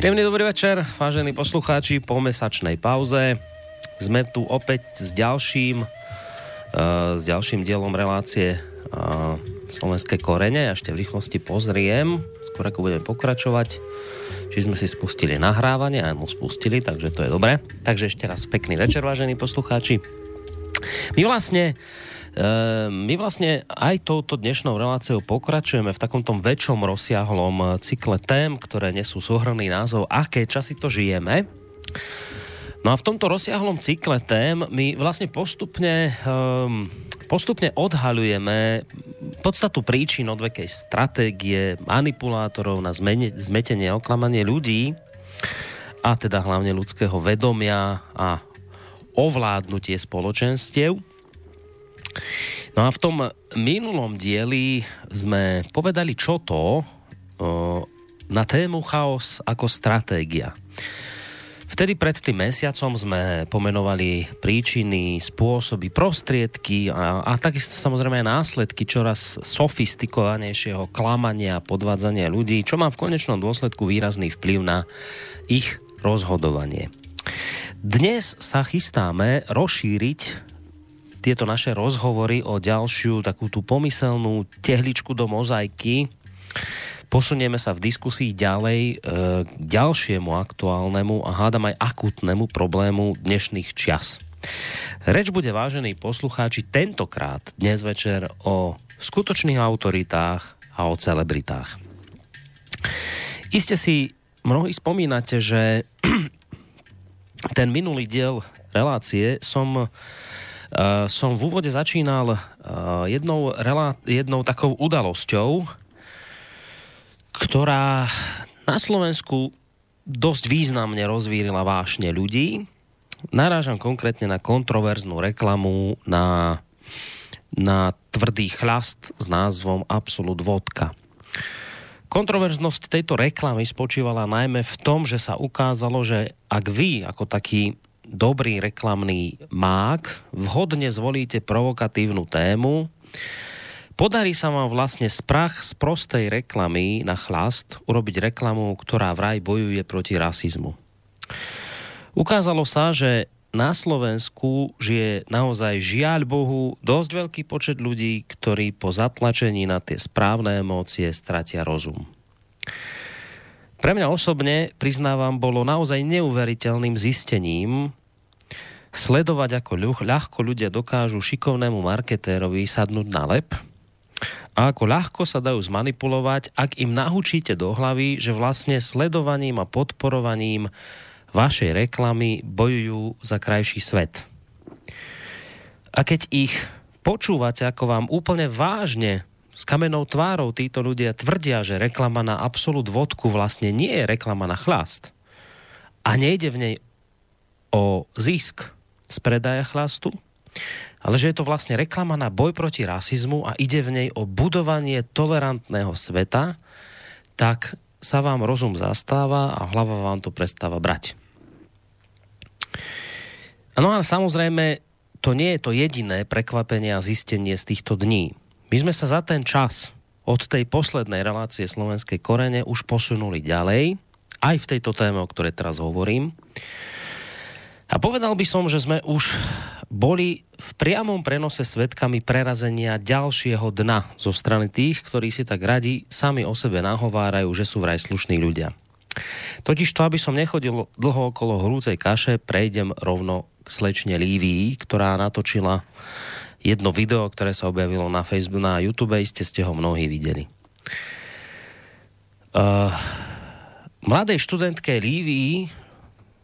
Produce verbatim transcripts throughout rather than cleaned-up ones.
Príjemný dobrý večer, vážení poslucháči, po mesačnej pauze. Sme tu opäť s ďalším uh, s ďalším dielom relácie uh, Slovenské korene. Ja ešte v rýchlosti pozriem, skôr ako budeme pokračovať, či sme si spustili nahrávanie, aj mu spustili, takže to je dobré. Takže ešte raz pekný večer, vážení poslucháči. My vlastne My vlastne aj touto dnešnou reláciou pokračujeme v takomto väčšom rozsiahlom cykle tém, ktoré nesú súhrnný názov Aké časy to žijeme. No a v tomto rozsiahlom cykle tém my vlastne postupne, postupne odhaľujeme podstatu príčin odvekej stratégie, manipulátorov na zmetenie a oklamanie ľudí, a teda hlavne ľudského vedomia a ovládnutie spoločenstiev. No a v tom minulom dieli sme povedali čo to na tému chaos ako stratégia. Vtedy pred tým mesiacom sme pomenovali príčiny, spôsoby, prostriedky a, a takisto samozrejme aj následky čoraz sofistikovanejšieho klamania a podvádzania ľudí, čo má v konečnom dôsledku výrazný vplyv na ich rozhodovanie. Dnes sa chystáme rozšíriť tieto naše rozhovory o ďalšiu takú tú pomyselnú tehličku do mozaiky. Posunieme sa v diskusii ďalej k ďalšiemu aktuálnemu a hádam aj akutnému problému dnešných čias. Reč bude, vážení poslucháči, tentokrát dnes večer o skutočných autoritách a o celebritách. Iste si mnohí spomínate, že ten minulý diel relácie som... Uh, som v úvode začínal uh, jednou, relá- jednou takou udalosťou, ktorá na Slovensku dosť významne rozvírila vášne ľudí. Narážam konkrétne na kontroverznú reklamu na, na tvrdý chlast s názvom Absolut Vodka. Kontroverznosť tejto reklamy spočívala najmä v tom, že sa ukázalo, že ak vy ako taký dobrý reklamný mák vhodne zvolíte provokatívnu tému, podarí sa vám vlastne z prach z prostej reklamy na chlast urobiť reklamu, ktorá vraj bojuje proti rasizmu. Ukázalo sa, že na Slovensku žije naozaj, žiaľ Bohu, dosť veľký počet ľudí, ktorí po zatlačení na tie správne emócie stratia rozum. Pre mňa osobne, priznávam, bolo naozaj neuveriteľným zistením sledovať, ako ľahko ľudia dokážu šikovnému marketérovi sadnúť na lep a ako ľahko sa dajú zmanipulovať, ak im nahučíte do hlavy, že vlastne sledovaním a podporovaním vašej reklamy bojujú za krajší svet. A keď ich počúvate, ako vám úplne vážne s kamennou tvárou títo ľudia tvrdia, že reklama na Absolut Vodku vlastne nie je reklama na chlast a nejde v nej o zisk z predaja chlastu, ale že je to vlastne reklama na boj proti rasizmu a ide v nej o budovanie tolerantného sveta, tak sa vám rozum zastáva a hlava vám to prestáva brať. No a samozrejme, to nie je to jediné prekvapenie a zistenie z týchto dní. My sme sa za ten čas od tej poslednej relácie Slovenskej korene už posunuli ďalej, aj v tejto téme, o ktorej teraz hovorím. A povedal by som, že sme už boli v priamom prenose svedkami prerazenia ďalšieho dna zo strany tých, ktorí si tak radi sami o sebe nahovárajú, že sú vraj slušní ľudia. Totiž to, aby som nechodil dlho okolo horúcej kaše, prejdem rovno k slečne Lívii, ktorá natočila jedno video, ktoré sa objavilo na Facebooku, na YouTube, iste ste ho mnohí videli. Uh, mladej študentke Lívii,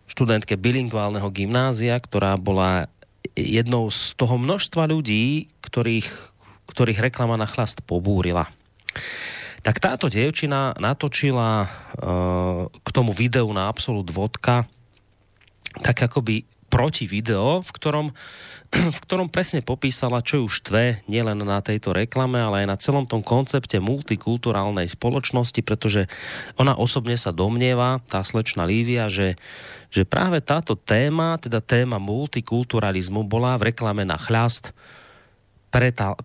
študentke bilingválneho gymnázia, ktorá bola jednou z toho množstva ľudí, ktorých, ktorých reklama na chlast pobúrila. Tak táto dievčina natočila uh, k tomu videu na Absolut Vodka tak akoby proti video, v ktorom, v ktorom presne popísala, čo ju štve nielen na tejto reklame, ale aj na celom tom koncepte multikulturálnej spoločnosti, pretože ona osobne sa domnieva, tá slečna Lívia, že, že práve táto téma, teda téma multikulturalizmu, bola v reklame na chlast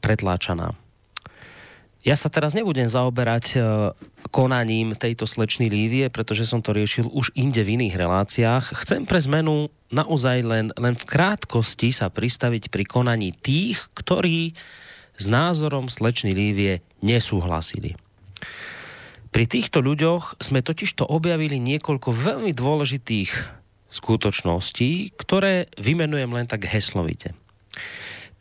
pretláčaná. Ja sa teraz nebudem zaoberať konaním tejto slečny Lívie, pretože som to riešil už inde v iných reláciách. Chcem pre zmenu naozaj len, len v krátkosti sa pristaviť pri konaní tých, ktorí s názorom slečny Lívie nesúhlasili. Pri týchto ľuďoch sme totižto objavili niekoľko veľmi dôležitých skutočností, ktoré vymenujem len tak heslovite.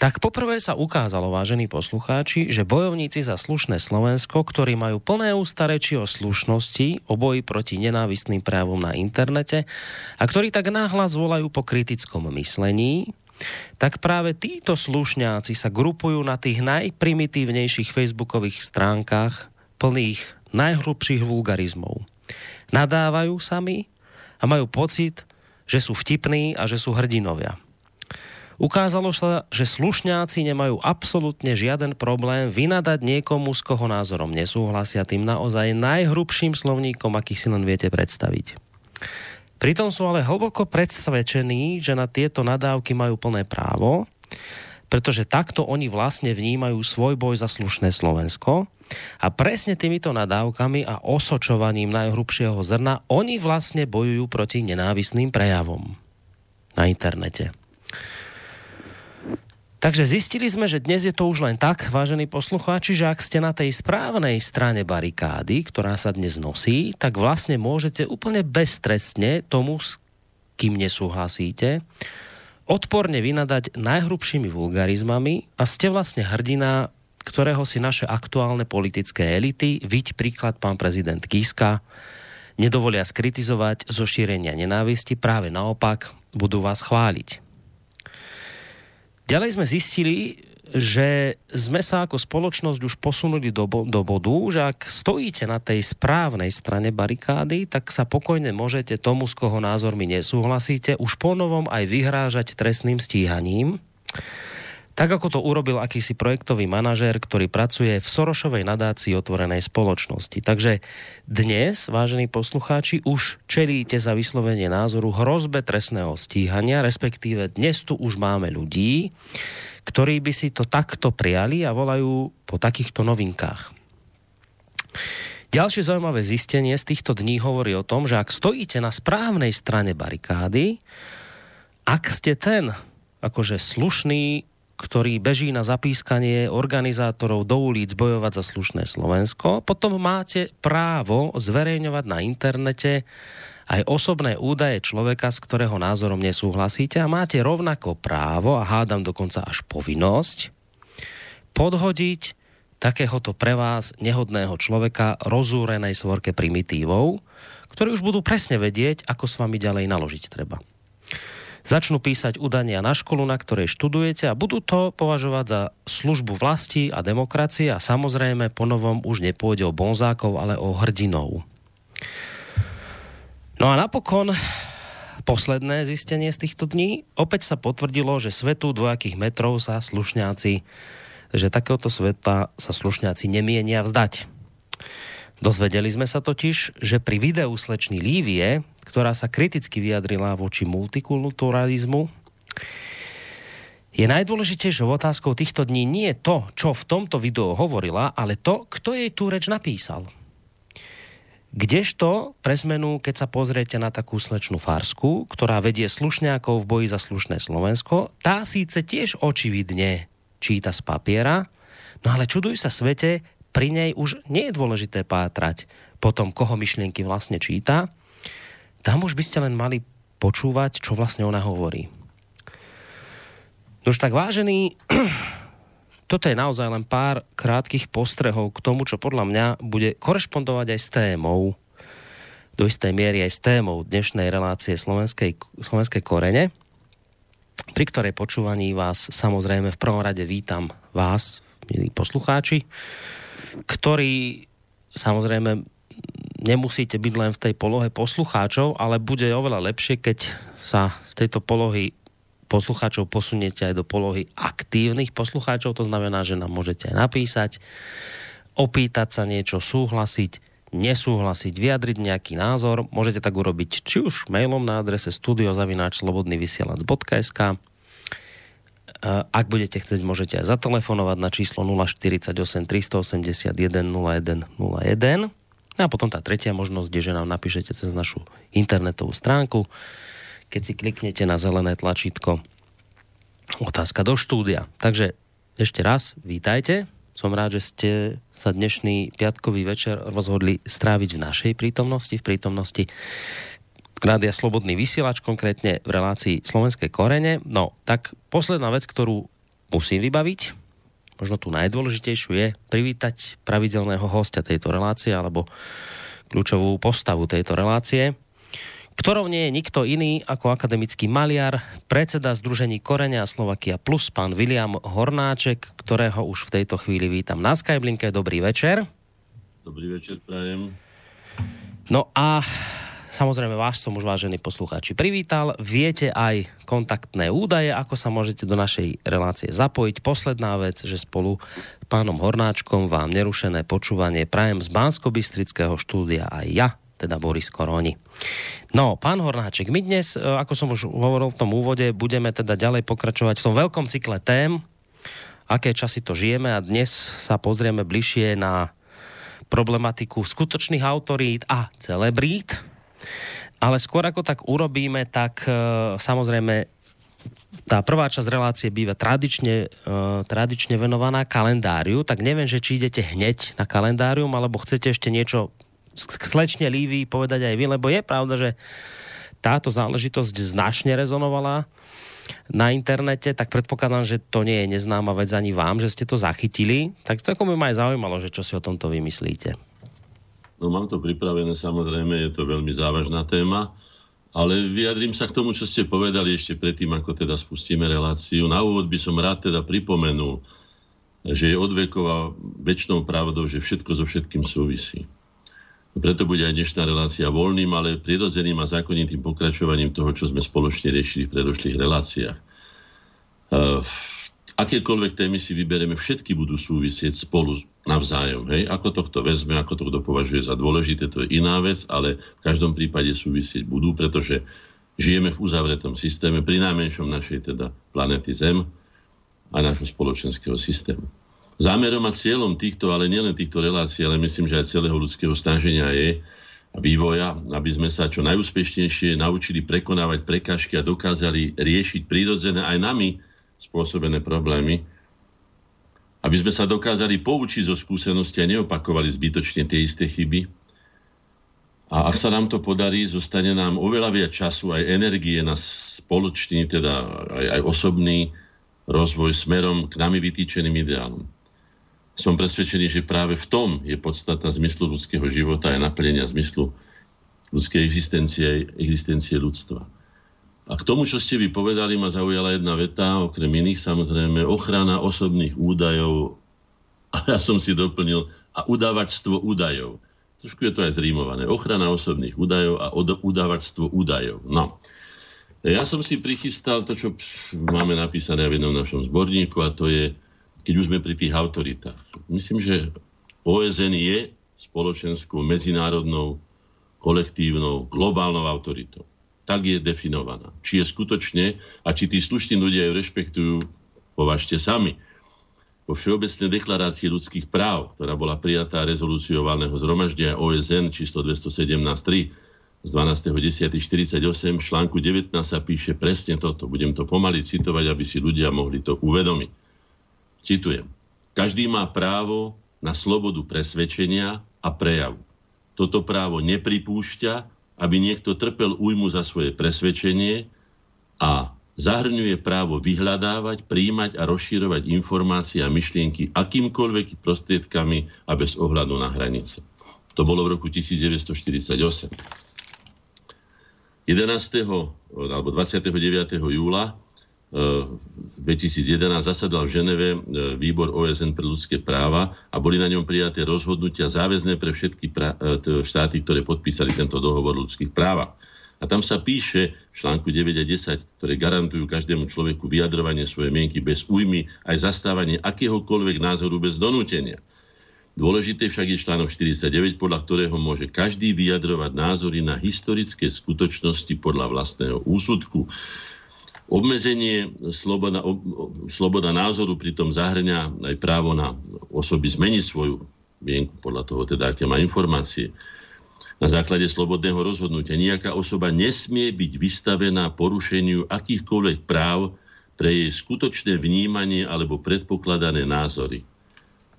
Tak poprvé sa ukázalo, vážení poslucháči, že bojovníci za slušné Slovensko, ktorí majú plné ústa reči o slušnosti, o boji proti nenávistným právom na internete a ktorí tak náhlas volajú po kritickom myslení, tak práve títo slušňáci sa grupujú na tých najprimitívnejších facebookových stránkach plných najhrubších vulgarizmov. Nadávajú sami a majú pocit, že sú vtipní a že sú hrdinovia. Ukázalo sa, že slušňáci nemajú absolútne žiaden problém vynadať niekomu, s koho názorom nesúhlasia, tým naozaj najhrubším slovníkom, aký si len viete predstaviť. Pritom sú ale hlboko presvedčení, že na tieto nadávky majú plné právo, pretože takto oni vlastne vnímajú svoj boj za slušné Slovensko a presne týmito nadávkami a osočovaním najhrubšieho zrna oni vlastne bojujú proti nenávistným prejavom na internete. Takže zistili sme, že dnes je to už len tak, vážení poslucháči, že ak ste na tej správnej strane barikády, ktorá sa dnes nosí, tak vlastne môžete úplne beztrestne tomu, s kým nesúhlasíte, odporne vynadať najhrubšími vulgarizmami a ste vlastne hrdina, ktorého si naše aktuálne politické elity, viď príklad pán prezident Kiska, nedovolia skritizovať zo šírenia nenávisti, práve naopak budú vás chváliť. Ďalej sme zistili, že sme sa ako spoločnosť už posunuli do, bo- do bodu, že ak stojíte na tej správnej strane barikády, tak sa pokojne môžete tomu, s koho názormi nesúhlasíte, už ponovom aj vyhrážať trestným stíhaním. Tak ako to urobil akýsi projektový manažér, ktorý pracuje v Sorošovej nadácii otvorenej spoločnosti. Takže dnes, vážení poslucháči, už čelíte za vyslovenie názoru hrozbe trestného stíhania, respektíve dnes tu už máme ľudí, ktorí by si to takto prijali a volajú po takýchto novinkách. Ďalšie zaujímavé zistenie z týchto dní hovorí o tom, že ak stojíte na správnej strane barikády, ak ste ten akože slušný, ktorý beží na zapískanie organizátorov do ulic bojovať za slušné Slovensko, potom máte právo zverejňovať na internete aj osobné údaje človeka, s ktorého názorom nesúhlasíte a máte rovnako právo, a hádam dokonca až povinnosť, podhodiť takéhoto pre vás nehodného človeka rozúrenej svorke primitívov, ktorí už budú presne vedieť, ako s vami ďalej naložiť treba. Začnú písať udania na školu, na ktorej študujete a budú to považovať za službu vlasti a demokracie a samozrejme ponovom už nepôjde o bonzákov, ale o hrdinov. No a napokon posledné zistenie z týchto dní. Opäť sa potvrdilo, že svetu dvojakých metrov sa slušňáci, že takéhoto sveta sa slušňáci nemienia vzdať. Dozvedeli sme sa totiž, že pri videu slečny Lívie, ktorá sa kriticky vyjadrila voči multikulturalizmu, je najdôležitejšou otázkou týchto dní nie to, čo v tomto videu hovorila, ale to, kto jej tú reč napísal. Kdežto pre zmenu, keď sa pozriete na takú slečnú Farsku, ktorá vedie slušňákov v boji za slušné Slovensko, tá síce tiež očividne číta z papiera, no ale čuduj sa svete, pri nej už nie je dôležité pátrať po tom, koho myšlienky vlastne číta. Tam už by ste len mali počúvať, čo vlastne ona hovorí. Nož tak, vážený, toto je naozaj len pár krátkych postrehov k tomu, čo podľa mňa bude korešpondovať aj s témou, do istej miery aj s témou dnešnej relácie slovenskej, slovenskej korene, pri ktorej počúvaní vás samozrejme v prvom rade vítam vás, milí poslucháči, ktorí samozrejme nemusíte byť len v tej polohe poslucháčov, ale bude oveľa lepšie, keď sa z tejto polohy poslucháčov posuniete aj do polohy aktívnych poslucháčov. To znamená, že nám môžete aj napísať, opýtať sa niečo, súhlasiť, nesúhlasiť, vyjadriť nejaký názor. Môžete tak urobiť či už mailom na adrese studio zavináč slobodný vysielač bodka es ká Ak budete chcieť, môžete aj zatelefonovať na číslo nula štyridsaťosem, tristoosemdesiatjeden, nula jeden nula jeden. A potom tá tretia možnosť je, že nám napíšete cez našu internetovú stránku, keď si kliknete na zelené tlačítko Otázka do štúdia. Takže ešte raz, vítajte. Som rád, že ste sa dnešný piatkový večer rozhodli stráviť v našej prítomnosti, v prítomnosti Rádia Slobodný vysielač, konkrétne v relácii Slovenské korene. No, tak posledná vec, ktorú musím vybaviť, možno tú najdôležitejšiu, je privítať pravidelného hostia tejto relácie, alebo kľúčovú postavu tejto relácie, ktorou nie je nikto iný ako akademický maliar, predseda Združení Korene a Slovakia Plus, pán Viliam Hornáček, ktorého už v tejto chvíli vítam na Skype-linke. Dobrý večer. Dobrý večer, prajem. No a samozrejme, vás som už, vážení poslucháči, privítal. Viete aj kontaktné údaje, ako sa môžete do našej relácie zapojiť. Posledná vec, že spolu s pánom Hornáčkom vám nerušené počúvanie prajem z Banskobystrického štúdia aj ja, teda Boris Koroni. No, pán Hornáček, my dnes, ako som už hovoril v tom úvode, budeme teda ďalej pokračovať v tom veľkom cykle tém, aké časy to žijeme, a dnes sa pozrieme bližšie na problematiku skutočných autorít a celebrít. Ale skôr ako tak urobíme, tak e, samozrejme tá prvá časť relácie býva tradične, e, tradične venovaná kalendáriu, tak neviem, že či idete hneď na kalendárium, alebo chcete ešte niečo k slečne Lívii povedať aj vy, lebo je pravda, že táto záležitosť značne rezonovala na internete, tak predpokladám, že to nie je neznáma vec ani vám, že ste to zachytili, tak celkom by ma aj zaujímalo, že čo si o tomto vymyslíte. No, mám to pripravené, samozrejme, je to veľmi závažná téma, ale vyjadrím sa k tomu, čo ste povedali ešte predtým, ako teda spustíme reláciu. Na úvod by som rád teda pripomenul, že je odveková večnou pravdou, že všetko so všetkým súvisí. Preto bude aj dnešná relácia voľným, ale prirodzeným a zákonitým pokračovaním toho, čo sme spoločne riešili v predošlých reláciách. Akékoľvek témy si vyberieme, všetky budú súvisieť spolu navzájom. Hej? Ako to kto vezme, ako to kto považuje za dôležité, to je iná vec, ale v každom prípade súvisieť budú, pretože žijeme v uzavretom systéme, pri najmenšom našej teda planety Zem a nášho spoločenského systému. Zámerom a cieľom týchto, ale nielen týchto relácií, ale myslím, že aj celého ľudského snaženia je a vývoja, aby sme sa čo najúspešnejšie naučili prekonávať prekážky a dokázali riešiť prírodzené aj nami spôsobené problémy, aby sme sa dokázali poučiť zo skúsenosti a neopakovali zbytočne tie isté chyby. A ak sa nám to podarí, zostane nám oveľa viac času aj energie na spoločný, teda aj, aj osobný rozvoj smerom k nami vytýčeným ideálom. Som presvedčený, že práve v tom je podstata zmyslu ľudského života a naplnenia zmyslu ľudskej existencie, existencie ľudstva. A k tomu, čo ste vy povedali, ma zaujala jedna veta, okrem iných samozrejme, ochrana osobných údajov, a ja som si doplnil, a udávačstvo údajov. Trošku je to aj zrímované. Ochrana osobných údajov a od- udávačstvo údajov. No, ja som si prichystal to, čo máme napísané v jednom našom zborníku, a to je, keď už sme pri tých autoritách. Myslím, že O S N je spoločenskou, medzinárodnou, kolektívnou, globálnou autoritou. Tak je definovaná. Či je skutočne a či tí slušní ľudia ju rešpektujú, považte sami. Po Všeobecnej deklarácii ľudských práv, ktorá bola prijatá rezolúciou valného zhromaždenia O S N číslo dvestosedemnásť tri z dvanásteho októbra štyridsaťosem, v článku devätnásť sa píše presne toto. Budem to pomaly citovať, aby si ľudia mohli to uvedomiť. Citujem. Každý má právo na slobodu presvedčenia a prejavu. Toto právo nepripúšťa, aby niekto trpel újmu za svoje presvedčenie, a zahrňuje právo vyhľadávať, prijímať a rozširovať informácie a myšlienky akýmkoľvek prostriedkami a bez ohľadu na hranice. To bolo v roku devätnásť štyridsaťosem. jedenásteho alebo dvadsiateho deviateho júla dvetisícjedenásť zasadal v Ženeve výbor O S N pre ľudské práva a boli na ňom prijaté rozhodnutia záväzné pre všetky pra- štáty, ktoré podpísali tento dohovor o ľudských právach. A tam sa píše v článku deväť a desať, ktoré garantujú každému človeku vyjadrovanie svojej mienky bez újmy, aj zastávanie akéhokoľvek názoru bez donútenia. Dôležité však je článok štyridsaťdeväť, podľa ktorého môže každý vyjadrovať názory na historické skutočnosti podľa vlastného úsudku. Obmedzenie sloboda, ob, sloboda názoru pritom zahŕňa aj právo na osoby zmeniť svoju mienku podľa toho, teda, aké má informácie. Na základe slobodného rozhodnutia nejaká osoba nesmie byť vystavená porušeniu akýchkoľvek práv pre jej skutočné vnímanie alebo predpokladané názory.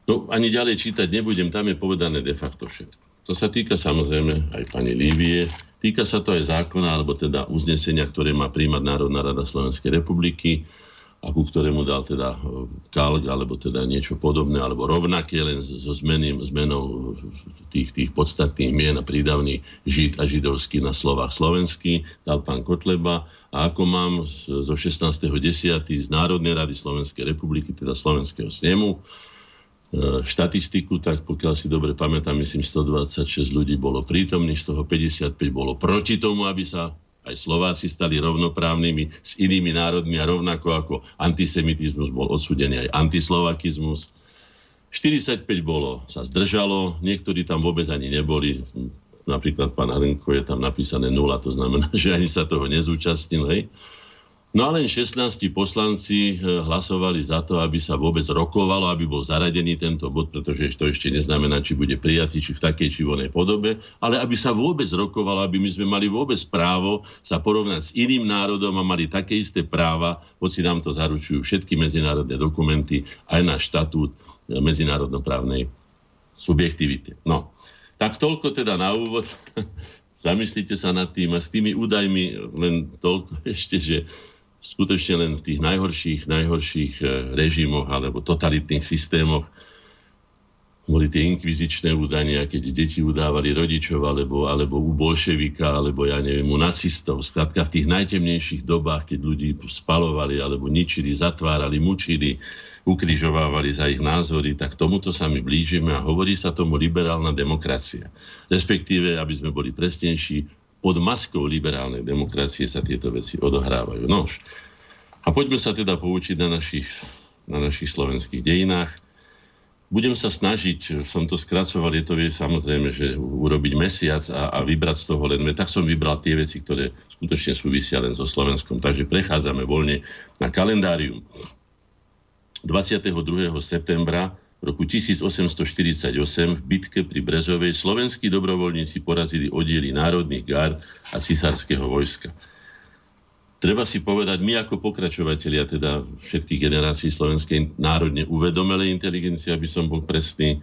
No, ani ďalej čítať nebudem, tam je povedané de facto všetko. To sa týka samozrejme aj pani Lívie, týka sa to aj zákona, alebo teda uznesenia, ktoré má príjmať Národná rada Slovenskej republiky a ku ktorému dal teda kalk, alebo teda niečo podobné, alebo rovnaké, len so zmenou, zmenou tých, tých podstatných mien a prídavných žid a židovský na slovách slovenský, dal pán Kotleba. A ako mám zo šestnásteho desiateho z Národnej rady Slovenskej republiky, teda Slovenského snemu, štatistiku, tak pokiaľ si dobre pamätám, myslím, stodvadsaťšesť ľudí bolo prítomných, z toho päťdesiatpäť bolo proti tomu, aby sa aj Slováci stali rovnoprávnymi s inými národmi a rovnako ako antisemitizmus bol odsúdený aj antislovakizmus. štyridsaťpäť bolo, sa zdržalo, niektorí tam vôbec ani neboli, napríklad pán Hrenko je tam napísané nula, to znamená, že ani sa toho nezúčastnil, hej. No a len šestnásti poslanci hlasovali za to, aby sa vôbec rokovalo, aby bol zaradený tento bod, pretože to ešte neznamená, či bude prijatý, či v takej, či v onej podobe, ale aby sa vôbec rokovalo, aby my sme mali vôbec právo sa porovnať s iným národom a mali také isté práva, hoci nám to zaručujú všetky medzinárodné dokumenty, aj náš štatút medzinárodnoprávnej subjektivity. No, tak toľko teda na úvod. Zamyslite sa nad tým a s tými údajmi len toľko ešte, že skutočne len v tých najhorších, najhorších režimoch alebo totalitných systémoch boli tie inkvizičné údania, keď deti udávali rodičov, alebo, alebo u bolševika, alebo ja neviem, u nacistov. Skrátka v tých najtemnejších dobách, keď ľudí spalovali, alebo ničili, zatvárali, mučili, ukrižovávali za ich názory, tak tomuto sa my blížime a hovorí sa tomu liberálna demokracia. Respektíve, aby sme boli presnejší, pod maskou liberálnej demokracie sa tieto veci odohrávajú. Nož. A poďme sa teda poučiť na našich, na našich slovenských dejinách. Budem sa snažiť, som to skracoval, je to vie, samozrejme, že urobiť mesiac a, a vybrať z toho len, tak som vybral tie veci, ktoré skutočne súvisia len so Slovenskom. Takže prechádzame voľne na kalendárium. dvadsiateho druhého septembra roku tisícosemstoštyridsaťosem v bitke pri Brezovej slovenskí dobrovoľníci porazili oddiely národných gárd a cisárskeho vojska. Treba si povedať, my ako pokračovatelia teda všetkých generácií slovenskej národne uvedomelej inteligencie, aby som bol presný,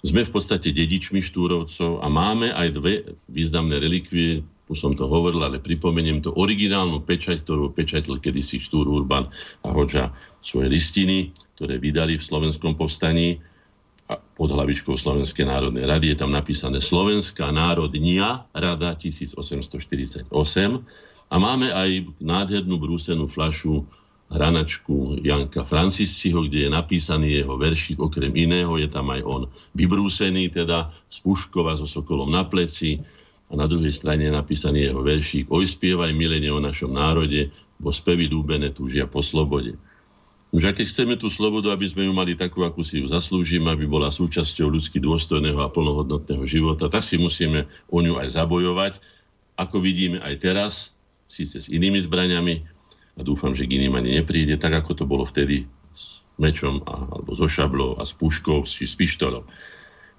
sme v podstate dedičmi Štúrovcov a máme aj dve významné relikvie, už som to hovoril, ale pripomeniem to, originálnu pečať, ktorú pečatil kedysi Štúr Urban a Hoďa svoje listiny, ktoré vydali v slovenskom povstaní a pod hlavičkou Slovenskej národnej rady je tam napísané Slovenská národnia rada tisícosemstoštyridsaťosem a máme aj nádhernú brúsenú fľašu hranačku Janka Francisciho, kde je napísaný jeho veršík, okrem iného je tam aj on vybrúsený, teda z Puškova so sokolom na pleci. A na druhej strane je napísaný jeho veršík Oj, spievaj, milenie o našom národe, bo spevy dúbené túžia po slobode. Už a keď chceme tú slobodu, aby sme ju mali takú, akú si ju zaslúžime, aby bola súčasťou ľudsky dôstojného a plnohodnotného života, tak si musíme o ňu aj zabojovať, ako vidíme aj teraz, síce s inými zbraňami, a dúfam, že k iným ani nepríde, tak ako to bolo vtedy s mečom a, alebo so šablou a s puškou či s pištolom.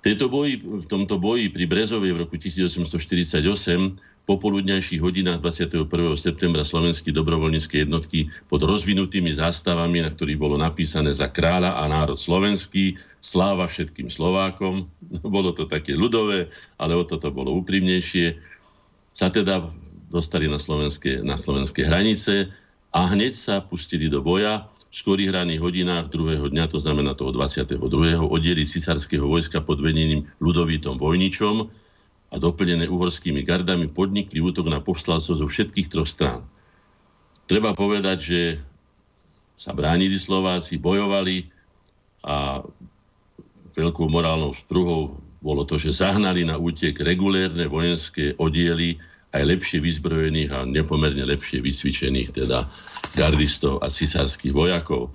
Tejto boji, v tomto boji pri Brezovej v roku tisícosemstoštyridsaťosem popoludňajších hodinách dvadsiateho prvého septembra slovenské dobrovoľnícke jednotky pod rozvinutými zástavami, na ktorých bolo napísané Za kráľa a národ slovenský, sláva všetkým Slovákom. Bolo to také ľudové, ale o toto bolo úprimnejšie. Sa teda dostali na slovenské, na slovenské hranice a hneď sa pustili do boja. V skorých ranných hodinách druhého dňa, to znamená toho dvadsiateho druhého oddiely cisárskeho vojska pod vedením Ľudovítom Vojničom a doplnené uhorskými gardami podnikli útok na povstalcov zo všetkých troch strán. Treba povedať, že sa bránili Slováci, bojovali a veľkou morálnou sprúhou bolo to, že zahnali na útek regulérne vojenské oddiely aj lepšie vyzbrojených a nepomerne lepšie vysvičených teda gardistov a cisárskych vojakov.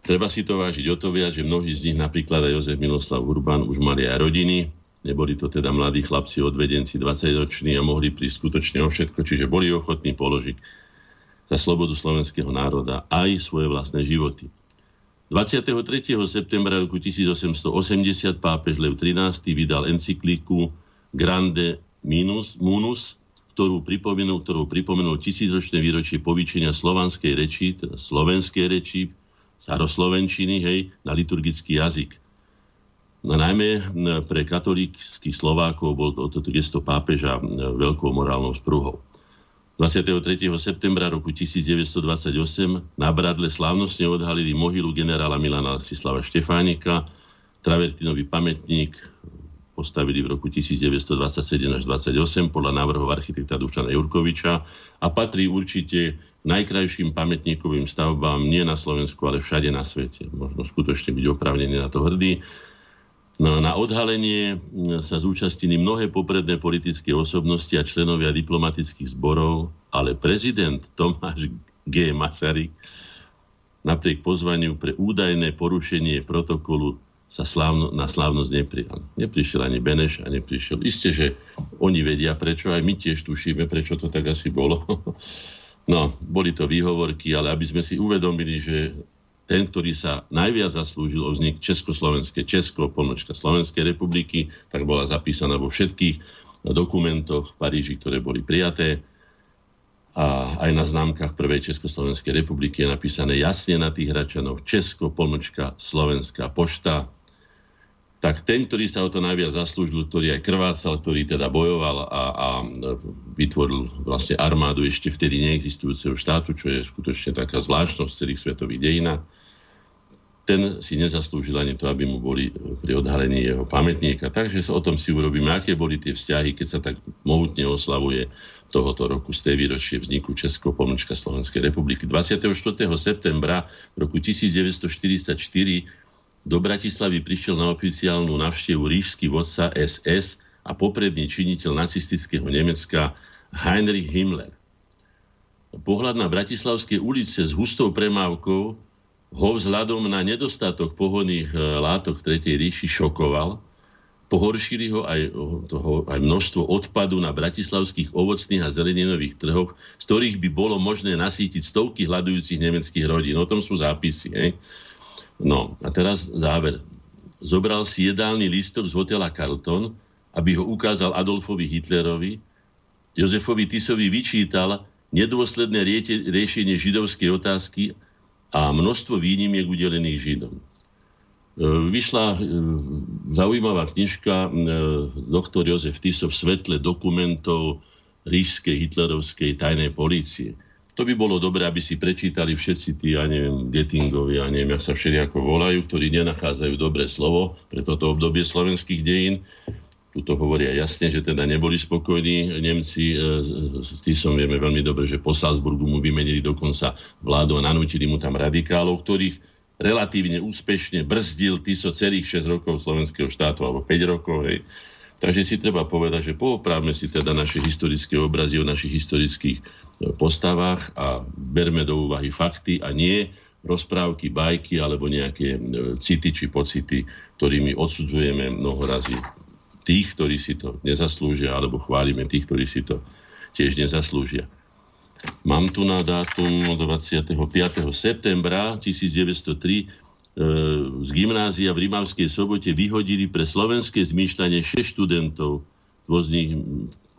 Treba si to vážiť o to viac, že mnohí z nich, napríklad aj Jozef Miloslav Urban, už mali aj rodiny, neboli to teda mladí chlapci, odvedenci, dvadsaťroční a mohli prísť skutočne o všetko, čiže boli ochotní položiť za slobodu slovenského národa aj svoje vlastné životy. dvadsiateho tretieho septembra roku tisícosemstoosemdesiat pápež Lev trinásty vydal encykliku Grande Munus, ktorú pripomenul, ktorú pripomenul tisícročné výročie povyčenia slovanskej reči, teda slovenskej reči, staroslovenčiny, hej, na liturgický jazyk. No, najmä pre katolíckych Slovákov bol toto gesto pápeža veľkou morálnou sprúhou. dvadsiateho tretieho septembra roku tisícdeväťstodvadsaťosem na Bradle slávnostne odhalili mohylu generála Milana Ladislava Štefánika. Travertinový pamätník postavili v roku tisícdeväťstodvadsaťsedem až dvadsaťosem podľa návrhov architekta Dušana Jurkoviča a patrí určite najkrajším pamätníkovým stavbám nie na Slovensku, ale všade na svete. Možno skutočne byť oprávnený na to hrdý. No, na odhalenie sa zúčastnili mnohé popredné politické osobnosti a členovia diplomatických zborov, ale prezident Tomáš G. Masaryk napriek pozvaniu pre údajné porušenie protokolu sa slávno, na slávnosť neprijal. Neprišiel ani Beneš a neprišiel. Isté, že oni vedia prečo, aj my tiež tušíme, prečo to tak asi bolo. No, boli to výhovorky, ale aby sme si uvedomili, že ten, ktorý sa najviac zaslúžil o vznik Československej, Česko, pomlčka Slovenskej republiky, tak bola zapísaná vo všetkých dokumentoch v Paríži, ktoré boli prijaté. A aj na známkach prvej Československej republiky je napísané jasne na tých hračanoch Česko, pomlčka Slovenská pošta. Tak ten, ktorý sa o to najviac zaslúžil, ktorý aj krvácal, ktorý teda bojoval a, a vytvoril vlastne armádu ešte vtedy neexistujúceho štátu, čo je skutočne taká zvláštnosť v celých svetových dejinách, ten si nezaslúžil ani to, aby mu boli pri odhalení jeho pamätníka. Takže sa o tom si urobíme, aké boli tie vzťahy, keď sa tak mohutne oslavuje tohoto roku z tej výročie vzniku Česko-pomlčka Slovenskej republiky. dvadsiateho štvrtého septembra roku tisícdeväťstoštyridsaťštyri do Bratislavy prišiel na oficiálnu navštevu ríšsky vodca es es a popredný činiteľ nacistického Nemecka Heinrich Himmler. Pohľad na Bratislavské ulice s hustou premávkou ho vzhľadom na nedostatok pohonných látok v Tretej ríši šokoval. Pohoršili ho aj, toho, aj množstvo odpadu na bratislavských ovocných a zeleninových trhoch, z ktorých by bolo možné nasýtiť stovky hľadujúcich nemeckých rodín. O tom sú zápisy. Hej? No a teraz záver. Zobral si jedálny lístok z hotela Carlton, aby ho ukázal Adolfovi Hitlerovi. Jozefovi Tisovi vyčítal nedôsledné riešenie židovskej otázky a množstvo výnimiek udelených Židom. Vyšla zaujímavá knižka doktor Jozef Tiso v svetle dokumentov ríšskej hitlerovskej tajnej polície. To by bolo dobré, aby si prečítali všetci tí, ja neviem, Göttingovi, ja neviem, jak sa všelijako volajú, ktorí nenachádzajú dobré slovo pre toto obdobie slovenských dejín. Tuto hovoria jasne, že teda neboli spokojní Nemci. S Tisom vieme veľmi dobre, že po Salzburgu mu vymenili dokonca vládu a nanútili mu tam radikálov, ktorých relatívne úspešne brzdil Tiso celých šesť rokov slovenského štátu, alebo päť rokov. Hej. Takže si treba povedať, že poopravme si teda naše historické obrazy o našich historických postavách a berme do úvahy fakty a nie rozprávky, bajky alebo nejaké city či pocity, ktorými odsudzujeme mnoho razy tých, ktorí si to nezaslúžia, alebo chválime tých, ktorí si to tiež nezaslúžia. Mám tu na dátum dvadsiateho piateho septembra tisícdeväťstotri e, z gymnázia v Rimavskej Sobote vyhodili pre slovenské zmýšľanie šesť študentov rôznych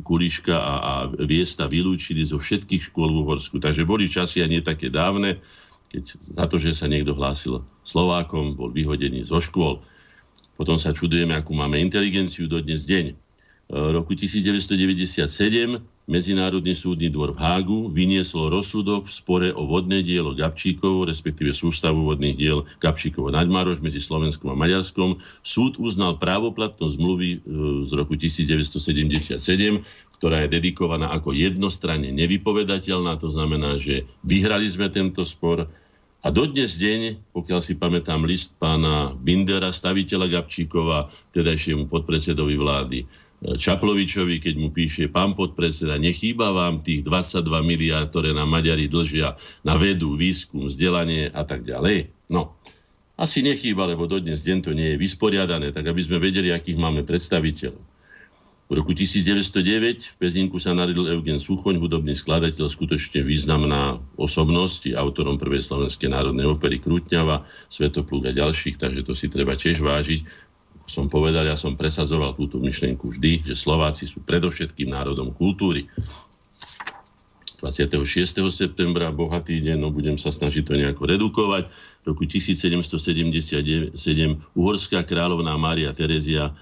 Kuliška a, a Viesta vylúčili zo všetkých škôl v Uhorsku. Takže boli časy a nie také dávne, keď za to, že sa niekto hlásil Slovákom, bol vyhodený zo škôl. Potom sa čudujeme, akú máme inteligenciu do dnes deň. V roku devätnásťstodeväťdesiatsedem Medzinárodný súdny dvor v Hágu vyniesol rozsudok v spore o vodné dielo Gabčíkovo, respektíve sústavu vodných diel Gabčíkovo Nadmaroš medzi Slovenskom a Maďarskom. Súd uznal právoplatnosť zmluvy z roku devätnásťstosedemdesiatsedem, ktorá je dedikovaná ako jednostranne nevypovedateľná. To znamená, že vyhrali sme tento spor. A dodnes deň, pokiaľ si pamätám list pána Bindera, staviteľa Gabčíkova, tedajšiemu podpredsedovi vlády Čaplovičovi, keď mu píše: pán podpredseda, nechýba vám tých dvadsaťdva miliárd, ktoré nám Maďari dlžia na vedu, výskum, vzdelanie a tak ďalej. No, asi nechýba, lebo dodnes deň to nie je vysporiadané, tak aby sme vedeli, akých máme predstaviteľov. V roku devätnásťstodeväť v Pezinku sa narodil Eugen Suchoň, hudobný skladateľ, skutočne významná osobnosť, autorom prvej slovenskej národnej opery Krútňava, Svetopluk a ďalších, takže to si treba tiež vážiť. Ako som povedal, ja som presadzoval túto myšlienku vždy, že Slováci sú predovšetkým národom kultúry. dvadsiateho šiesteho septembra, bohatý deň, no budem sa snažiť to nejako redukovať. V roku tisícsedemstosedemdesiatsedem uhorská kráľovná Mária Terezia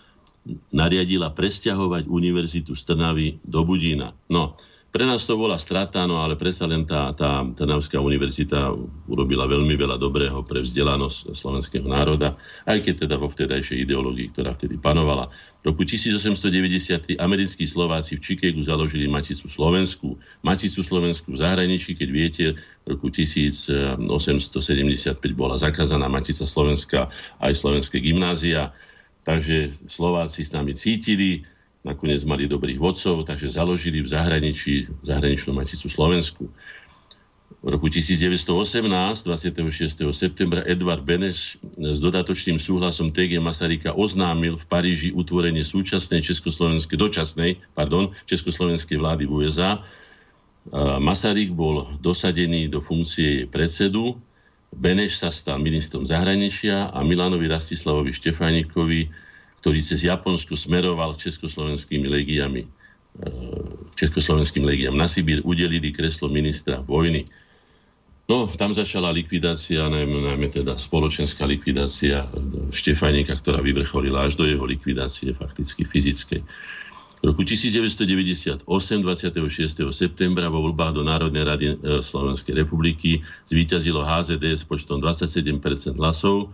nariadila presťahovať univerzitu z Trnavy do Budína. No, pre nás to bola strata, no ale predsa len tá, tá Trnavská univerzita urobila veľmi veľa dobrého pre vzdelanosť slovenského národa, aj keď teda vo vtedajšej ideológii, ktorá vtedy panovala. V roku tisícosemstodeväťdesiattri americkí Slováci v Chicagu založili Maticu slovenskú. Maticu slovenskú v zahraničí, keď viete, v roku tisícosemstosedemdesiatpäť bola zakázaná Matica slovenská aj slovenské gymnázia, takže Slováci s nami cítili, nakoniec mali dobrých vodcov, takže založili v zahraničí zahraničnú Maticu slovenskú. V roku devätnásťstoosemnásť, dvadsiateho šiesteho septembra, Edvard Beneš s dodatočným súhlasom té gé Masaryka oznámil v Paríži utvorenie súčasnej československej, dočasnej, pardon, československej vlády v ú es á. Masaryk bol dosadený do funkcie predsedu, Beneš sa stal ministrom zahraničia a Milanovi Rastislavovi Štefánikovi, ktorý cez Japonsko smeroval československými legiami, československým legiám na Sibír, udelili kreslo ministra vojny. No, tam začala likvidácia, najmä, najmä teda spoločenská likvidácia Štefánika, ktorá vyvrcholila až do jeho likvidácie fakticky fyzickej. V roku devätnásťstodeväťdesiatosem, dvadsiateho šiesteho septembra, vo voľbách do Národnej rady Slovenskej republiky zvíťazilo há zet dé s počtom dvadsaťsedem percent hlasov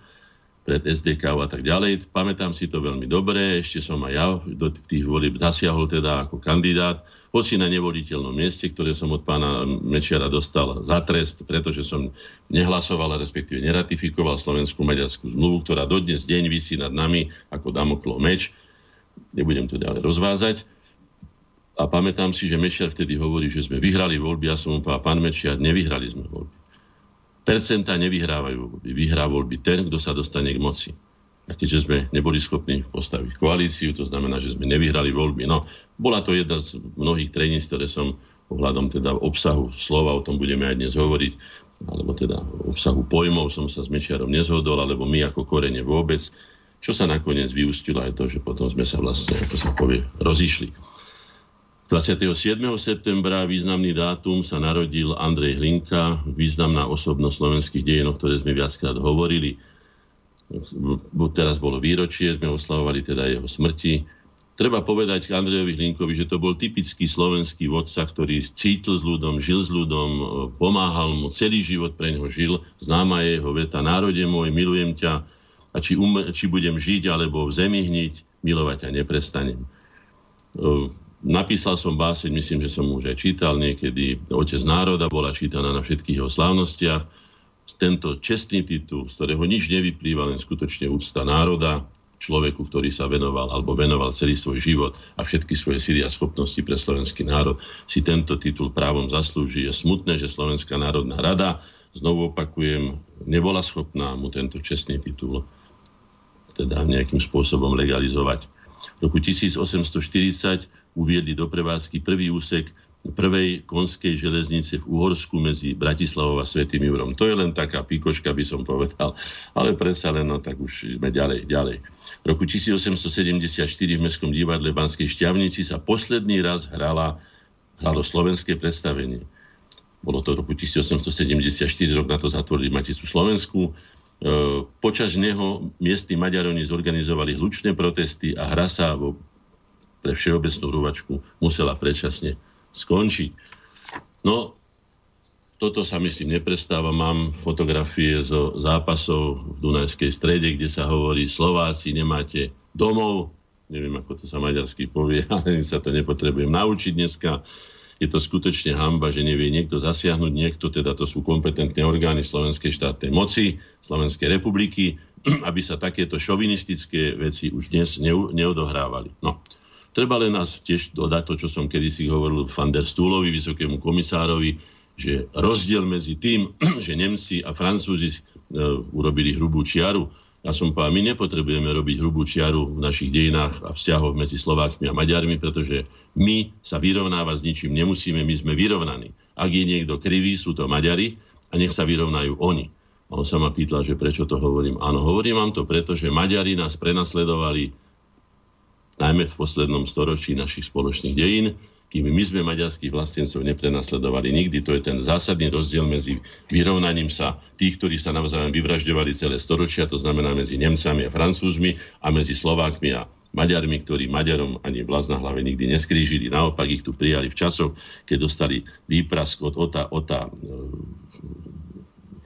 pred es dé ká a tak ďalej. Pamätám si to veľmi dobre, ešte som aj ja do tých volieb zasiahol teda ako kandidát, hoci na nevoliteľnom mieste, ktoré som od pána Mečiara dostal za trest, pretože som nehlasoval, respektíve neratifikoval slovenskú-maďarskú zmluvu, ktorá dodnes deň visí nad nami ako Damoklov meč. Nebudem to ďalej rozvázať. A pamätám si, že Mečiar vtedy hovorí, že sme vyhrali voľby, ja som mu povedal, pán Mečiar, nevyhrali sme voľby. Percentá nevyhrávajú voľby. Vyhrá voľby ten, kto sa dostane k moci. A keďže sme neboli schopní postaviť koalíciu, to znamená, že sme nevyhrali voľby. No, bola to jedna z mnohých treníc, ktoré som ohľadom teda obsahu slova, o tom budeme aj dnes hovoriť, alebo teda obsahu pojmov som sa s Mečiarom nezhodol, alebo my ako Korene vôbec, čo sa nakoniec vyústilo aj to, že potom sme sa vlastne, ako sa povie, rozišli. dvadsiateho siedmeho septembra, významný dátum, sa narodil Andrej Hlinka, významná osobnosť slovenských dejín, o ktorej sme viackrát hovorili. Teraz bolo výročie, sme oslavovali teda jeho smrti. Treba povedať k Andrejovi Hlinkovi, že to bol typický slovenský vodca, ktorý cítil s ľudom, žil s ľudom, pomáhal mu, celý život pre neho žil. Známa je jeho veta: národe môj, milujem ťa, a či, um, či budem žiť, alebo v zemi hniť, milovať ťa neprestanem. Napísal som báseň, myslím, že som už aj čítal niekedy, Otec národa, bola čítaná na všetkých jeho slávnostiach. Tento čestný titul, z ktorého nič nevyplýva, len skutočne úcta národa, človeku, ktorý sa venoval, alebo venoval celý svoj život a všetky svoje síly a schopnosti pre slovenský národ, si tento titul právom zaslúži. Je smutné, že Slovenská národná rada, znovu opakujem, nebola schopná mu tento čestný titul teda nejakým spôsobom legalizovať. V roku tisícosemstoštyridsať uviedli do prevádzky prvý úsek prvej konskej železnice v Uhorsku medzi Bratislavou a Svätým Jurom. To je len taká pikoška, by som povedal, ale predsa len, no tak už sme ďalej, ďalej. V roku tisícosemstosedemdesiatštyri v Mestskom divadle v Banskej Štiavnici sa posledný raz hrala, hralo slovenské predstavenie. Bolo to v roku tisícosemstosedemdesiatštyri, rok na to zatvorili Maticu slovenskú. Počas neho miestni Maďaroni zorganizovali hlučné protesty a hra sa vo pre všeobecnú rúvačku musela predčasne skončiť. No, toto sa myslím neprestáva. Mám fotografie zo zápasov v Dunajskej Strede, kde sa hovorí: Slováci, nemáte domov. Neviem, ako to sa maďarsky povie, ale sa to nepotrebujem naučiť dneska. Je to skutočne hanba, že nevie niekto zasiahnuť, niekto, teda to sú kompetentné orgány slovenskej štátnej moci, Slovenskej republiky, aby sa takéto šovinistické veci už dnes neodohrávali. No. Treba len nás tiež dodať to, čo som kedysi hovoril van der Stuhlovi, vysokému komisárovi, že rozdiel medzi tým, že Nemci a Francúzi urobili hrubú čiaru Ja som povedal, my nepotrebujeme robiť hrubú čiaru v našich dejinách a vzťahoch medzi Slovákmi a Maďarmi, pretože my sa vyrovnávať s ničím nemusíme, my sme vyrovnaní. Ak je niekto krivý, sú to Maďari a nech sa vyrovnajú oni. A on sa ma pýtla, že prečo to hovorím. Áno, hovorím vám to, pretože Maďari nás prenasledovali najmä v poslednom storočí našich spoločných dejín, kým my sme maďarských vlastencov neprenasledovali nikdy. To je ten zásadný rozdiel medzi vyrovnaním sa tých, ktorí sa navzájom vyvražďovali celé storočia, to znamená medzi Nemcami a Francúzmi, a medzi Slovákmi a Maďarmi, ktorí Maďarom ani vlasť na hlave nikdy neskrížili. Naopak ich tu prijali v časoch, keď dostali výprask od Ota, Ota,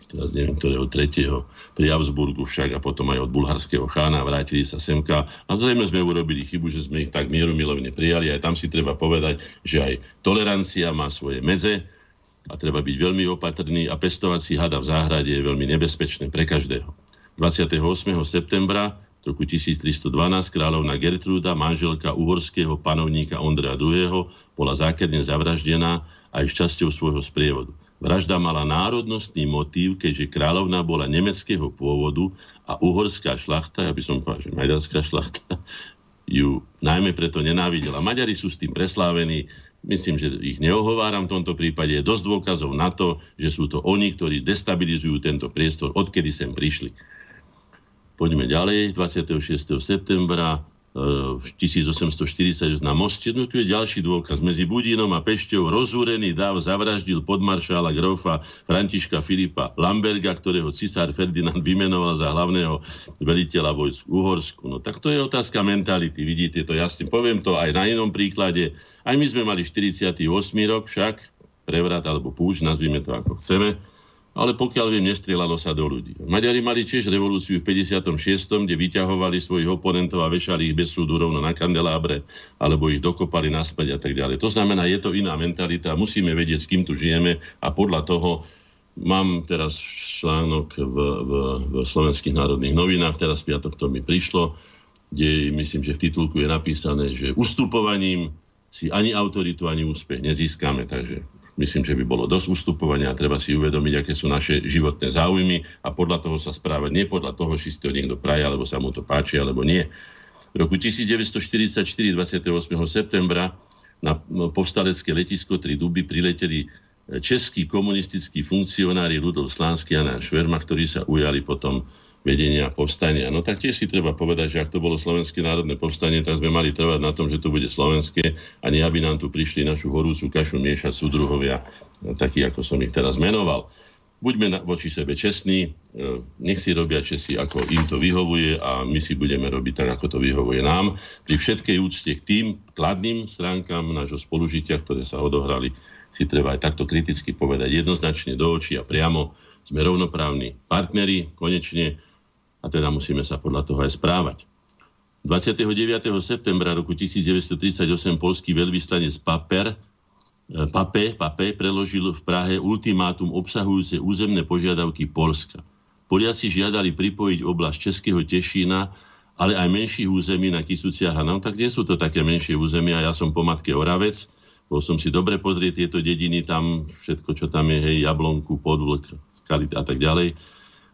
teraz neviem, ktorého tretieho, pri Habsburgu však, a potom aj od bulharského chána, vrátili sa semka. A zrejme sme urobili chybu, že sme ich tak mierumilovne prijali. Aj tam si treba povedať, že aj tolerancia má svoje medze a treba byť veľmi opatrný a pestovať si hada v záhrade je veľmi nebezpečné pre každého. dvadsiateho ôsmeho septembra roku tisíctristodvanásť kráľovna Gertrúda, manželka uhorského panovníka Ondreja druhého, bola zákerne zavraždená aj šťasťou svojho sprievodu. Vražda mala národnostný motív, keďže kráľovna bola nemeckého pôvodu a uhorská šľachta, ja by som povedal, že maďarská šľachta, ju najmä preto nenávidela. Maďari sú s tým preslávení, myslím, že ich neohováram v tomto prípade, je dosť dôkazov na to, že sú to oni, ktorí destabilizujú tento priestor, odkedy sem prišli. Poďme ďalej, dvadsiateho šiesteho septembra tisíc osemsto štyridsaťosem na Moste, no tu je ďalší dôkaz. Medzi Budínom a Pešťou rozúrený dáv zavraždil podmaršála grófa Františka Filipa Lamberga, ktorého cisár Ferdinand vymenoval za hlavného veliteľa vojsk v Uhorsku. No tak to je otázka mentality, vidíte to jasne. Poviem to aj na inom príklade. Aj my sme mali štyridsiaty ôsmy rok však, prevrat alebo púč, nazvime to ako chceme, ale pokiaľ viem, nestrieľalo sa do ľudí. Maďari mali tiež revolúciu v päťdesiatom šiestom, kde vyťahovali svojich oponentov a vešali ich bez súdu rovno na kandelábre, alebo ich dokopali naspäť a tak ďalej. To znamená, je to iná mentalita, musíme vedieť, s kým tu žijeme a podľa toho mám teraz článok v, v, v Slovenských národných novinách, teraz piatok to mi prišlo, kde myslím, že v titulku je napísané, že ustupovaním si ani autoritu, ani úspech nezískame, takže myslím, že by bolo dosť ustupovania a treba si uvedomiť, aké sú naše životné záujmy a podľa toho sa správať, nie podľa toho, či si to niekto praje, alebo sa mu to páči, alebo nie. V roku devätnásťstoštyridsaťštyri, dvadsiateho ôsmeho septembra, na povstalecké letisko Tri Duby prileteli českí komunistickí funkcionári Rudolf Slánsky a Jan Šverma, ktorí sa ujali potom vedenia povstania. No tak tiež si treba povedať, že ak to bolo Slovenské národné povstanie, tak sme mali trvať na tom, že to bude slovenské a nie aby nám tu prišli našu horúcu kašu miešať súdruhovia, takí ako som ich teraz menoval. Buďme voči sebe čestní, nech si robia Česi, ako im to vyhovuje a my si budeme robiť tak, ako to vyhovuje nám. Pri všetkej úcte k tým kladným stránkam nášho spolužitia, ktoré sa odohrali, si treba aj takto kriticky povedať jednoznačne do očí a priamo. Sme rovnoprávni partneri, konečne, a teda musíme sa podľa toho aj správať. dvadsiateho deviateho septembra roku devätnásťstotridsaťosem poľský veľvyslanec Paper, Pape, Pape preložil v Prahe ultimátum obsahujúce územné požiadavky Poľska. Poliaci žiadali pripojiť oblasť Českého Tešína, ale aj menších území na Kysuciach a no, tak nie sú to také menšie územia. Ja som po matke Oravec, bol som si dobre pozrieť tieto dediny, tam všetko, čo tam je, hej, Jablonku, Podvlk, Skalit a tak ďalej.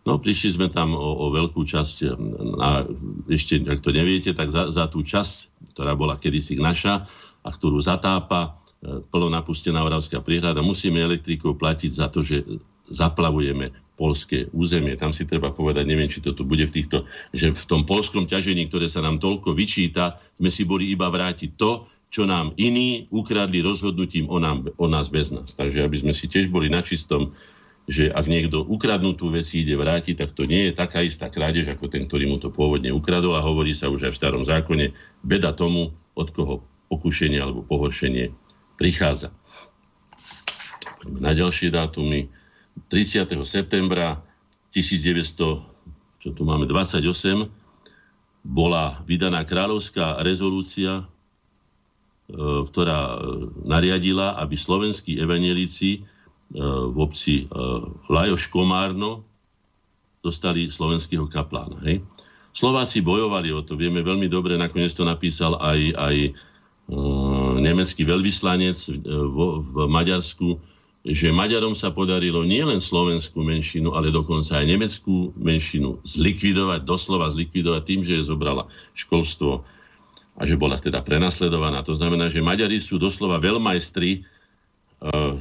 No, prišli sme tam o, o veľkú časť a ešte, ak to neviete, tak za, za tú časť, ktorá bola kedysi naša a ktorú zatápa e, plno napustená Oravská priehrada, musíme elektrikou platiť za to, že zaplavujeme poľské územie. Tam si treba povedať, neviem, či to tu bude v týchto, že v tom poľskom ťažení, ktoré sa nám toľko vyčíta, sme si boli iba vrátiť to, čo nám iní ukradli rozhodnutím o, nám, o nás bez nás. Takže aby sme si tiež boli na čistom, že ak niekto ukradnutú vec ide vrátiť, tak to nie je taká istá krádež ako ten, ktorý mu to pôvodne ukradol, a hovorí sa už aj v starom zákone, beda tomu, od koho pokušenie alebo pohoršenie prichádza. Poďme na ďalšie dátumy. tridsiateho septembra devätnásťstodvadsaťosem, čo tu máme, dvadsaťosem, bola vydaná kráľovská rezolúcia, ktorá nariadila, aby slovenskí evanjelíci v obci Lajoš Komárno dostali slovenského kaplána. Hej. Slováci bojovali o to, vieme veľmi dobre, nakoniec to napísal aj, aj e, nemecký veľvyslanec v, v Maďarsku, že Maďarom sa podarilo nielen slovenskú menšinu, ale dokonca aj nemeckú menšinu zlikvidovať, doslova zlikvidovať tým, že je zobrala školstvo a že bola teda prenasledovaná. To znamená, že Maďari sú doslova veľmajstri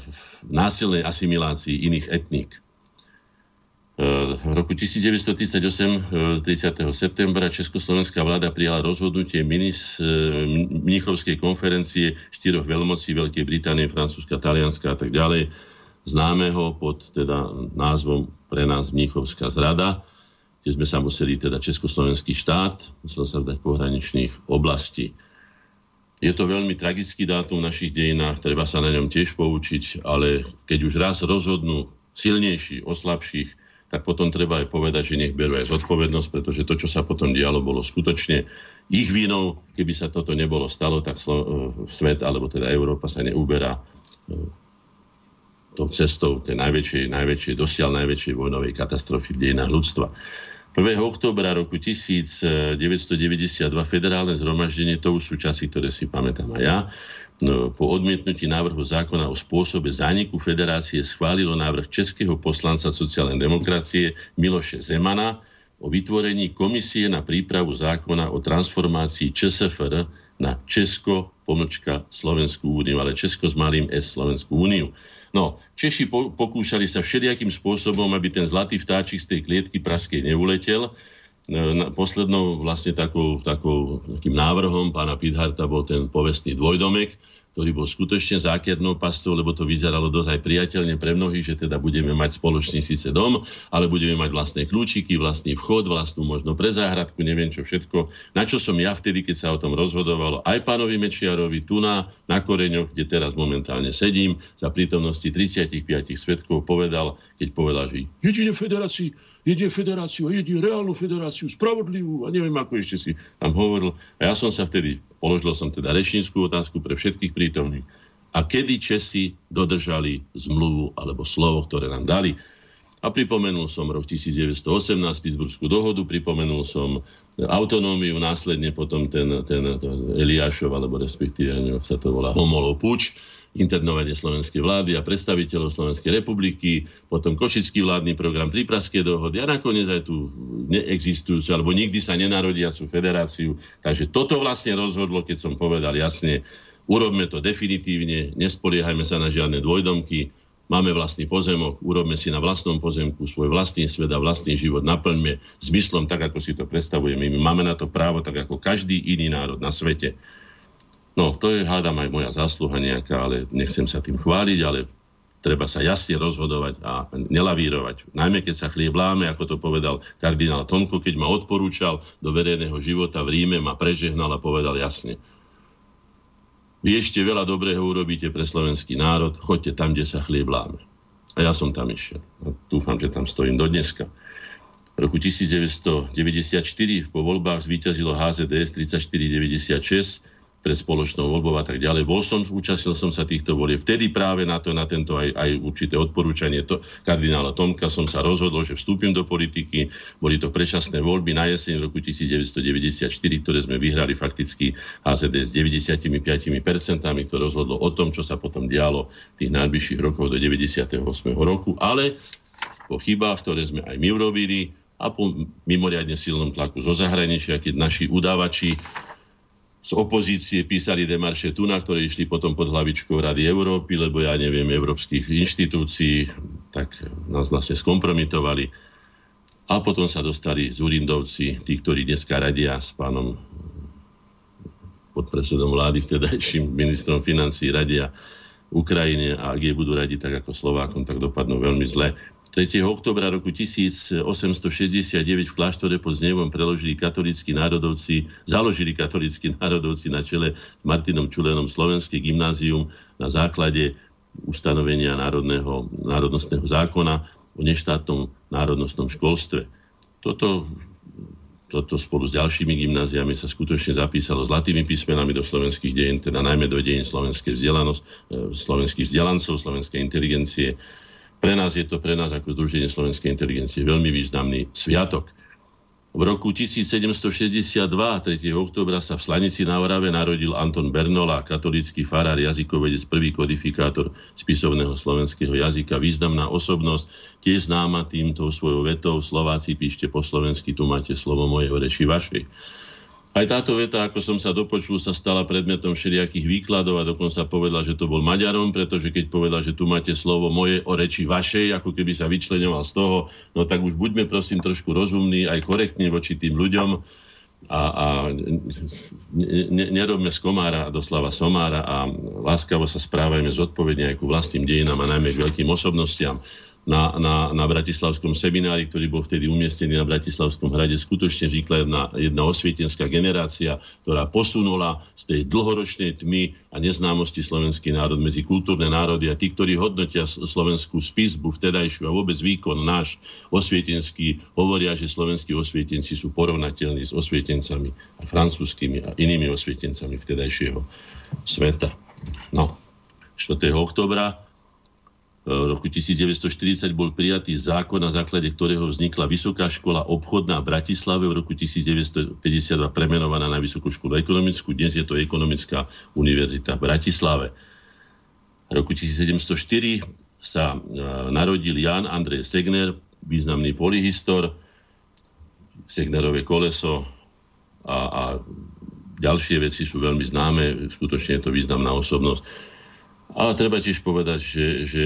v násilnej asimilácii iných etník. V roku devätnásťtridsaťosem, tridsiateho septembra, československá vláda prijala rozhodnutie minis, Mníchovskej konferencie štyroch veľmocí Veľkej Británie, Francúzska, Talianska a tak ďalej, známeho pod teda názvom pre nás Mníchovská zrada, kde sme sa museli, teda československý štát musel sa vzdať pohraničných oblastí. Je to veľmi tragický dátum v našich dejinách, treba sa na ňom tiež poučiť, ale keď už raz rozhodnú silnejší o slabších, tak potom treba aj povedať, že nech berú aj zodpovednosť, pretože to, čo sa potom dialo, bolo skutočne ich vinou. Keby sa toto nebolo stalo, tak svet, alebo teda Európa sa neuberá tou cestou tej najväčšej, najväčšej, dosiaľ najväčšej vojnovej katastrofy v dejinách ľudstva. prvého októbra roku devätnásťdeväťdesiatdva federálne zhromaždenie, to už sú časy, ktoré si pamätám aj ja, no, po odmietnutí návrhu zákona o spôsobe zániku federácie schválilo návrh českého poslanca sociálnej demokracie Miloše Zemana o vytvorení komisie na prípravu zákona o transformácii ČSFR na Česko pomlčka Slovenskú úniu, ale Česko s malým S Slovenskú úniu. No, Češi po- pokúšali sa všelijakým spôsobom, aby ten zlatý vtáčik z tej klietky praskej neuletel. Poslednou vlastne takou, takou takým návrhom pána Pidharta bol ten povestný dvojdomek, ktorý bol skutočne zákernou pastou, lebo to vyzeralo dosť aj priateľne pre mnohých, že teda budeme mať spoločný síce dom, ale budeme mať vlastné kľúčiky, vlastný vchod, vlastnú možno pre záhradku, neviem čo všetko. Na čo som ja vtedy, keď sa o tom rozhodovalo, aj pánovi Mečiarovi tu na, na Koreňoch, kde teraz momentálne sedím, za prítomnosti tridsaťpäť svedkov povedal, keď povedal, že jedine federácii, jedine federáciu, jedine reálnu federáciu, spravodlivú a neviem, ako ešte si tam hovoril. A ja som sa vtedy, položil som teda rečnícku otázku pre všetkých prítomných. A kedy Česi dodržali zmluvu alebo slovo, ktoré nám dali? A pripomenul som rok devätnásťosemnásť, Pittsburghskú dohodu, pripomenul som autonómiu, následne potom ten, ten, ten Eliášov, alebo respektíve, neviem, sa to volá, Homolov puč, internovanie slovenskej vlády a predstaviteľov Slovenskej republiky, potom košický vládny program, tri pražské dohody a nakoniec aj tu neexistujúcu, alebo nikdy sa nenarodiacu federáciu. Takže toto vlastne rozhodlo, keď som povedal jasne, urobme to definitívne, nespoliehajme sa na žiadne dvojdomky, máme vlastný pozemok, urobme si na vlastnom pozemku svoj vlastný svet a vlastný život, naplňme zmyslom tak, ako si to predstavujeme. My máme na to právo tak, ako každý iný národ na svete. No, to je, hádam, aj moja zásluha nejaká, ale nechcem sa tým chváliť, ale treba sa jasne rozhodovať a nelavírovať. Najmä, keď sa chlieb láme, ako to povedal kardinál Tomko, keď ma odporúčal do verejného života v Ríme, ma prežehnal a povedal jasne: vy ešte veľa dobrého urobíte pre slovenský národ, choďte tam, kde sa chlieb láme. A ja som tam išiel. Dúfam, že tam stojím do dneska. V roku devätnásťdeväťdesiatštyri po voľbách zvíťazilo há zet dé es tridsaťštyri deväťdesiatšesť pre spoločnou voľbou a tak ďalej. Bol som, účastnil som sa týchto volieb. Vtedy práve na to, na tento aj, aj určité odporúčanie to, kardinála Tomka som sa rozhodol, že vstúpim do politiky. Boli to predčasné voľby na jeseň v roku devätnásťdeväťdesiatštyri, ktoré sme vyhrali fakticky há zet dé s deväťdesiatpäť percent, to rozhodlo o tom, čo sa potom dialo v tých najbližších rokoch do deväťdesiateho ôsmeho roku, ale po chybách, ktoré sme aj my urobili a po mimoriadne silnom tlaku zo zahraničia, keď naši udávači z opozície písali demarše tu, na ktoré išli potom pod hlavičkou Rady Európy, lebo ja neviem, európskych inštitúcií, tak nás vlastne skompromitovali. A potom sa dostali Zurindovci, tí, ktorí dneska radia s pánom podpredsedom vlády, vtedajším ministrom financií, radia Ukrajine, a ak je budú radiť tak ako Slovákom, tak dopadnú veľmi zle. tretieho októbra roku tisícosemstošesťdesiatdeväť v kláštore pod Znievom preložili katolícki národovci, založili katolícki národovci na čele s Martinom Čulenom slovenské gymnázium na základe ustanovenia národného, národnostného zákona o neštátnom národnostnom školstve. Toto, toto spolu s ďalšími gymnáziami sa skutočne zapísalo zlatými písmenami do slovenských dejín, teda najmä do dejín slovenskej vzdelanosti, slovenských vzdelancov, slovenskej inteligencie. Pre nás je to, pre nás ako Združenie slovenskej inteligencie, veľmi významný sviatok. V roku tisícsedemstošesťdesiatdva, tretieho októbra, sa v Slanici na Orave narodil Anton Bernola, katolícky farár, jazykovedec, prvý kodifikátor spisovného slovenského jazyka, významná osobnosť, tiež známa týmto svojou vetou: Slováci, píšte po slovensky, tu máte slovo moje, o reči vašej. Aj táto veta, ako som sa dopočul, sa stala predmetom všelijakých výkladov a dokonca povedal, že to bol Maďarom, pretože keď povedal, že tu máte slovo moje, o reči vašej, ako keby sa vyčleňoval z toho, no tak už buďme prosím trošku rozumní, aj korektní voči tým ľuďom a, a ne, nerobme z komára doslova somára a láskavo sa správajme zodpovedne aj ku vlastným dejinám a najmä k veľkým osobnostiam. Na, na, na bratislavskom seminári, ktorý bol vtedy umiestnený na Bratislavskom hrade, skutočne vznikla jedna, jedna osvietenská generácia, ktorá posunula z tej dlhoročnej tmy a neznámosti slovenský národ medzi kultúrne národy, a tí, ktorí hodnotia slovenskú spisbu vtedajšiu a vôbec výkon náš osvietenský, hovoria, že slovenskí osvietenci sú porovnateľní s osvietencami a francúzskými a inými osvietencami vtedajšieho sveta. No, štvrtého októbra v roku devätnásťštyridsať bol prijatý zákon, na základe ktorého vznikla Vysoká škola obchodná v Bratislave, v roku devätnásťpäťdesiatdva premenovaná na Vysokú školu ekonomickú, dnes je to Ekonomická univerzita v Bratislave. V roku sedemnásťštyri sa narodil Jan Andrej Segner, významný polyhistor, Segnerové koleso a, a ďalšie veci sú veľmi známe, skutočne je to významná osobnosť. Ale treba tiež povedať, že, že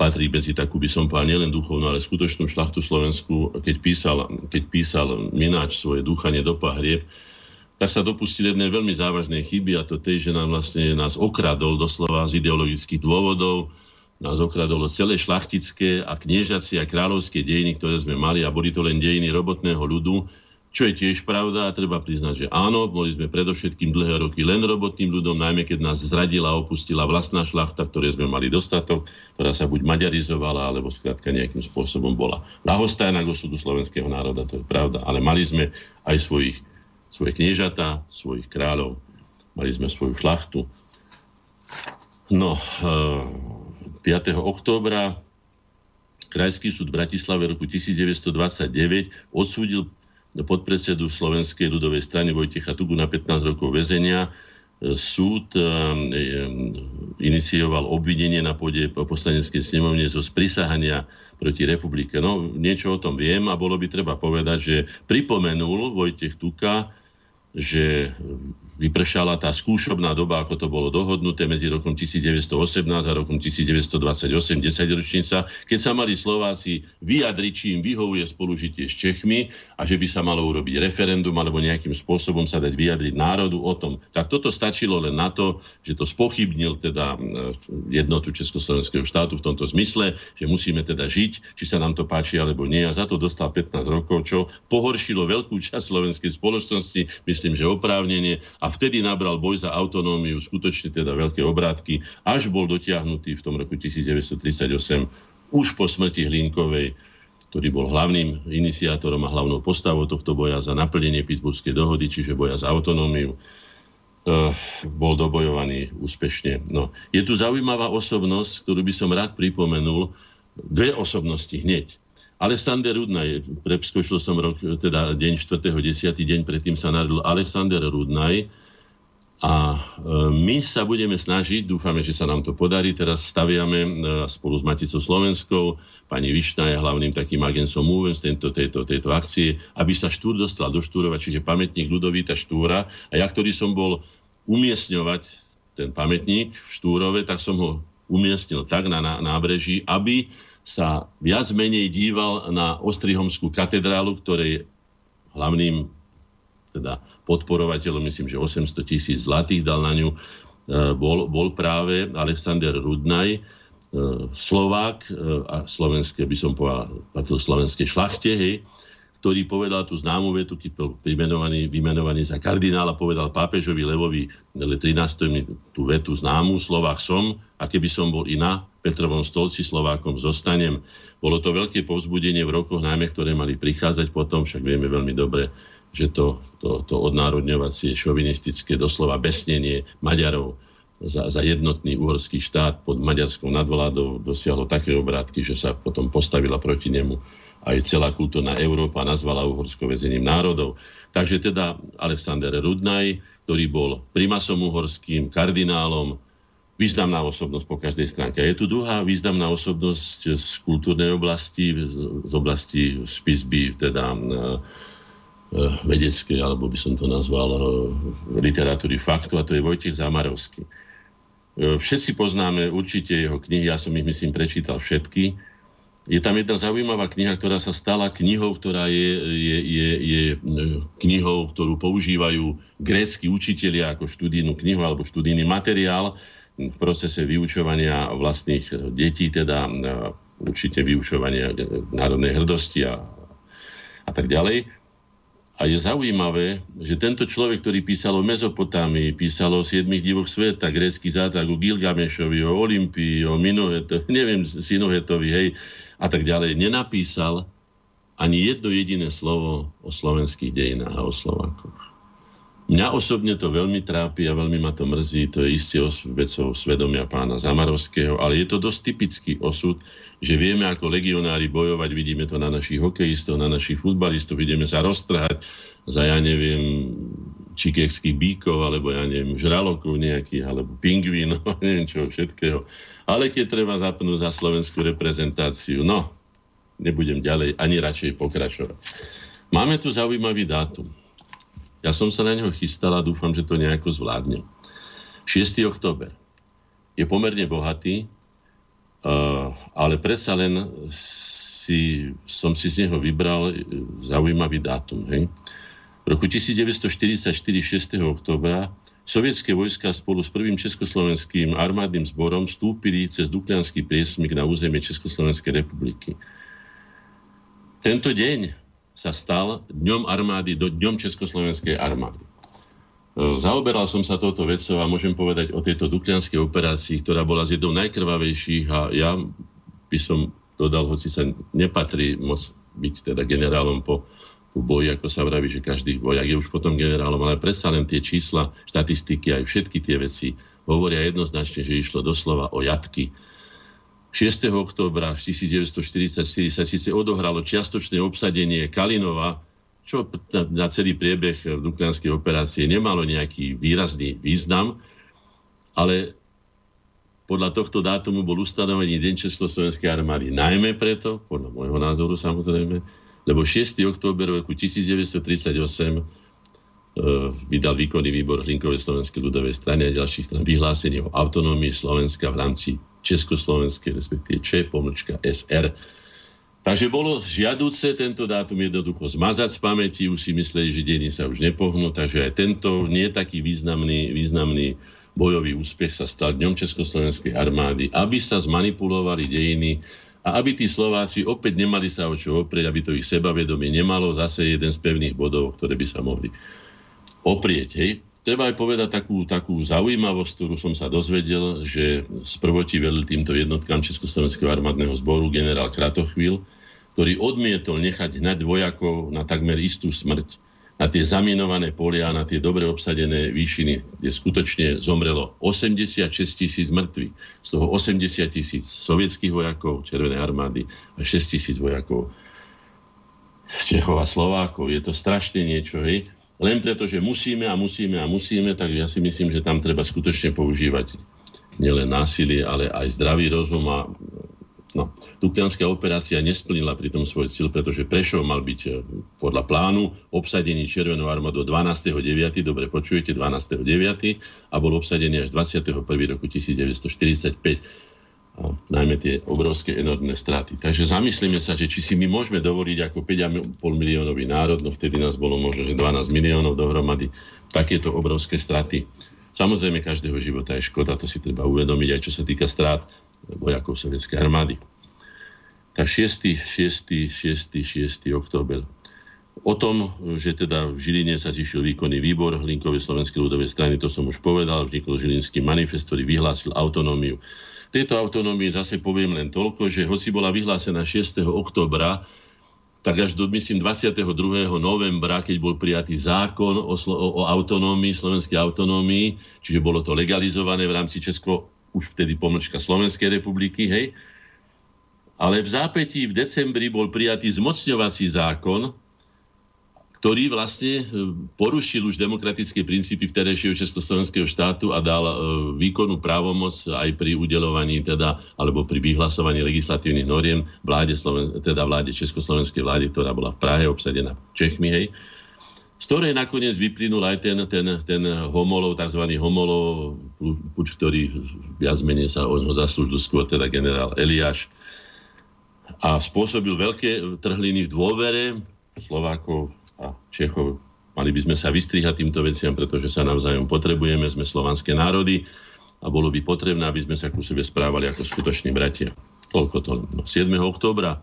patrí medzi takú, by som povedal, nielen duchovnú, ale skutočnú šlachtu slovenskú. Keď písal, keď písal Mináč svoje Dúchanie do pahrieb, tak sa dopustil jednej veľmi závažnej chyby, a to tej, že nám vlastne nás okradol doslova z ideologických dôvodov, nás okradol celé šlachtické a kniežacie a kráľovské dejiny, ktoré sme mali, a boli to len dejiny robotného ľudu. Čo je tiež pravda, a treba priznať, že áno, boli sme predovšetkým dlhé roky len robotným ľudom, najmä keď nás zradila a opustila vlastná šlachta, ktorej sme mali dostatok, ktorá sa buď maďarizovala, alebo skrátka nejakým spôsobom bola ľahostajná k osudu slovenského národa, to je pravda. Ale mali sme aj svojich, svoje kniežatá, svojich kráľov, mali sme svoju šlachtu. No, piateho októbra Krajský súd v Bratislave v roku devätnásťdvadsaťdeväť odsúdil podpredsedu Slovenskej ľudovej strany Vojtecha Tugu na pätnásť rokov väzenia. Súd inicioval obvinenie na pôde poslaneckej snemovne zo sprisahania proti republike. No, niečo o tom viem a bolo by treba povedať, že pripomenul Vojtech Tuka, že vypršala tá skúšobná doba, ako to bolo dohodnuté, medzi rokom devätnásťosemnásť a rokom devätnásťdvadsaťosem, desaťročnica, keď sa mali Slováci vyjadriť, či im vyhovuje spolužitie s Čechmi a že by sa malo urobiť referendum alebo nejakým spôsobom sa dať vyjadriť národu o tom. Tak toto stačilo len na to, že to spochybnil teda jednotu Československého štátu v tomto zmysle, že musíme teda žiť, či sa nám to páči alebo nie, a za to dostal pätnásť rokov, čo pohoršilo veľkú časť slovenskej spoločnosti, myslím, že oprávnenie. A vtedy nabral boj za autonómiu skutočne teda veľké obrátky, až bol dotiahnutý v tom roku devätnásťtridsaťosem už po smrti Hlinkovej, ktorý bol hlavným iniciátorom a hlavnou postavou tohto boja za naplnenie Pittsburghskej dohody, čiže boja za autonómiu. Uh, bol dobojovaný úspešne. No. Je tu zaujímavá osobnosť, ktorú by som rád pripomenul. Dve osobnosti hneď. Alexander Rudnaj, preskočil som rok, teda deň štvrtého desiateho, deň predtým sa narodil Alexander Rudnaj, a my sa budeme snažiť, dúfame, že sa nám to podarí, teraz staviame spolu s Maticou Slovenskou, pani Višna je hlavným takým agencom Movens tento, tejto, tejto akcie, aby sa Štúr dostal do Štúrova, čiže pamätník Ľudovíta Štúra, a ja, ktorý som bol umiestňovať ten pamätník v Štúrove, tak som ho umiestnil tak na nábreží, aby sa viac menej díval na Ostrihomskú katedrálu, ktorej hlavným teda podporovateľom, myslím, že osemsto tisíc zlatých dal na ňu, bol, bol práve Alexander Rudnaj, Slovák a slovenské, by som povedal, patril slovenskej šlachte, hej, ktorý povedal tú známú vetu, keď bol vymenovaný, vymenovaný za kardinála, povedal pápežovi Levovi trinástemu tú vetu známú: Slovák som, a keby som bol i na Petrovom stolci, Slovákom zostanem. Bolo to veľké povzbudenie v rokoch, najmä ktoré mali prichádzať potom, však vieme veľmi dobre, že to, to, to odnárodňovacie, šovinistické, doslova besnenie Maďarov za, za jednotný uhorský štát pod maďarskou nadvládou dosiahlo také obrátky, že sa potom postavila proti nemu aj celá kultúrna Európa nazvala Uhorsko väzením národov. Takže teda Alexander Rudnaj, ktorý bol primasom uhorským, kardinálom, významná osobnosť po každej stránke. Je tu druhá významná osobnosť z kultúrnej oblasti, z oblasti spisby, teda vedeckej, alebo by som to nazval literatúry faktu, a to je Vojtech Zámorovský. Všetci poznáme určite jeho knihy, ja som ich myslím prečítal všetky. Je tam jedna zaujímavá kniha, ktorá sa stala knihou, ktorá je, je, je, je knihou, ktorú používajú grécki učitelia ako študijnú knihu alebo študijný materiál v procese vyučovania vlastných detí, teda určite vyučovania národnej hrdosti a, a tak ďalej. A je zaujímavé, že tento človek, ktorý písal o Mezopotámii, písal o siedmych divoch sveta, grécky zátah, o Gilgamešovi, o Olympii, o Minuhetovi, neviem, Sinuhetovi, hej, a tak ďalej, nenapísal ani jedno jediné slovo o slovenských dejinách a o Slovákoch. Mňa osobne to veľmi trápi a veľmi ma to mrzí, to je isté vecou svedomia pána Zámorovského, ale je to dosť typický osud, že vieme ako legionári bojovať, vidíme to na našich hokejistov, na našich futbalistov, ideme sa roztrhať za, ja neviem, čikekských bíkov, alebo ja neviem, žralokov nejakých, alebo pingvínov, neviem čoho všetkého. Ale keď treba zapnúť za slovenskú reprezentáciu, no, nebudem ďalej, ani radšej pokračovať. Máme tu zaujímavý dátum. Ja som sa na neho chystal a dúfam, že to nejako zvládnem. šiesteho október. Je pomerne bohatý, Uh, ale predsa len si, som si z neho vybral zaujímavý dátum. Hej. V roku devätnásťstoštyridsaťštyri, šiesteho októbra, sovietské vojska spolu s prvým československým armádnym zborom vstúpili cez Dukliansky priesmyk na územie Československej republiky. Tento deň sa stal dňom armády, do dňom Československej armády. Zaoberal som sa touto vecou a môžem povedať o tejto duklianskej operácii, ktorá bola z jednou najkrvavejších, a ja by som dodal, hoci sa nepatrí moc byť teda generálom po, po boji, ako sa vraví, že každý vojak je už potom generálom, ale predsa len tie čísla, štatistiky, aj všetky tie veci hovoria jednoznačne, že išlo doslova o jatky. šiesteho októbra devätnásťstoštyridsaťštyri sa síce odohralo čiastočné obsadenie Kalinova, čo na celý priebeh duklianskej operácie nemalo nejaký výrazný význam, ale podľa tohto dátumu bol ustanovený deň Československej armády. Najmä preto, podľa môjho názoru samozrejme, lebo šiesteho október roku devätnásťstotridsaťosem e, vydal výkonný výbor Hlinkovej Slovenskej ľudovej strany a ďalších stran vyhlásenie o autonómii Slovenska v rámci Československej, respektíve Č, pomlčka es er. Takže bolo žiaduce tento dátum jednoducho zmazať z pamäti, už si mysleli, že dejiny sa už nepohnú, takže aj tento nie taký významný, významný bojový úspech sa stal dňom Československej armády, aby sa zmanipulovali dejiny a aby tí Slováci opäť nemali sa o čo oprieť, aby to ich sebavedomie nemalo, zase jeden z pevných bodov, ktoré by sa mohli oprieť, hej. Treba aj povedať takú, takú zaujímavosť, ktorú som sa dozvedel, že sprvoti velil týmto jednotkám Československého armádneho zboru generál Kratochvíl, ktorý odmietol nechať hnať vojakov na takmer istú smrť, na tie zaminované polia, na tie dobre obsadené výšiny, kde skutočne zomrelo osemdesiatšesť tisíc mŕtvych, z toho osemdesiat tisíc sovietských vojakov Červenej armády a šesť tisíc vojakov Čechov a Slovákov. Je to strašne niečo, hej? Len preto, že musíme a musíme a musíme, tak ja si myslím, že tam treba skutočne používať nielen násilie, ale aj zdravý rozum. A no, duklianská operácia nesplnila pri tom svoj cieľ, pretože Prešov mal byť podľa plánu obsadený Červenou armádou dvanásteho deviateho, dobre počujete, dvanásteho deviateho a bol obsadený až dvadsiateho prvého roku devätnásťstoštyridsaťpäť. A najmä tie obrovské enormné straty. Takže zamyslíme sa, že či si my môžeme dovoliť ako päť a pol miliónový národ, no vtedy nás bolo možno, že dvanásť miliónov dohromady, takéto obrovské straty. Samozrejme, každého života je škoda, to si treba uvedomiť, aj čo sa týka strát vojakov sovietskej armády. Tak šiesteho šiesteho šiesteho šiesteho október. O tom, že teda v Žiline sa zišiel výkonný výbor Hlinkovej Slovenskej ľudovej strany, to som už povedal, vznikol Žilinský manifest, ktorý vyhlásil autonómiu. Tejto autonómii zase poviem len toľko, že hoci bola vyhlásená šiesteho októbra, tak až do, myslím, dvadsiateho druhého novembra, keď bol prijatý zákon o, slo- o autonómii, slovenskej autonómii, čiže bolo to legalizované v rámci Česko, už vtedy pomlčka Slovenskej republiky, hej. A Ale v zápätí v decembri bol prijatý zmocňovací zákon, ktorý vlastne porušil už demokratické princípy vtedajšieho československého štátu a dal výkonnú právomoc aj pri udelovaní teda, alebo pri vyhlasovaní legislatívnych noriem vláde, Sloven- teda vláde československej vláde, ktorá bola v Prahe obsadená Čechmi, hej, z ktorej nakoniec vyplynul aj ten, ten, ten Homolov, tzv. Homolov puč, ktorý viac menej sa o ňoho zaslúžil skôr teda generál Eliáš a spôsobil veľké trhliny v dôvere Slovákov a Čechov. Mali by sme sa vystrihať týmto veciam, pretože sa navzájom potrebujeme, sme slovanské národy a bolo by potrebné, aby sme sa ku sebe správali ako skutoční bratia. Toľko to. No, siedmeho októbra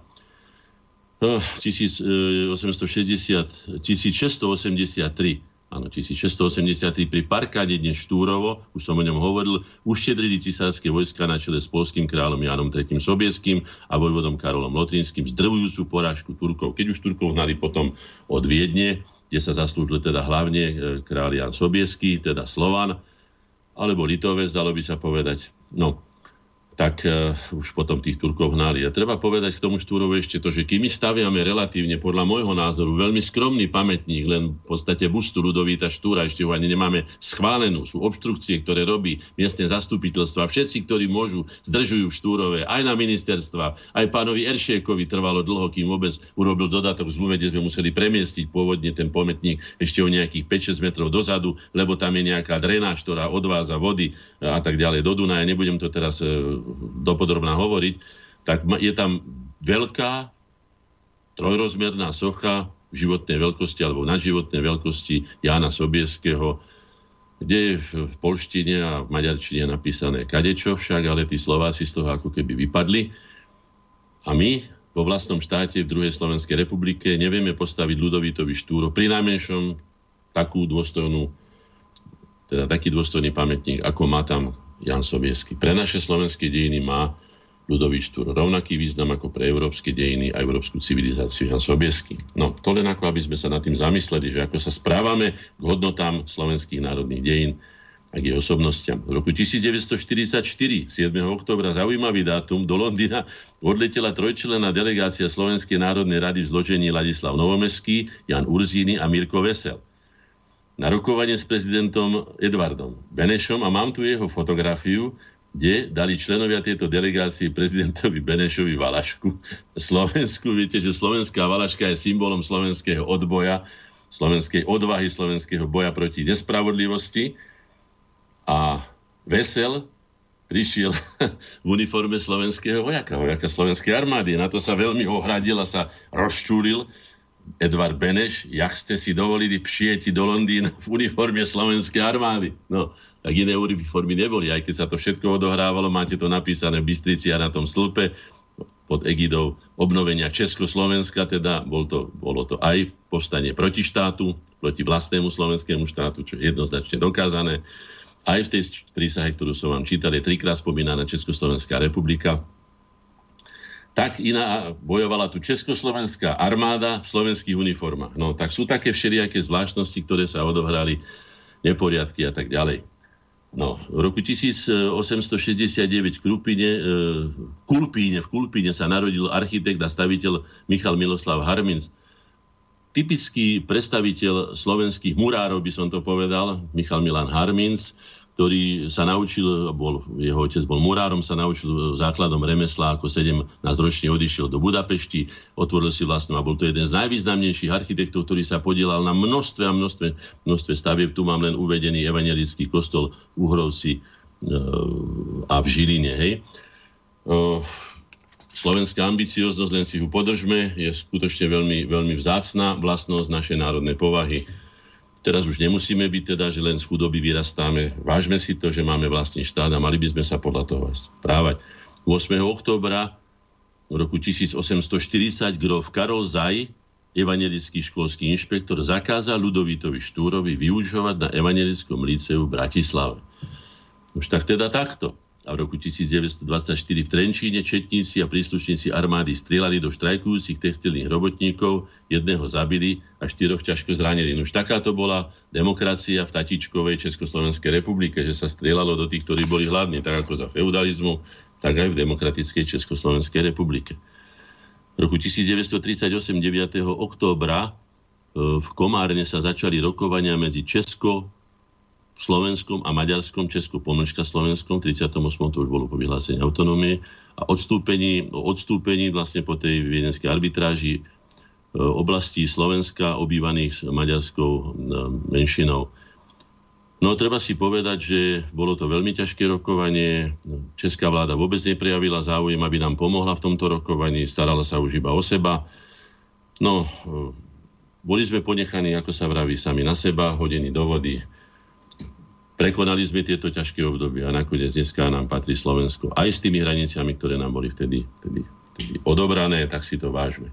tisícosemstoosemdesiat, tisícšesťstoosemdesiattri, áno, tisícšesťstoosemdesiattri pri Parkáde dnes Štúrovo, už som o ňom hovoril, uštedrili cisárske vojska na čele s polským kráľom Jánom tretím. Sobieským a vojvodom Karolom Lotrínským zdrvujúcu porážku Turkov. Keď už Turkov hnali potom od Viedne, kde sa zaslúžil teda hlavne kráľ Ján Sobieský, teda Slovan, alebo Litovec, dalo by sa povedať. No, tak uh, už potom tých Turkov hnali. A treba povedať k tomu Štúrovu ešte to, že kým my staviame relatívne, podľa môjho názoru, veľmi skromný pamätník, len v podstate bustu Ľudovíta Štúra, ešte ho ani nemáme schválenú, sú obštrukcie, ktoré robí miestne zastupiteľstvo a všetci, ktorí môžu, zdržujú v Štúrove, aj na ministerstva, aj pánovi Eršiekovi trvalo dlho, kým vôbec urobil dodatok zmluve, kde sme museli premiestiť pôvodne ten pamätník ešte o nejakých päť až šesť metrov dozadu, lebo tam je nejaká drenáž, ktorá odváza vody a tak ďalej do Dunaja. Nebudem to teraz uh, dopodrobná hovoriť, tak je tam veľká trojrozmerná socha v životnej veľkosti alebo nadživotnej veľkosti Jána Sobieského, kde je v polštine a v maďarčine napísané kadečo však, ale tí Slováci z toho ako keby vypadli. A my vo vlastnom štáte v druhej Slovenskej republike nevieme postaviť Ľudovítovi Štúro pri najmenšom takú dôstojnú, teda taký dôstojný pamätník, ako má tam Ján Sobieský. Pre naše slovenské dejiny má Ľudovít Štúr rovnaký význam ako pre európske dejiny a európsku civilizáciu Ján Sobieský. No, to len ako, aby sme sa nad tým zamysleli, že ako sa správame k hodnotám slovenských národných dejín a k jej osobnostiam. V roku devätnásťstoštyridsaťštyri, siedmeho októbra, zaujímavý dátum, do Londýna odletela trojčlenná delegácia Slovenskej národnej rady v zložení Ladislav Novomeský, Jan Urzíny a Mirko Vesel na rokovanie s prezidentom Edvardom Benešom a mám tu jeho fotografiu, kde dali členovia tejto delegácie prezidentovi Benešovi valašku slovenskú. Viete, že slovenská valaška je symbolom slovenského odboja, slovenskej odvahy, slovenského boja proti nespravodlivosti. A Vesel prišiel v uniforme slovenského vojaka, vojaka slovenskej armády. Na to sa veľmi ohradil a sa rozčúril Edvard Beneš, jak ste si dovolili pšieti do Londýna v uniforme slovenskej armády. No, tak iné uniformy neboli, aj keď sa to všetko odohrávalo, máte to napísané v Bystrici a na tom stĺpe pod egidou obnovenia Československa, teda bol to, bolo to aj povstanie proti štátu, proti vlastnému slovenskému štátu, čo je jednoznačne dokázané. Aj v tej prísahe, ktorú som vám čítal, je trikrát spomínaná Československá republika. Tak iná bojovala tu Československá armáda v slovenských uniformách. No tak sú také všelijaké zvláštnosti, ktoré sa odohrali, neporiadky a tak ďalej. No, v roku tisícosemstošesťdesiatdeväť v Kulpíne, v Kulpíne, v Kulpíne sa narodil architekt a staviteľ Michal Miloslav Harminc. Typický predstaviteľ slovenských murárov, by som to povedal, Michal Milan Harminc, ktorý sa naučil, bol, jeho otec bol murárom, sa naučil základom remesla, ako sedemnásťročný odišiel do Budapešti, otvoril si vlastnú a bol to jeden z najvýznamnejších architektov, ktorý sa podielal na množstve a množstve, množstve stavieb. Tu mám len uvedený evangelický kostol v Uhrovci e, a v Žiline. Hej. E, slovenská ambicioznosť, len si ju podržme, je skutočne veľmi, veľmi vzácna vlastnosť našej národnej povahy. Teraz už nemusíme byť teda, že len z chudoby vyrastáme. Vážme si to, že máme vlastný štát a mali by sme sa podľa toho správať. ôsmeho októbra v roku tisícosemstoštyridsať gróf Karol Zaj, evangelický školský inšpektor, zakázal Ľudovítovi Štúrovi vyučovať na evangelickom líceu v Bratislave. Už tak teda takto. A v roku devätnásťstodvadsaťštyri v Trenčíne četníci a príslušníci armády strieľali do štrajkujúcich textilných robotníkov, jedného zabili a štyroch ťažko zranili. Už taká to bola demokracia v tatičkovej Československej republike, že sa strieľalo do tých, ktorí boli hladní, tak ako za feudalizmu, tak aj v demokratickej Československej republike. roku devätnásť tridsaťosem deviateho októbra v Komárne sa začali rokovania medzi Česko, Slovenskom a Maďarskom, Česko pomlčka Slovenskom, tridsiatom ôsmom to už bolo po vyhlásení autonómie, a odstúpení, odstúpení vlastne po tej viedenskej arbitráži oblastí Slovenska obývaných maďarskou menšinou. No treba si povedať, že bolo to veľmi ťažké rokovanie. Česká vláda vôbec neprejavila záujem, aby nám pomohla v tomto rokovaní. Starala sa už iba o seba. No, boli sme ponechaní, ako sa vraví, sami na seba, hodení do vody. Prekonali sme tieto ťažké obdobia a nakoniec dneska nám patrí Slovensko. Aj s tými hraniciami, ktoré nám boli vtedy, vtedy, vtedy odobrané, tak si to vážme.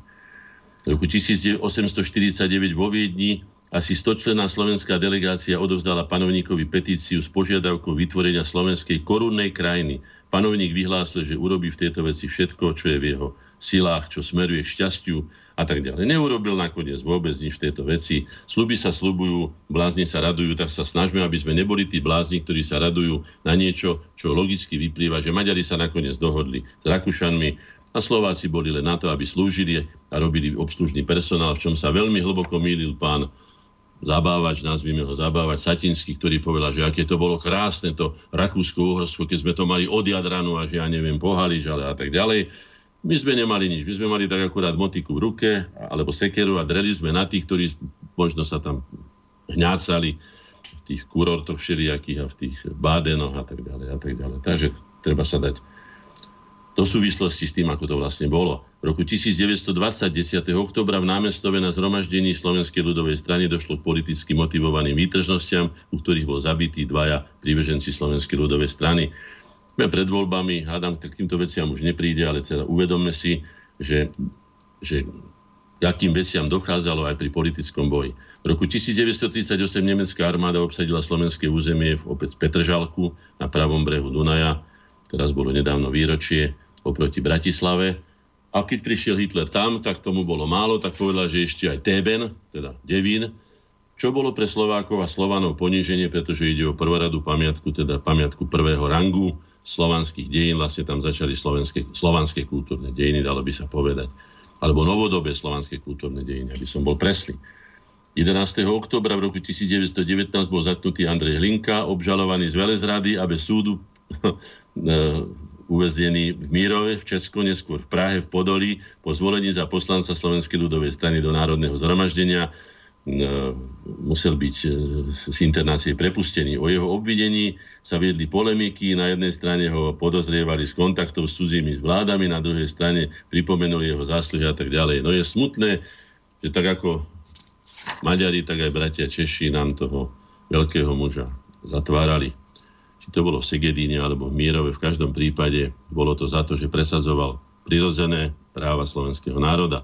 V roku tisícosemstoštyridsaťdeväť vo Viedni asi stočlenná slovenská delegácia odovzdala panovníkovi petíciu s požiadavkou vytvorenia slovenskej korunnej krajiny. Panovník vyhlásil, že urobí v tejto veci všetko, čo je v jeho silách, čo smeruje k šťastiu a tak ďalej. Neurobil nakoniec vôbec nič v tejto veci. Sľuby sa sľubujú, blázni sa radujú, tak sa snažme, aby sme neboli tí blázni, ktorí sa radujú na niečo, čo logicky vyplýva, že Maďari sa nakoniec dohodli s Rakúšanmi a Slováci boli len na to, aby slúžili a robili obslužný personál, v čom sa veľmi hlboko mýlil pán Zabávač, nazvime ho Zabávač, Satinský, ktorý povedal, že aké to bolo krásne, to Rakúsko-Uhorsko, keď sme to mali od Jadranu a že ja neviem, Pohalič, ale a tak ďalej. My sme nemali nič, my sme mali tak akurát motiku v ruke, alebo sekeru a dreli sme na tých, ktorí možno sa tam hňácali v tých kurortoch všelijakých a v tých bádenoch a tak ďalej a tak ďalej. Takže treba sa dať do súvislosti s tým, ako to vlastne bolo. V roku devätnásť dvadsať desiateho októbra v Námestove na zhromaždení Slovenskej ľudovej strany došlo k politicky motivovaným výtržnostiam, u ktorých bol zabitý dvaja príbeženci Slovenskej ľudovej strany. Sme pred voľbami, hádam, k týmto veciam už nepríde, ale teda uvedomme si, že, že akým veciam dochádzalo aj pri politickom boji. V roku devätnásť tridsaťosem nemecká armáda obsadila slovenské územie v opäť Petržalku na pravom brehu Dunaja. Teraz bolo nedávno výročie oproti Bratislave. A keď prišiel Hitler tam, tak tomu bolo málo, tak povedal, že ešte aj Teben, teda Devín, čo bolo pre Slovákov a Slovanov poníženie, pretože ide o prvoradu pamiatku, teda pamiatku prvého rangu slovanských dejín, vlastne tam začali slovenské, slovanské kultúrne dejiny, dalo by sa povedať, alebo novodobé slovanské kultúrne dejiny, aby som bol presný. jedenásteho októbra v roku devätnásť devätnásť bol zatknutý Andrej Hlinka, obžalovaný z velezrady a bez súdu uväznený v Mírove, v Česku, neskôr v Prahe, v Podolí, po zvolení za poslanca Slovenskej ľudovej strany do Národného zhromaždenia musel byť z internácie prepustený. O jeho obvinení sa viedli polemiky, na jednej strane ho podozrievali z kontaktov s cudzími vládami, na druhej strane pripomenuli jeho zásluhy a tak ďalej. No je smutné, že tak ako Maďari, tak aj bratia Češi nám toho veľkého muža zatvárali. To bolo v Segedíne alebo v Mírove, v každom prípade bolo to za to, že presadzoval prirodzené práva slovenského národa.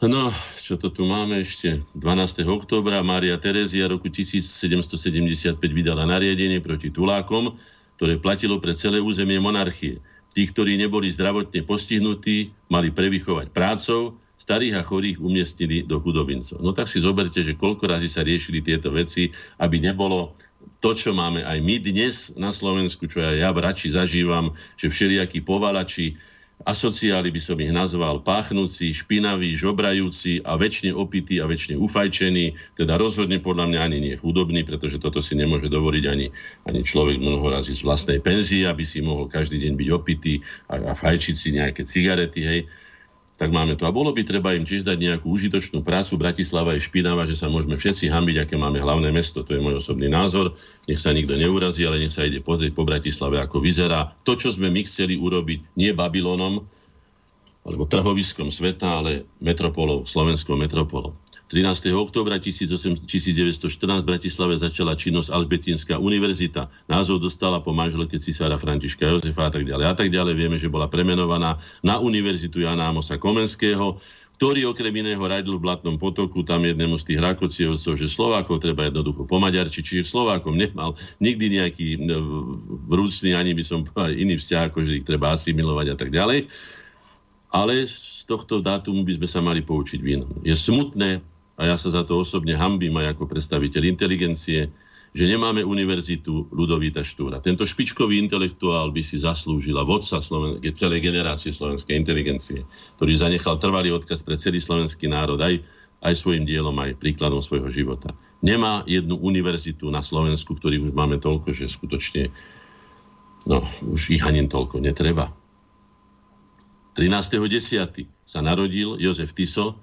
No, čo to tu máme ešte? dvanásteho októbra Mária Terézia roku tisícsedemstosedemdesiatpäť vydala nariadenie proti tulákom, ktoré platilo pre celé územie monarchie. Tí, ktorí neboli zdravotne postihnutí, mali prevychovať prácou, starých a chorých umiestnili do chudobincov. No tak si zoberte, že koľko razy sa riešili tieto veci, aby nebolo to, čo máme aj my dnes na Slovensku, čo ja, ja v Rači zažívam, že všelijakí povalači, asociáli by som ich nazval, páchnúci, špinaví, žobrajúci a väčšine opití a väčšine ufajčení, teda rozhodne podľa mňa ani nie chudobní, pretože toto si nemôže dovoliť ani, ani človek mnoho razy z vlastnej penzie, aby si mohol každý deň byť opitý a, a fajčiť si nejaké cigarety, hej. Tak máme to. A bolo by treba im tiež dať nejakú užitočnú prácu. Bratislava je špinavá, že sa môžeme všetci hanbiť, aké máme hlavné mesto. To je môj osobný názor. Nech sa nikto neurazí, ale nech sa ide pozrieť po Bratislave, ako vyzerá to, čo sme my chceli urobiť, nie Babylonom alebo trhoviskom sveta, ale metropolou, slovenskou metropolou. trinásteho októbra devätnásť štrnásť v Bratislave začala činnosť Albertínska univerzita. Názov dostala po manželke cisára Františka Jozefa a tak ďalej. A tak ďalej vieme, že bola premenovaná na Univerzitu Jana Ámosa Komenského, ktorý okrem iného radil v Blatnom potoku, tam jednému z tých Rákocievcov, že Slovákov treba jednoducho pomaďarčiť, čiže Slovákom nemal nikdy nejaký vrúcný, ani by som povedal, iný vzťah, ako že ich treba asimilovať a tak ďalej. Ale z tohto dátumu by sme sa mali poučiť vínom. Je smutné, a ja sa za to osobne hanbím aj ako predstaviteľ inteligencie, že nemáme univerzitu Ľudovíta Štúra. Tento špičkový intelektuál by si zaslúžil a vodca Sloven- celej generácie slovenskej inteligencie, ktorý zanechal trvalý odkaz pre celý slovenský národ aj, aj svojim dielom, aj príkladom svojho života. Nemá jednu univerzitu na Slovensku, ktorých už máme toľko, že skutočne no, už ich ani toľko netreba. trinásteho desiateho sa narodil Jozef Tiso,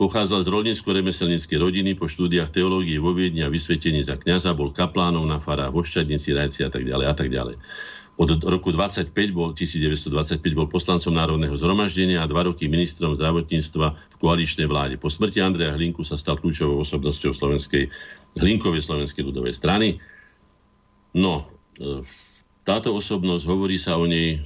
pochádzal z rolnícko-remeselníckej rodiny, po štúdiách teológie vo Viedni a vysvetení za kňaza, bol kaplánom na farách vo Šťadnici, Rajci a tak ďalej a tak ďalej. Od roku dvadsaťpäť bol, devätnásťdvadsaťpäť bol poslancom Národného zhromaždenia a dva roky ministrom zdravotníctva v koaličnej vláde. Po smrti Andreja Hlinku sa stal kľúčovou osobnosťou slovenskej Hlinkovej slovenskej ľudovej strany. No, táto osobnosť, hovorí sa o nej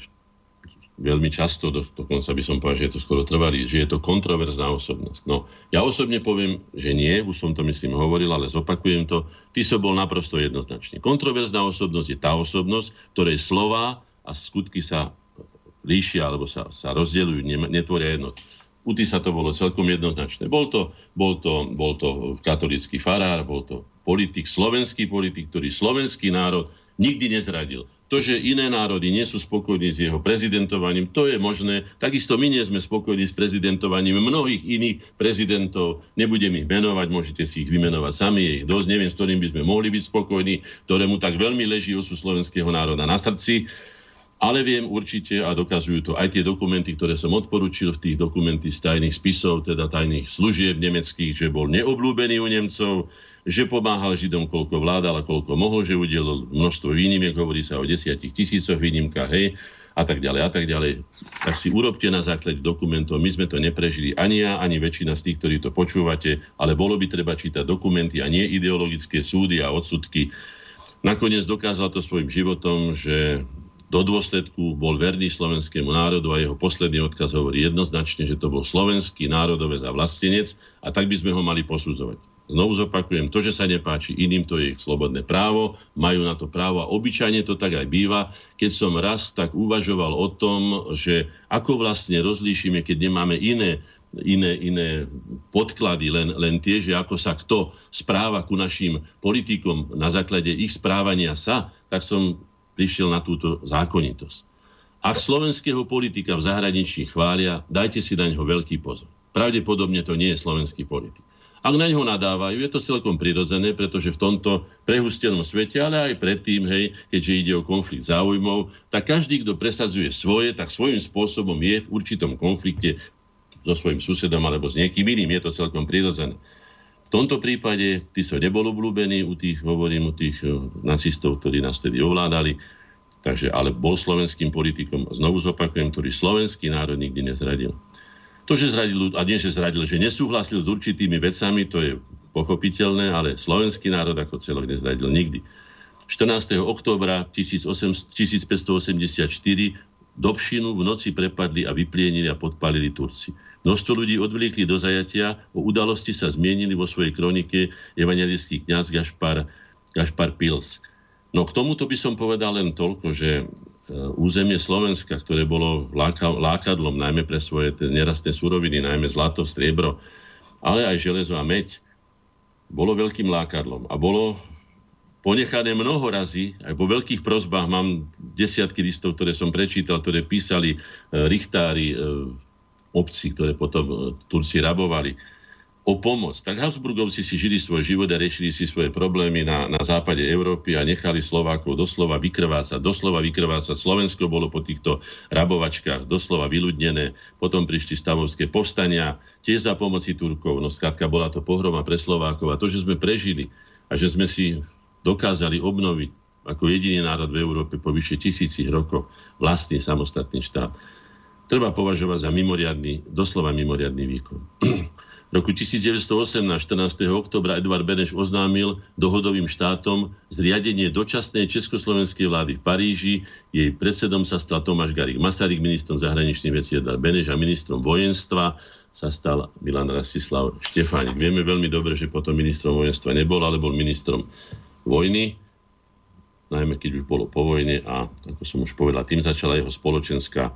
veľmi často, dokonca by som povedal, že je to skoro trvalý, že je to kontroverzná osobnosť. No, ja osobne poviem, že nie, už som to myslím hovoril, ale zopakujem to. Tiso bol naprosto jednoznačný. Kontroverzná osobnosť je tá osobnosť, ktorej slová a skutky sa líšia, alebo sa, sa rozdeľujú, netvoria jednotu. U Tisa to bolo celkom jednoznačné. Bol to, bol to, bol to katolícky farár, bol to politik, slovenský politik, ktorý slovenský národ nikdy nezradil. To, že iné národy nie sú spokojní s jeho prezidentovaním, to je možné. Takisto my nie sme spokojní s prezidentovaním mnohých iných prezidentov. Nebudem ich menovať, môžete si ich vymenovať sami. Je ich dosť, neviem, s ktorým by sme mohli byť spokojní, ktorému tak veľmi leží osud slovenského národa na srdci. Ale viem určite, a dokazujú to aj tie dokumenty, ktoré som odporučil, v tých dokumenty z tajných spisov, teda tajných služieb nemeckých, že bol neobľúbený u Nemcov, že pomáhal Židom, koľko vládal a koľko mohol, že udelil množstvo výnimiek, hovorí sa o desiatich tisícoch výnimkách, hej, a tak ďalej, a tak ďalej. Tak si urobte na základe dokumentov, my sme to neprežili ani ja, ani väčšina z tých, ktorí to počúvate, ale bolo by treba čítať dokumenty a nie ideologické súdy a odsudky. Nakoniec dokázal to svojim životom, že do dôsledku bol verný slovenskému národu a jeho posledný odkaz hovorí jednoznačne, že to bol slovenský národovec a vlastenec a tak by sme ho mali posudzovať. Znovu zopakujem, to, že sa nepáči iným, to je ich slobodné právo, majú na to právo a obyčajne to tak aj býva. Keď som raz tak uvažoval o tom, že ako vlastne rozlíšime, keď nemáme iné, iné, iné podklady, len, len tie, že ako sa kto správa ku našim politikom na základe ich správania sa, tak som prišiel na túto zákonitosť. Ak slovenského politika v zahraničí chvália, dajte si na ňo veľký pozor. Pravdepodobne to nie je slovenský politik. Ak na ňo nadávajú, je to celkom prirodzené, pretože v tomto prehustenom svete, ale aj predtým, hej, keďže ide o konflikt záujmov, tak každý, kto presadzuje svoje, tak svojím spôsobom je v určitom konflikte so svojím susedom alebo s niekým iným. Je to celkom prirodzené. V tomto prípade Tiso nebol obľúbený u tých, hovorím, u tých nacistov, ktorí nás tedy ovládali, takže, ale bol slovenským politikom, znovu zopakujem, ktorý slovenský národ nikdy nezradil. To, že zradil, a nie, že zradil, že nesúhlasil s určitými vecami, to je pochopiteľné, ale slovenský národ ako celok nezradil nikdy. štrnásteho októbra tisícosemsto, tisícpäťstoosemdesiatštyri Dobšinu v noci prepadli a vyplienili a podpálili Turci. Množstvo ľudí odvliekli do zajatia, o udalosti sa zmienili vo svojej kronike evangelický kňaz Gašpar, Gašpar Pils. No k tomuto by som povedal len toľko, že územie Slovenska, ktoré bolo láka, lákadlom najmä pre svoje nerastné suroviny, najmä zlato, striebro, ale aj železo a meď, bolo veľkým lákadlom a bolo ponechané mnoho razy, aj po veľkých prosbách, mám desiatky listov, ktoré som prečítal, ktoré písali richtári obcí, ktoré potom Turci rabovali, o pomoc. Tak Habsburgovci si žili svoj život a riešili si svoje problémy na, na západe Európy a nechali Slovákov doslova vykrvácať. Doslova vykrvácať. Slovensko bolo po týchto rabovačkách doslova vyľudnené. Potom prišli stavovské povstania, tiež za pomoci Turkov. No skrátka bola to pohroma pre Slovákov. A to, že sme prežili a že sme si dokázali obnoviť ako jediný národ v Európe po vyše tisícich rokoch vlastný samostatný štát, treba považovať za mimoriadny, doslova mimoriadny výkon. V roku devätnásťstoosemnásť, štrnásteho októbra Edvard Beneš oznámil dohodovým štátom zriadenie dočasnej československej vlády v Paríži. Jej predsedom sa stal Tomáš Garik Masaryk, ministrom zahraničných vecí Edvard Beneš a ministrom vojenstva sa stal Milan Rastislav Štefánik. Vieme veľmi dobre, že potom ministrom vojenstva nebol, ale bol ministrom vojny, najmä keď už bolo po vojne a, ako som už povedal, tým začala jeho spoločenská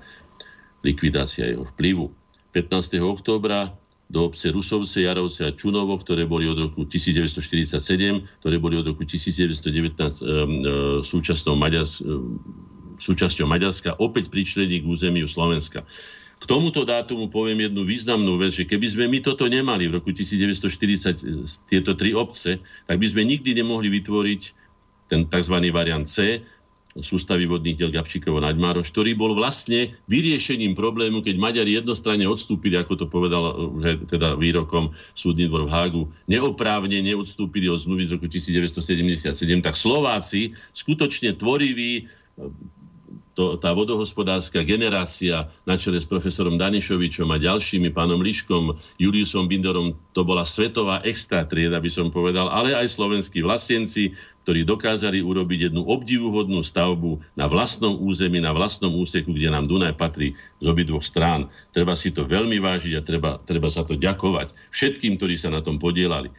likvidácia jeho vplyvu. pätnásteho októbra do obce Rušovce, Jarovce a Čunovo, ktoré boli od roku devätnásťstoštyridsaťsedem, ktoré boli od roku devätnásťstodevätnásť e, e, súčasťou Maďars, e, Maďarska, opäť pričlení k územiu Slovenska. K tomuto dátumu poviem jednu významnú vec, že keby sme my toto nemali v roku devätnásťstoštyridsať tieto tri obce, tak by sme nikdy nemohli vytvoriť ten tzv. Variant C, sústavy vodných diel Gabčíkovo Nagymároš, ktorý bol vlastne vyriešením problému, keď Maďari jednostranne odstúpili, ako to povedal už teda výrokom súdny dvor v Hágu, neoprávnene odstúpili od zmluvy z roku devätnásťstosedemdesiatsedem, tak Slováci skutočne tvoriví, to, tá vodohospodárska generácia na čele s profesorom Danišovičom a ďalšími, pánom Liškom, Juliusom Binderom, to bola svetová extra trieda, by som povedal, ale aj slovenskí vlastenci, ktorí dokázali urobiť jednu obdivuhodnú stavbu na vlastnom území, na vlastnom úseku, kde nám Dunaj patrí z obidvoch strán. Treba si to veľmi vážiť a treba, treba sa to ďakovať všetkým, ktorí sa na tom podielali.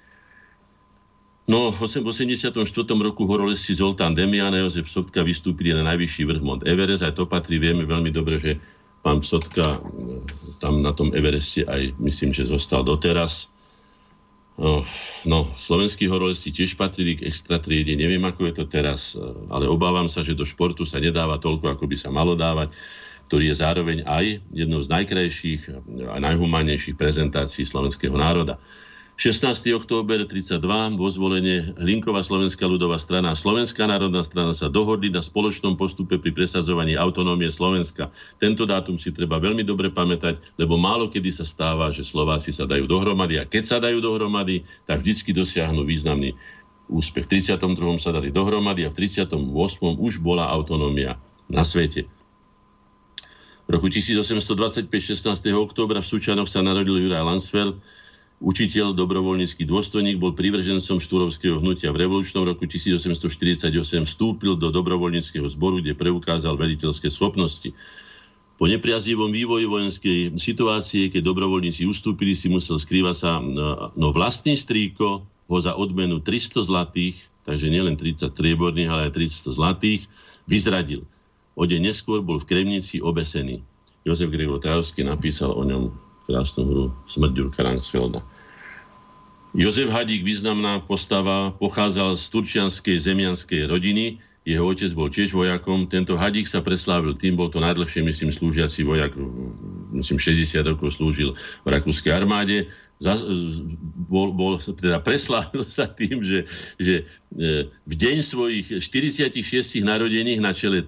No, v osemdesiatom štvrtom roku horolezci Zoltán Demian a Jozef Sotka vystúpili na najvyšší vrch Mont Everest. Aj to patrí, vieme veľmi dobre, že pán Sotka tam na tom Evereste aj, myslím, že zostal doteraz. No, no slovenskí horolezci tiež patrili k extratriede. Neviem, ako je to teraz, ale obávam sa, že do športu sa nedáva toľko, ako by sa malo dávať, ktorý je zároveň aj jednou z najkrajších a najhumánnejších prezentácií slovenského národa. šestnásteho október tridsaťdva vo Zvolene Hlinková slovenská ľudová strana a Slovenská národná strana sa dohodli na spoločnom postupe pri presadzovaní autonómie Slovenska. Tento dátum si treba veľmi dobre pamätať, lebo málo kedy sa stáva, že Slováci sa dajú dohromady a keď sa dajú dohromady, tak vždycky dosiahnu významný úspech. V tridsiatom druhom sa dali dohromady a v tridsiatom ôsmom už bola autonómia na svete. V roku tisícosemstodvadsaťpäť šestnásteho októbra v Sučanoch sa narodil Juraj Landsfeld. Učiteľ, dobrovoľnícky dôstojník, bol privržencom štúrovského hnutia. V revolučnom roku tisícosemstoštyridsaťosem vstúpil do dobrovoľníckeho zboru, kde preukázal veliteľské schopnosti. Po nepriaznivom vývoji vojenskej situácie, keď dobrovoľníci ustúpili, si musel skrývať sa, no vlastný strýko ho za odmenu tristo zlatých, takže nielen tridsať strieborných, ale aj tristo zlatých, vyzradil. O deň neskôr bol v Kremnici obesený. Jozef Gregor Trajovský napísal o ňom krásnu hru Smrť Ďurka Rangsfelda. Jozef Hadík, významná postava, pochádzal z turčianskej zemianskej rodiny. Jeho otec bol tiež vojakom. Tento Hadík sa preslávil tým, bol to najdlhšie, myslím, slúžiaci vojak, myslím, šesťdesiat rokov slúžil v rakúskej armáde. Za, bol, bol, teda preslávil sa tým, že, že v deň svojich štyridsiatich šiestich narodených na čele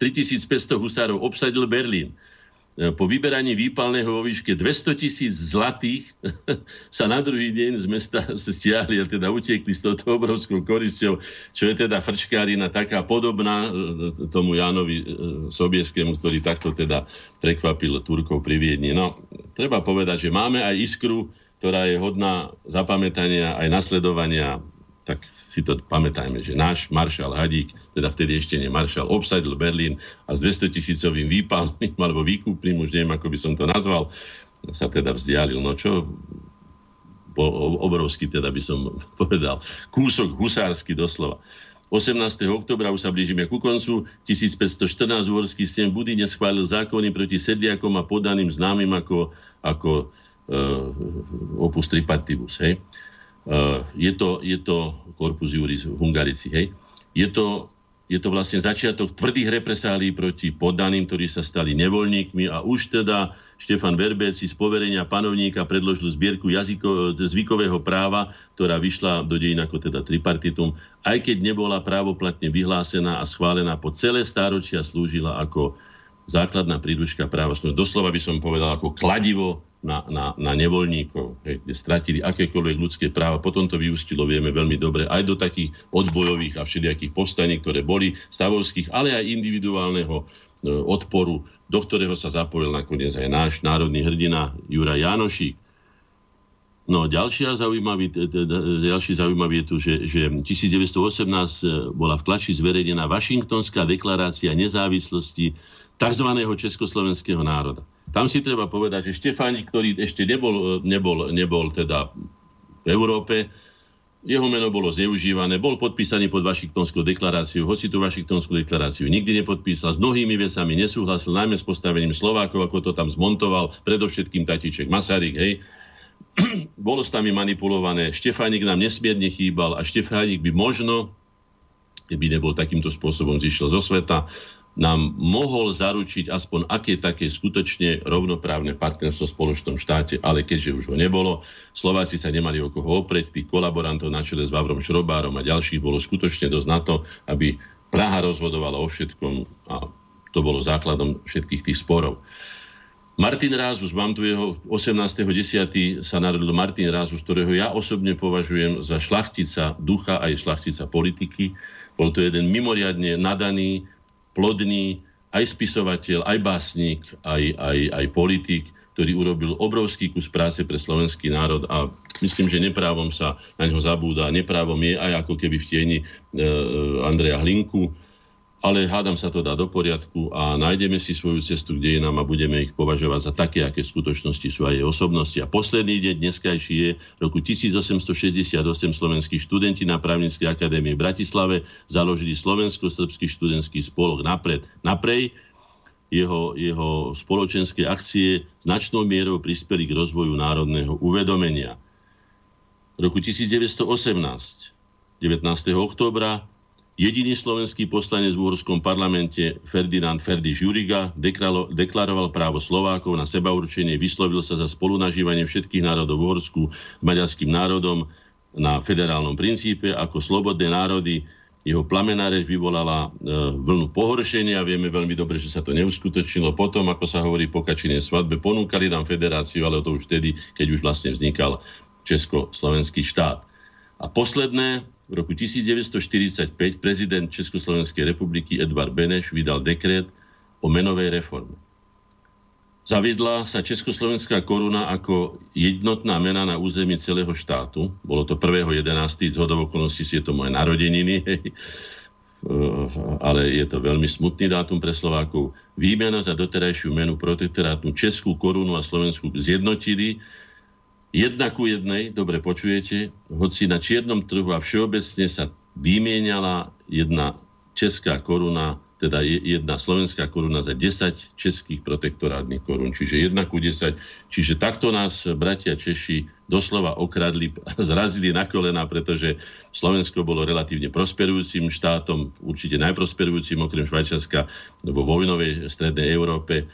tritisícpäťsto husárov obsadil Berlín. Po vyberaní výpalného vo výške dvestotisíc zlatých sa na druhý deň z mesta stiahli a teda utiekli s touto obrovskou korisťou, čo je teda frčkárina taká podobná tomu Jánovi Sobieskému, ktorý takto teda prekvapil Turkov pri Viedni. No, treba povedať, že máme aj iskru, ktorá je hodná zapamätania aj nasledovania, tak si to pamätajme, že náš maršal Hadík, teda vtedy ešte nie maršal, obsadil Berlín a s dvestotisícovým výpalným, alebo výkupným, už neviem, ako by som to nazval, sa teda vzdialil. No čo, bol obrovský, teda by som povedal, kúsok husársky doslova. osemnásteho októbra, už sa blížime ku koncu, tisícpäťstoštrnásť uhorský snem v Budíne schválil zákony proti sedliakom a poddaným známym ako, ako e, opus tripatibus, hej. Uh, je, to, je to Corpus Juris Hungarici, hej. Je to, je to vlastne začiatok tvrdých represálií proti poddaným, ktorí sa stali nevoľníkmi a už teda Štefan Verbec z poverenia panovníka predložil zbierku jazyko, zvykového práva, ktorá vyšla do dejín ako teda tripartitum, aj keď nebola právoplatne vyhlásená a schválená, po celé stáročia slúžila ako základná príručka práva. Doslova by som povedal ako kladivo na, na, na nevoľníkov, hej, kde stratili akékoľvek ľudské práva. Potom to vyústilo, vieme veľmi dobre, aj do takých odbojových a všelijakých povstaní, ktoré boli stavovských, ale aj individuálneho e, odporu, do ktorého sa zapojil nakoniec aj náš národný hrdina Juraj Jánošík. No, ďalšia zaujímavý, ďalší zaujímavý je tu, že, že devätnásťstoosemnásť bola v tlači zverejnená Washingtonská deklarácia nezávislosti tzv. Československého národa. Tam si treba povedať, že Štefánik, ktorý ešte nebol, nebol, nebol teda v Európe, jeho meno bolo zneužívané, bol podpísaný pod Washingtonskou deklaráciu, hoci tú Washingtonskú deklaráciu nikdy nepodpísal, s mnohými vecami nesúhlasil, najmä s postavením Slovákov, ako to tam zmontoval, predovšetkým Tatíček Masaryk, hej, bolo s nami manipulované. Štefánik nám nesmierne chýbal a Štefánik by možno, keby nebol takýmto spôsobom zišiel zo sveta, nám mohol zaručiť aspoň aké také skutočne rovnoprávne partnerstvo v spoločnom štáte, ale keďže už ho nebolo, Slováci sa nemali o koho oprieť, tých kolaborantov na čele s Vavrom Šrobárom a ďalších bolo skutočne dosť na to, aby Praha rozhodovala o všetkom a to bolo základom všetkých tých sporov. Martin Rázus, mám tu jeho osemnásteho desiateho sa narodil Martin Rázus, ktorého ja osobne považujem za šľachtica ducha a aj šľachtica politiky. Bol to jeden mimoriadne nadaný, plodný, aj spisovateľ, aj básnik, aj, aj, aj politik, ktorý urobil obrovský kus práce pre slovenský národ a myslím, že neprávom sa na ňo zabúda, neprávom je aj ako keby v tieni e, Andreja Hlinku, ale hádam sa to dá do poriadku a nájdeme si svoju cestu k dejinám a budeme ich považovať za také, aké skutočnosti sú aj jej osobnosti. A posledný deň dneskajší je roku tisícosemstošesťdesiatosem slovenskí študenti na Právnickej akadémii v Bratislave založili Slovensko-srbský študentský spolok Napred. Naprej jeho, jeho spoločenské akcie značnou mierou prispeli k rozvoju národného uvedomenia. V roku devätnásťstoosemnásť, devätnásteho októbra, jediný slovenský poslanec v uhorskom parlamente Ferdinand Ferdiš Juriga deklaroval právo Slovákov na sebaurčenie, vyslovil sa za spolunažívanie všetkých národov v Uhorsku s maďarským národom na federálnom princípe. Ako slobodné národy jeho plamená reč vyvolala vlnu pohoršenia. Vieme veľmi dobre, že sa to neuskutočnilo. Potom, ako sa hovorí po Kačinej svadbe, ponúkali nám federáciu, ale to už vtedy, keď už vlastne vznikal Československý štát. A posledné, v roku devätnásťstoštyridsaťpäť prezident Československej republiky Edvard Beneš vydal dekret o menovej reforme. Zaviedla sa československá koruna ako jednotná mena na území celého štátu. Bolo to prvého jedenásteho, zhodou okolností si je to moje narodeniny, ale je to veľmi smutný dátum pre Slovákov. Výmena za doterajšiu menu protektorátnu českú korunu a slovenskú zjednotili jedna ku jednej, dobre počujete, hoci na čiernom trhu a všeobecne sa vymieniala jedna česká koruna, teda jedna slovenská koruna za desať českých protektorátnych korún, čiže jedna ku desať. Čiže takto nás bratia Češi doslova okradli a zrazili na kolená, pretože Slovensko bolo relatívne prosperujúcim štátom, určite najprosperujúcim okrem Švajčiarska vo vojnovej strednej Európe.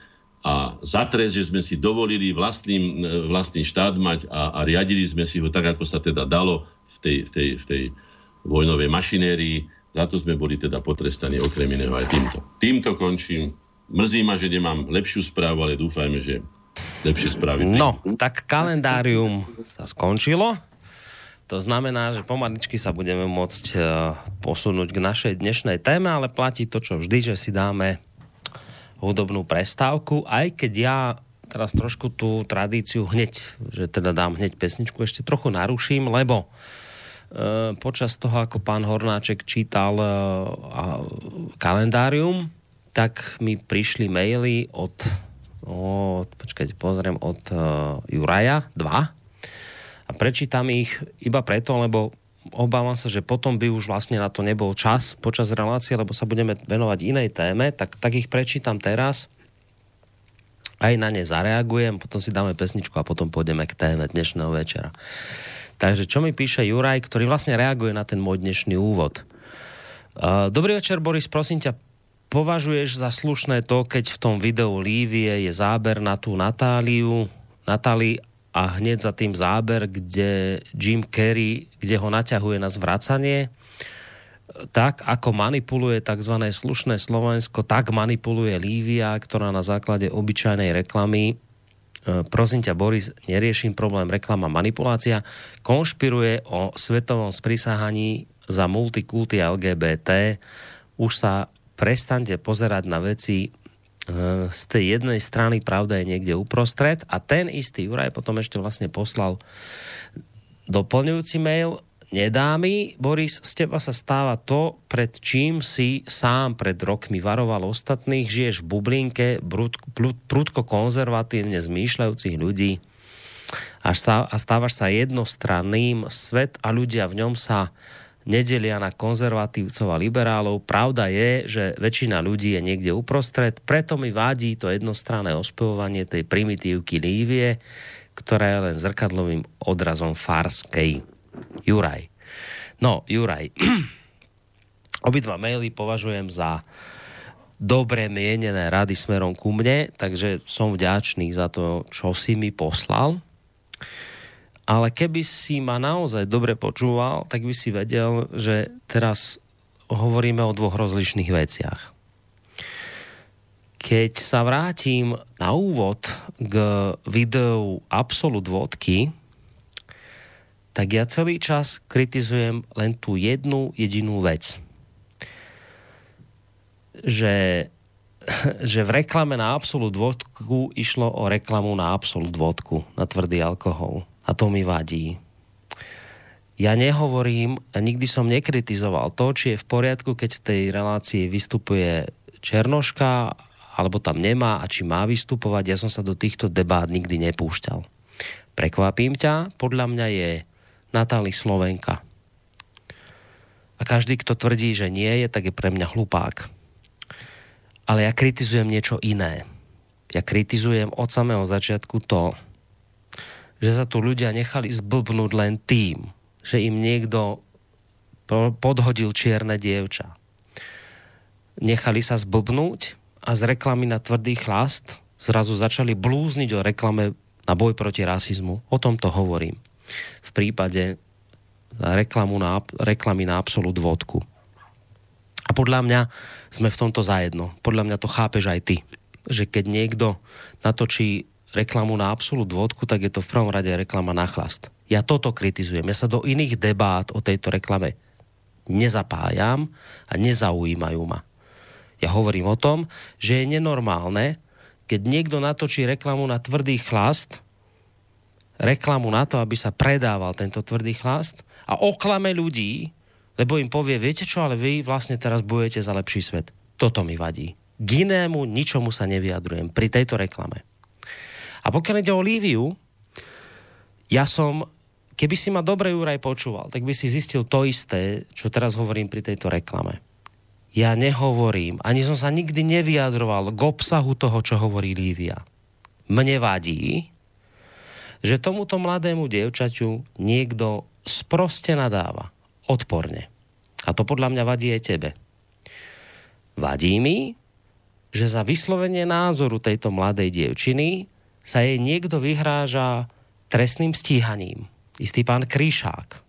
A za trest, že sme si dovolili vlastným, vlastný štát mať a, a riadili sme si ho tak, ako sa teda dalo v tej, v tej, v tej vojnovej mašinérii. Za to sme boli teda potrestaní okrem iného aj týmto. Týmto končím. Mrzí ma, že nemám lepšiu správu, ale dúfajme, že lepšie správy. No, tak kalendárium sa skončilo. To znamená, že pomaličky sa budeme môcť posunúť k našej dnešnej téme, ale platí to, čo vždy, že si dáme hudobnú prestávku, aj keď ja teraz trošku tú tradíciu hneď, že teda dám hneď pesničku, ešte trochu naruším, lebo e, počas toho, ako pán Hornáček čítal e, a, kalendárium, tak mi prišli maily od, od počkajte, pozriem, od e, Juraja dva a prečítam ich iba preto, lebo obávam sa, že potom by už vlastne na to nebol čas počas relácie, lebo sa budeme venovať inej téme, tak, tak ich prečítam teraz, aj na ne zareagujem, potom si dáme pesničku a potom pôjdeme k téme dnešného večera. Takže čo mi píše Juraj, ktorý vlastne reaguje na ten môj dnešný úvod. Dobrý večer, Boris, prosím ťa, považuješ za slušné to, keď v tom videu Lívie je záber na tú Natáliu, Natálii, a hneď za tým záber, kde Jim Carrey, kde ho naťahuje na zvracanie, tak ako manipuluje tzv. Slušné Slovensko, tak manipuluje Lívia, ktorá na základe obyčajnej reklamy, prosím ťa, Boris, neriešim problém reklama manipulácia, konšpiruje o svetovom sprisahaní za multikulty el gé bé té. Už sa prestante pozerať na veci z tej jednej strany, pravda je niekde uprostred. A ten istý Juraj potom ešte vlastne poslal doplňujúci mail. Nedá mi, Boris, z teba sa stáva to, pred čím si sám pred rokmi varoval ostatných, žiješ v bublinke prudko konzervatívne zmýšľajúcich ľudí a stávaš sa jednostranným, svet a ľudia v ňom sa nedelia na konzervatívcov a liberálov. Pravda je, že väčšina ľudí je niekde uprostred, preto mi vadí to jednostranné ospevovanie tej primitívky Lívie, ktorá je len zrkadlovým odrazom farskej. Juraj. No, Juraj. Obidva maily považujem za dobre mienené rady smerom ku mne, takže som vďačný za to, čo si mi poslal. Ale keby si ma naozaj dobre počúval, tak by si vedel, že teraz hovoríme o dvoch rozličných veciach. Keď sa vrátim na úvod k videu Absolut vodky, tak ja celý čas kritizujem len tú jednu jedinú vec. Že, že v reklame na Absolut vodku išlo o reklamu na Absolut vodku, na tvrdý alkohol. A to mi vadí. Ja nehovorím a nikdy som nekritizoval to, či je v poriadku, keď v tej relácii vystupuje Černoška, alebo tam nemá, a či má vystupovať. Ja som sa do týchto debát nikdy nepúšťal. Prekvapím ťa, podľa mňa je Natália Slovenka. A každý, kto tvrdí, že nie je, tak je pre mňa hlupák. Ale ja kritizujem niečo iné. Ja kritizujem od samého začiatku to, že sa tu ľudia nechali zblbnúť len tým, že im niekto podhodil čierne dievča. Nechali sa zblbnúť a z reklamy na tvrdý chlast zrazu začali blúzniť o reklame na boj proti rasizmu. O tom to hovorím. V prípade reklamu na, reklamy na Absolut vodku. A podľa mňa sme v tomto zajedno. Podľa mňa to chápeš aj ty. Že keď niekto natočí reklamu na Absolut vodku, tak je to v prvom rade reklama na chlast. Ja toto kritizujem. Ja sa do iných debát o tejto reklame nezapájam a nezaujímajú ma. Ja hovorím o tom, že je nenormálne, keď niekto natočí reklamu na tvrdý chlast, reklamu na to, aby sa predával tento tvrdý chlast a oklame ľudí, lebo im povie, viete čo, ale vy vlastne teraz bojujete za lepší svet. Toto mi vadí. K inému ničomu sa nevyjadrujem pri tejto reklame. A pokiaľ ide o Líviu, ja som, keby si ma dobre Juraj počúval, tak by si zistil to isté, čo teraz hovorím pri tejto reklame. Ja nehovorím, ani som sa nikdy nevyjadroval k obsahu toho, čo hovorí Lívia. Mne vadí, že tomuto mladému dievčaťu niekto sproste nadáva. Odporne. A to podľa mňa vadí aj tebe. Vadí mi, že za vyslovenie názoru tejto mladej dievčiny sa jej niekto vyhráža trestným stíhaním. Istý pán Kryšák.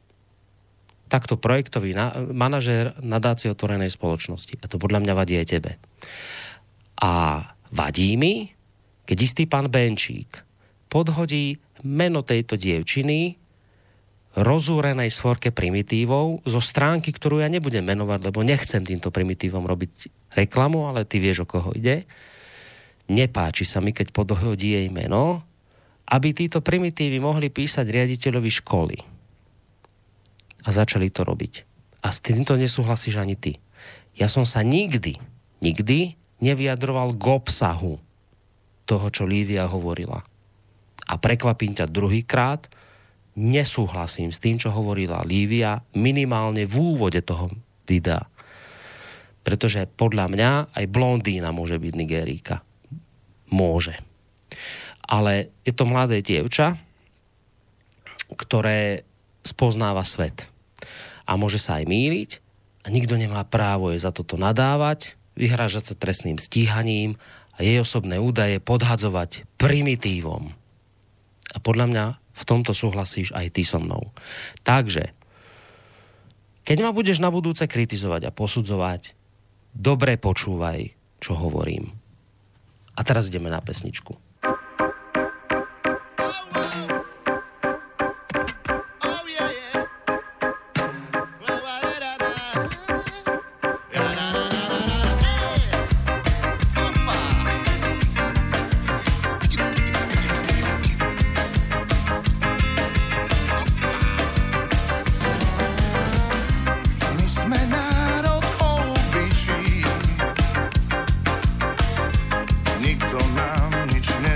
Takto projektový manažér nadácie otvorenej spoločnosti. A to podľa mňa vadí aj tebe. A vadí mi, keď istý pán Benčík podhodí meno tejto dievčiny rozúrenej svorke primitívov zo stránky, ktorú ja nebudem menovať, lebo nechcem týmto primitívom robiť reklamu, ale ty vieš, o koho ide. Nepáči sa mi, keď podhodí jej meno, aby títo primitívy mohli písať riaditeľovi školy. A začali to robiť. A s týmto nesúhlasíš ani ty. Ja som sa nikdy, nikdy nevyjadroval k obsahu toho, čo Lívia hovorila. A prekvapím ťa druhýkrát, nesúhlasím s tým, čo hovorila Lívia, minimálne v úvode toho videa. Pretože podľa mňa aj blondína môže byť Nigérika. Môže. Ale je to mladé dievča, ktoré spoznáva svet. A môže sa aj mýliť a nikto nemá právo je za toto nadávať, vyhrážať sa trestným stíhaním a jej osobné údaje podhadzovať primitívom. A podľa mňa v tomto súhlasíš aj ty so mnou. Takže, keď ma budeš na budúce kritizovať a posudzovať, dobre počúvaj, čo hovorím. A teraz ideme na pesničku. Nikto nám nič ne...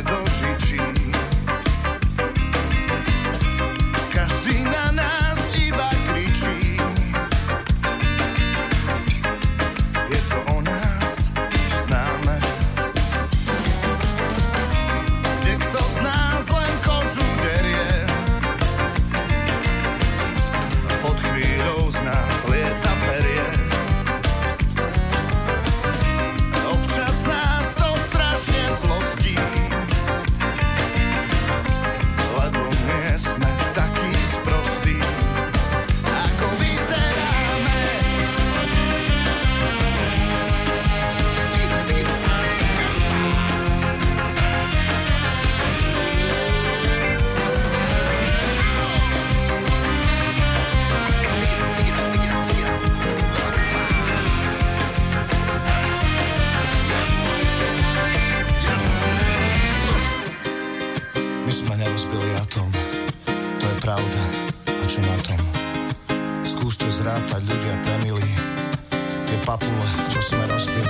papule, čo sme rozpili.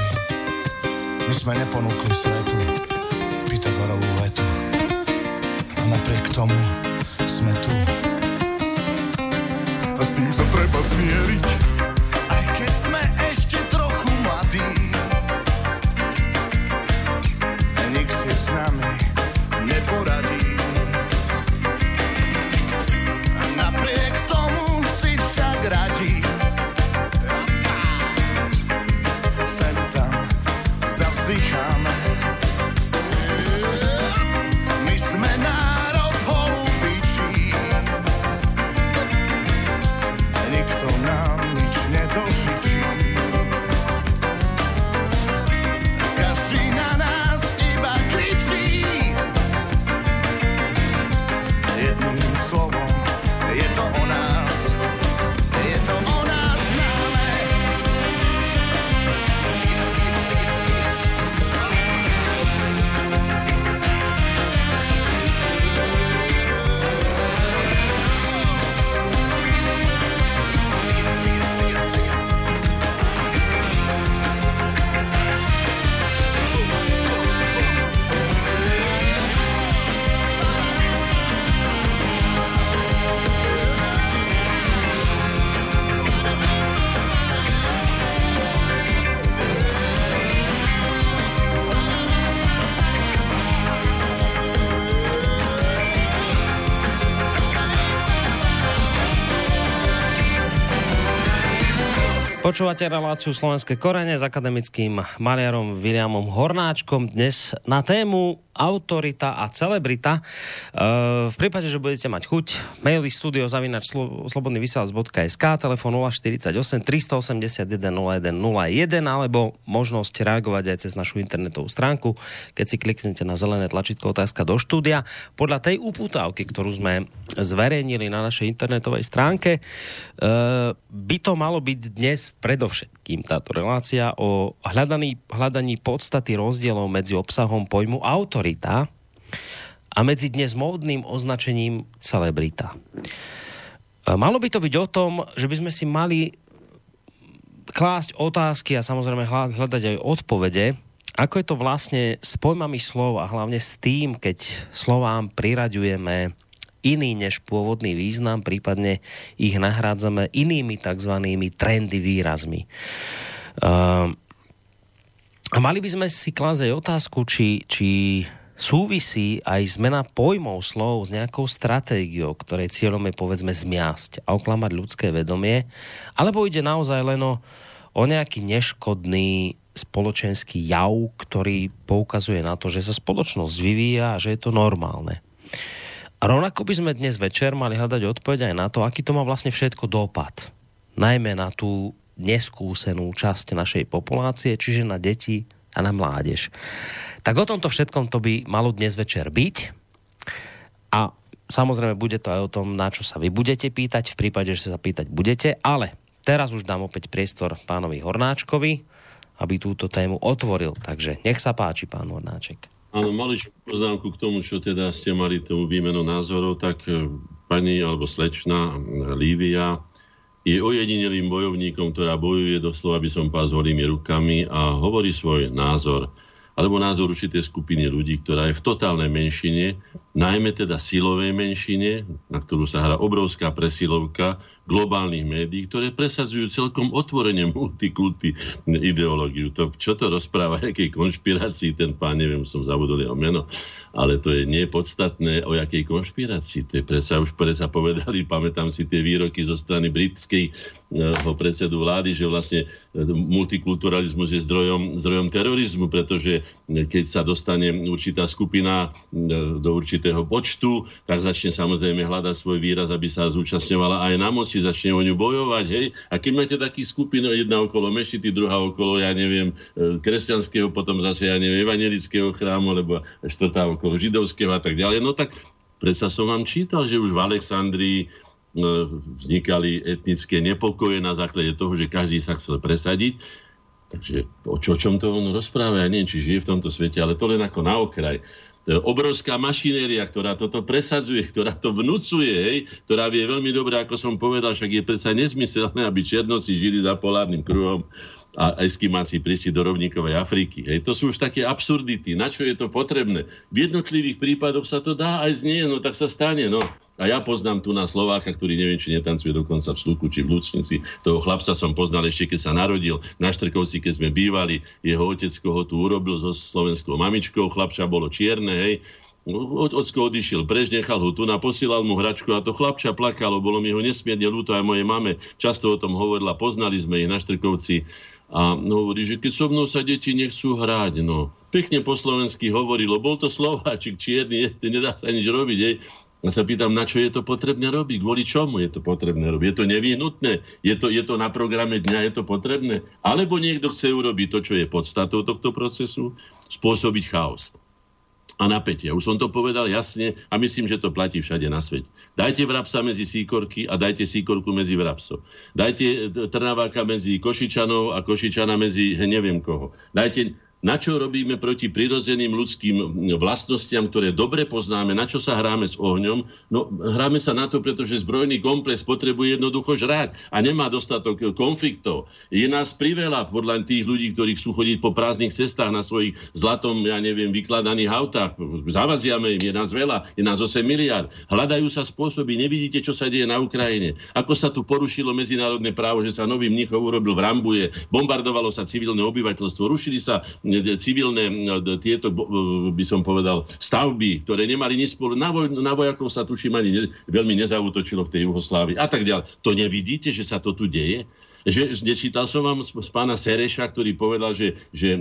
My sme neponúkli svetu Pythagorovú vetu a napriek tomu sme tu. A s tým sa treba zmieriť, aj keď sme ešte trochu mladí. A nik si s nami neporadí. A napriek tomu si však radí. Sem tam zavzdycháme. My sme národ holubičí. Nikto nám nič nedožičí. Každý na nás iba kričí. Jedným slovom je to o nás. Je to o nás. Počúvate reláciu Slovenské korene s akademickým maliarom Viliamom Hornáčkom dnes na tému autorita a celebrita. E, v prípade, že budete mať chuť, maily studio zavináč slobodnyvysielac bodka es ká, telefón nula štyridsaťosem tristoosemdesiatjeden nula jeden nula jeden alebo možnosť reagovať aj cez našu internetovú stránku, keď si kliknete na zelené tlačítko otázka do štúdia. Podľa tej upútavky, ktorú sme zverejnili na našej internetovej stránke, e, by to malo byť dnes predovšetkým táto relácia o hľadaní, hľadaní podstaty rozdielov medzi obsahom pojmu autorita a medzi dnes módnym označením celebrita. Malo by to byť o tom, že by sme si mali klásť otázky a samozrejme hľadať aj odpovede, ako je to vlastne s pojmami slov a hlavne s tým, keď slovám priraďujeme iný než pôvodný význam, prípadne ich nahrádzame inými takzvanými trendy výrazmi. Uh, a mali by sme si klásť aj otázku, či, či súvisí aj zmena pojmov slov s nejakou stratégiou, ktorej cieľom je povedzme zmiasť a oklamať ľudské vedomie, alebo ide naozaj len o, o nejaký neškodný spoločenský jav, ktorý poukazuje na to, že sa spoločnosť vyvíja a že je to normálne. A rovnako by sme dnes večer mali hľadať odpoveď aj na to, aký to má vlastne všetko dopad. Najmä na tú neskúsenú časť našej populácie, čiže na deti a na mládež. Tak o tomto všetkom to by malo dnes večer byť. A samozrejme bude to aj o tom, na čo sa vy budete pýtať, v prípade, že sa pýtať budete. Ale teraz už dám opäť priestor pánovi Hornáčkovi, aby túto tému otvoril. Takže nech sa páči, pán Hornáček. Áno, maličkú poznámku k tomu, čo teda ste mali tú výmenu názorov, tak pani alebo slečna Lívia je ojedinelým bojovníkom, ktorá bojuje doslova, aby som pás holými rukami a hovorí svoj názor, alebo názor určitej skupiny ľudí, ktorá je v totálnej menšine, najmä teda silovej menšine, na ktorú sa hrá obrovská presilovka globálnych médií, ktoré presadzujú celkom otvorene multikulty ideológiu. To, čo to rozpráva, akej konšpirácii, ten pán, neviem, som zabudol jeho meno, ale to je nepodstatné, o jakej konšpirácii. To je predsa, už predsa povedali, pamätám si tie výroky zo strany britského predsedu vlády, že vlastne multikulturalizmus je zdrojom, zdrojom terorizmu, pretože keď sa dostane určitá skupina do určitého počtu, tak začne samozrejme hľadať svoj výraz, aby sa zúčastňovala aj na moci, začne o ňu bojovať, hej. A keď máte takých skupín, jedna okolo mešity, druhá okolo, ja neviem, kresťanského, potom zase, ja neviem, evangelického chrámu, alebo štvrtá okolo židovského a tak ďalej, no tak predsa som vám čítal, že už v Alexandrii vznikali etnické nepokoje na základe toho, že každý sa chcel presadiť. Takže o čom to on rozpráva, ja neviem, či žije v tomto svete, ale to len ako na okraj. Obrovská mašinéria, ktorá toto presadzuje, ktorá to vnúcuje, hej, ktorá vie veľmi dobre, ako som povedal, však je predsa nezmyselné, aby černoci žili za polárnym kruhom a eskimáci prišli do rovníkovej Afriky. Hej. To sú už také absurdity. Na čo je to potrebné? V jednotlivých prípadoch sa to dá aj znieť, no tak sa stane, no. A ja poznám tu na Slováka, ktorý neviem, či netancuje dokonca v Sluku či v Lučnici. Toho chlapca som poznal ešte, keď sa narodil. Na Štrkovci, keď sme bývali, jeho otec, koho tu urobil so slovenskou mamičkou, chlapča bolo čierne, hej. Ocko odišiel preč, nechal ho tu, naposílal mu hračku a to chlapča plakalo, bolo mi ho nesmierne ľúto, aj mojej mame často o tom hovorila, poznali sme ich na Štrkovci a hovorí, že keď so mnou sa deti nechcú hrať, no. Pekne po slovensky hovorilo, bol to Slováčik čierny, nedá sa nič robiť, hej. Ja sa pýtam, na čo je to potrebné robiť? Kvôli čomu je to potrebné robiť? Je to nevyhnutné? Je to, je to na programe dňa? Je to potrebné? Alebo niekto chce urobiť to, čo je podstatou tohto procesu? Spôsobiť chaos a napätie. Už som to povedal jasne a myslím, že to platí všade na svete. Dajte vrabca medzi síkorky a dajte síkorku medzi vrabcov. Dajte Trnaváka medzi Košičanov a Košičana medzi neviem koho. Dajte... Na čo robíme proti prirodzeným ľudským vlastnostiam, ktoré dobre poznáme, na čo sa hráme s ohňom? No, hráme sa na to, pretože zbrojný komplex potrebuje jednoducho žrať a nemá dostatok konfliktov. Je nás priveľa podľa tých ľudí, ktorí chcú chodiť po prázdnych cestách na svojich zlatom, ja neviem, vykladaných autách. Zavaziame im, je nás veľa, je nás osem miliárd. Hľadajú sa spôsoby, nevidíte, čo sa deje na Ukrajine. Ako sa tu porušilo medzinárodné právo, že sa Nový Mníchov urobil v Rambuje, bombardovalo sa civilné obyvateľstvo, rušili sa civilné tieto, by som povedal, stavby, ktoré nemali nič spolu. Na, voj, na vojakov sa tuším ani ne, veľmi nezautočilo v tej Juhoslávii a tak ďalej. To nevidíte, že sa to tu deje? Že, nečítal som vám z, z pána Sereša, ktorý povedal, že, že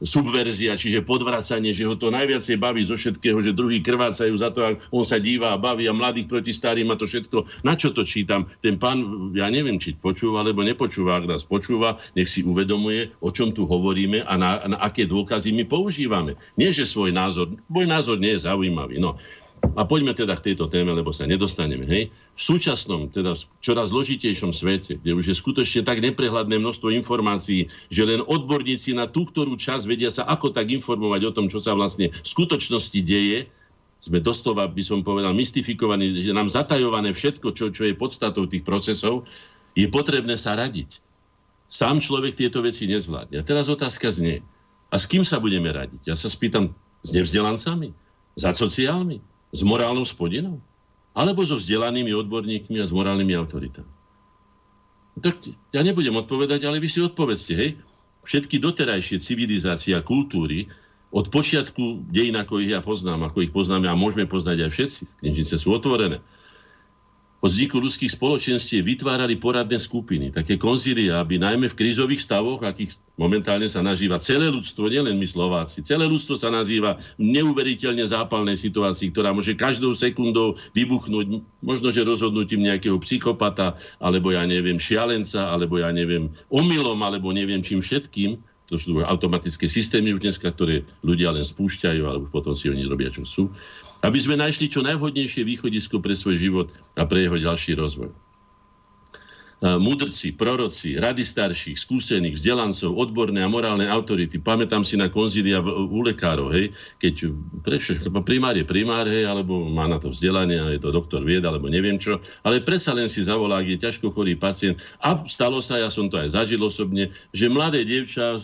subverzia, čiže podvracanie, že ho to najviacej baví zo všetkého, že druhý krvácajú za to, ako on sa díva a baví a mladých proti starým a to všetko. Na čo to čítam? Ten pán, ja neviem, či počúva, alebo nepočúva. Ak nás počúva, nech si uvedomuje, o čom tu hovoríme a na, na aké dôkazy my používame. Nie, že svoj názor, môj názor nie je zaujímavý, no. A poďme teda k tejto téme, lebo sa nedostaneme. Hej? V súčasnom, teda čoraz zložitejšom svete, kde už je skutočne tak neprehľadné množstvo informácií, že len odborníci na tú, ktorú časť vedia sa ako tak informovať o tom, čo sa vlastne v skutočnosti deje, sme doslova, by som povedal, mystifikovaní, že nám zatajované všetko, čo, čo je podstatou tých procesov, je potrebné sa radiť. Sám človek tieto veci nezvládne. A teraz otázka znie, a s kým sa budeme radiť? Ja sa spýtam, s nevzdelancami? Za sociálmi? S morálnou spodinou? Alebo so vzdelanými odborníkmi a s morálnymi autoritami? Tak ja nebudem odpovedať, ale vy si odpovedzte, hej? Všetky doterajšie civilizácie a kultúry od počiatku dejín, ako ich ja poznám, ako ich poznáme a môžeme poznať aj všetci, knižnice sú otvorené, od vzniku ľudských spoločenstiev vytvárali poradné skupiny, také konzília, aby najmä v krízových stavoch, akých momentálne sa nazýva celé ľudstvo, nielen my Slováci, celé ľudstvo sa nazýva neuveriteľne zápalnej situácii, ktorá môže každou sekundou vybuchnúť, možno, že rozhodnutím nejakého psychopata, alebo ja neviem, šialenca, alebo ja neviem, omylom, alebo neviem čím všetkým. To sú automatické systémy už dneska, ktoré ľudia len spúšťajú, alebo potom si oni robia, čo sú. Aby sme našli čo najvhodnejšie východisko pre svoj život a pre jeho ďalší rozvoj. Múdrci, proroci, rady starších, skúsených, vzdelancov, odborné a morálne autority. Pamätám si na konzília u lekárov, hej, keď prečo, primár je primár, hej, alebo má na to vzdelanie, je to doktor vied, alebo neviem čo, ale predsa len si zavolá, kde je ťažko chorý pacient. A stalo sa, ja som to aj zažil osobne, že mladé dievča,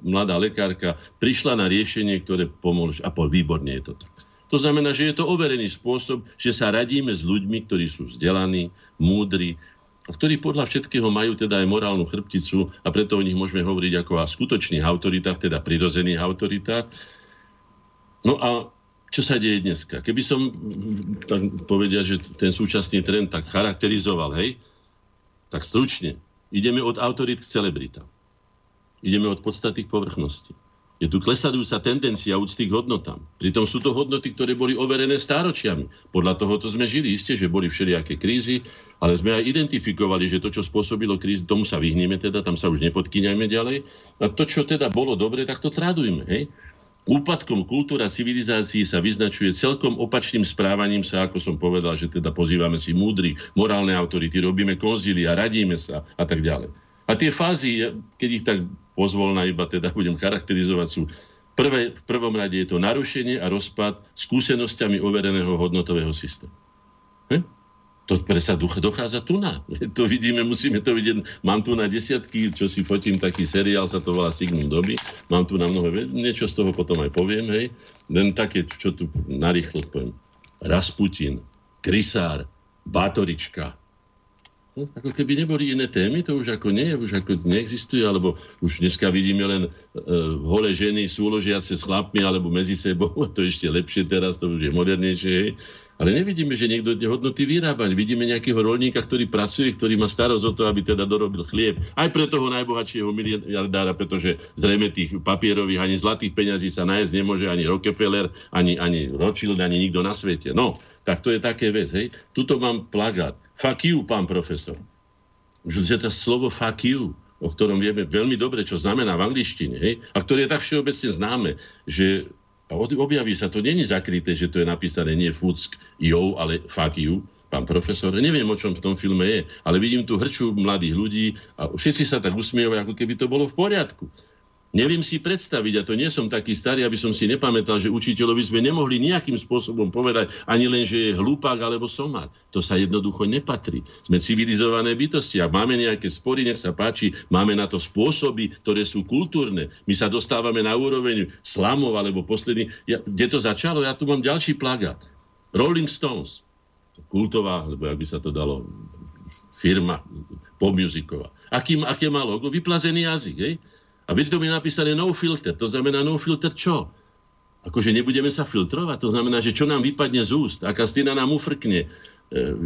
mladá lekárka, prišla na riešenie, ktoré pomôže, a po výborne je to tak. To znamená, že je to overený spôsob, že sa radíme s ľuďmi, ktorí sú vzdelaní, múdri, ktorí podľa všetkého majú teda aj morálnu chrbticu a preto o nich môžeme hovoriť ako o skutočných autoritách, teda prirodzených autoritách. No a čo sa deje dneska? Keby som tak povedal, že ten súčasný trend tak charakterizoval, hej, tak stručne. Ideme od autorít k celebritám. Ideme od podstaty k povrchnosti. Je tu klesajúca tendencia úcty k hodnotám. Pritom sú to hodnoty, ktoré boli overené stáročiami. Podľa tohoto sme žili, isté, že boli všelijaké krízy, ale sme aj identifikovali, že to, čo spôsobilo krízu, tomu sa vyhneme teda, tam sa už nepodkýňajme ďalej. A to, čo teda bolo dobre, tak to tradujme, hej? Úpadkom kultúra civilizácií sa vyznačuje celkom opačným správaním sa, ako som povedal, že teda pozývame si múdrych, morálne autority, robíme konzília, radíme sa a tak ďalej. A tie fázy, keď ich tak pozvolna iba teda budem charakterizovať, sú prvé, v prvom rade je to narušenie a rozpad skúsenosťami overeného hodnotového systému. He? to presa dochádza tu na. To vidíme, musíme to vidieť. Mám tu na desiatky, čo si fotím, taký seriál, sa to volá Signum doby. Mám tu na mnoho, niečo z toho potom aj poviem, hej. Len také, čo tu narýchlo poviem. Rasputin, Krysár, Bátorička. No, ako keby neboli iné témy, to už ako nie, už ako neexistuje, alebo už dneska vidíme len e, holé ženy súložiace s chlapmi, alebo medzi sebou, to ešte lepšie teraz, to už je modernejšie, hej. Ale nevidíme, že niekto je hodnoty vyrábať. Vidíme nejakého roľníka, ktorý pracuje, ktorý má starosť o to, aby teda dorobil chlieb. Aj pre toho najbohatšieho miliardára, pretože zrejme tých papierových ani zlatých peňazí sa nájsť nemôže ani Rockefeller, ani, ani Rothschild, ani nikto na svete. No, tak to je také vec, hej. Tuto mám plagát. Fuck you, pán profesor. Už je to slovo fuck you, o ktorom vieme veľmi dobre, čo znamená v angličtine, hej. A ktoré je tak všeobecne známe, že... A objaví sa, to nie je zakryté, že to je napísané nie fuck you, ale fuck you, pán profesor. Neviem, o čom v tom filme je, ale vidím tu hrču mladých ľudí a všetci sa tak usmievajú, ako keby to bolo v poriadku. Neviem si predstaviť, a to nie som taký starý, aby som si nepamätal, že učiteľovi sme nemohli nejakým spôsobom povedať ani len, že je hlupák alebo somár. To sa jednoducho nepatrí. Sme civilizované bytosti. Ak máme nejaké spory, nech sa páči, máme na to spôsoby, ktoré sú kultúrne. My sa dostávame na úroveň slamov alebo posledných. Ja, kde to začalo? Ja tu mám ďalší plagát. Rolling Stones. Kultová, alebo jak by sa to dalo, firma popmuziková. Aký, aké má logo? Vyplazený jazyk, hej? A vedom je napísané no filter. To znamená no filter čo? Akože nebudeme sa filtrovať. To znamená, že čo nám vypadne z úst, aká stina nám ufrkne,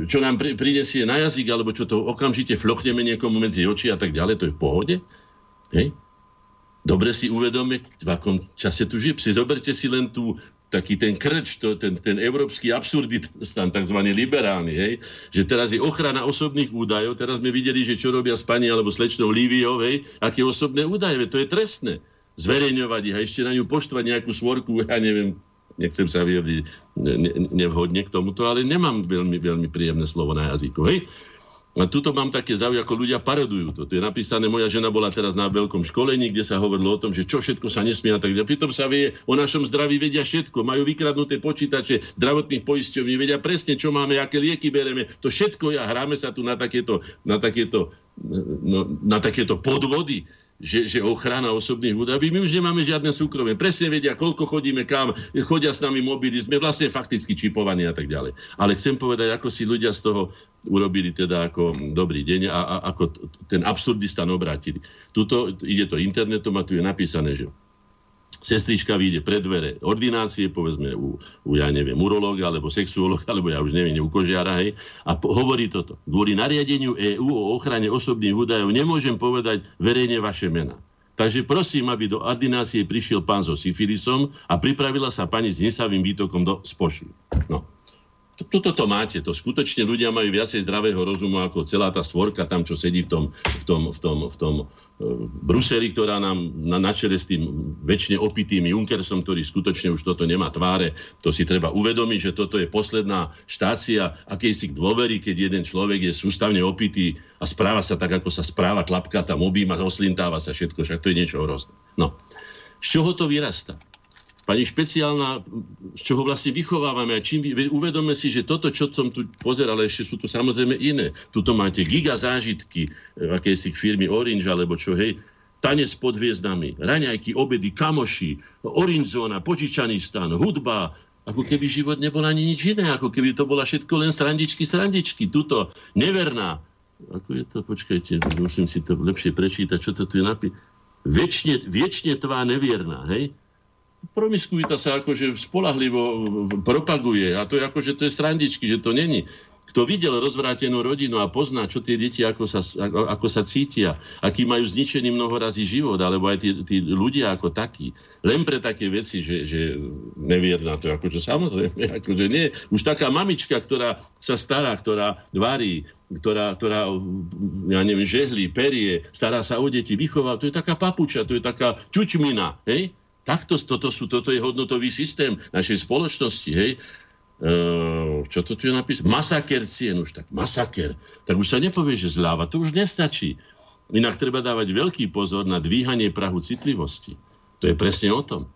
čo nám prinesie na jazyk, alebo čo to okamžite flochneme niekomu medzi oči a tak ďalej. To je v pohode? Hej? Dobre si uvedome, v akom čase tu žije. Si zoberte si len tú taký ten krč, to, ten, ten európsky absurdistan, takzvaný liberálny, hej, že teraz je ochrana osobných údajov, teraz sme videli, že čo robia s pani alebo slečnou Líviou, hej, aké osobné údaje, ve, to je trestné. Zverejňovať ich a ešte na ňu poštvať nejakú svorku, ja neviem, nechcem sa vyjadriť ne, ne, nevhodne k tomuto, ale nemám veľmi, veľmi príjemné slovo na jazyku, hej. A tuto mám také zaujímavé, ako ľudia parodujú to. To je napísané, moja žena bola teraz na veľkom školení, kde sa hovorilo o tom, že čo všetko sa nesmie a tak ďalej. Pritom sa vie, o našom zdraví vedia všetko. Majú vykradnuté počítače zdravotných poisťovní, vedia presne, čo máme, aké lieky bereme. To všetko ja hráme sa tu na takéto, na takéto, no, na takéto podvody. Že, že ochrana osobných údajov. My už nemáme žiadne súkromie. Presne vedia, koľko chodíme, kam, chodia s nami mobily, sme vlastne fakticky čipovaní a tak ďalej. Ale chcem povedať, ako si ľudia z toho urobili teda ako dobrý deň a, a ako t- ten absurdistan obrátili. Tuto ide to internetom a tu je napísané, že sestrička vyjde pred dvere ordinácie, povedzme u, u ja neviem, urológa, alebo sexuológa, alebo ja už neviem, u kožiara, hej, a po, hovorí toto. Kvôli nariadeniu é ú o ochrane osobných údajov nemôžem povedať verejne vaše mená. Takže prosím, aby do ordinácie prišiel pán so syfilisom a pripravila sa pani s nesavým výtokom do spoši. No. Toto to máte, to skutočne ľudia majú viacej zdravého rozumu ako celá tá svorka tam, čo sedí v tom, v tom, v tom, v tom Bruseli, ktorá nám na, na čele s tým väčšine opitým Junckersom, ktorý skutočne už toto nemá tváre. To si treba uvedomiť, že toto je posledná štácia akejsi dôvery, keď jeden človek je sústavne opitý a správa sa tak, ako sa správa, tlapka tam objíma, oslintáva sa všetko, však to je niečo hrozné. No. Z čoho to vyrastá? Pani špeciálna, z čoho vlastne vychovávame a čím uvedome si, že toto, čo som tu pozeral, ešte sú tu samozrejme iné. Tuto máte giga zážitky v akejsi firmy Orange, alebo čo, hej, tanec pod hviezdami, raňajky, obedy, kamoši, Orange zóna, požičaný stan, hudba, ako keby život nebol ani nič iné, ako keby to bola všetko len srandičky, srandičky, tuto, neverná. Ako je to, počkajte, musím si to lepšie prečítať, čo to tu je napísané. Viečne, viečne tvá nevierná, hej. Promiskuita sa akože spolahlivo propaguje a to je akože to je strandičky, že to není. Kto videl rozvrátenú rodinu a pozná, čo tie deti, ako sa, ako, ako sa cítia, aký majú zničený mnohorazí život, alebo aj tí, tí ľudia ako takí. Len pre také veci, že, že nevierná to, akože samozrejme, akože nie. Už taká mamička, ktorá sa stará, ktorá varí, ktorá, ktorá ja neviem, žehlí, perie, stará sa o deti, vychová, to je taká papuča, to je taká čučmina, hej? Takto, toto, sú, toto je hodnotový systém našej spoločnosti, hej. E, čo to tu je napísané? Masaker cien, už tak, masaker. Tak už sa nepovie, že zľava, to už nestačí. Inak treba dávať veľký pozor na dvíhanie prahu citlivosti. To je presne o tom.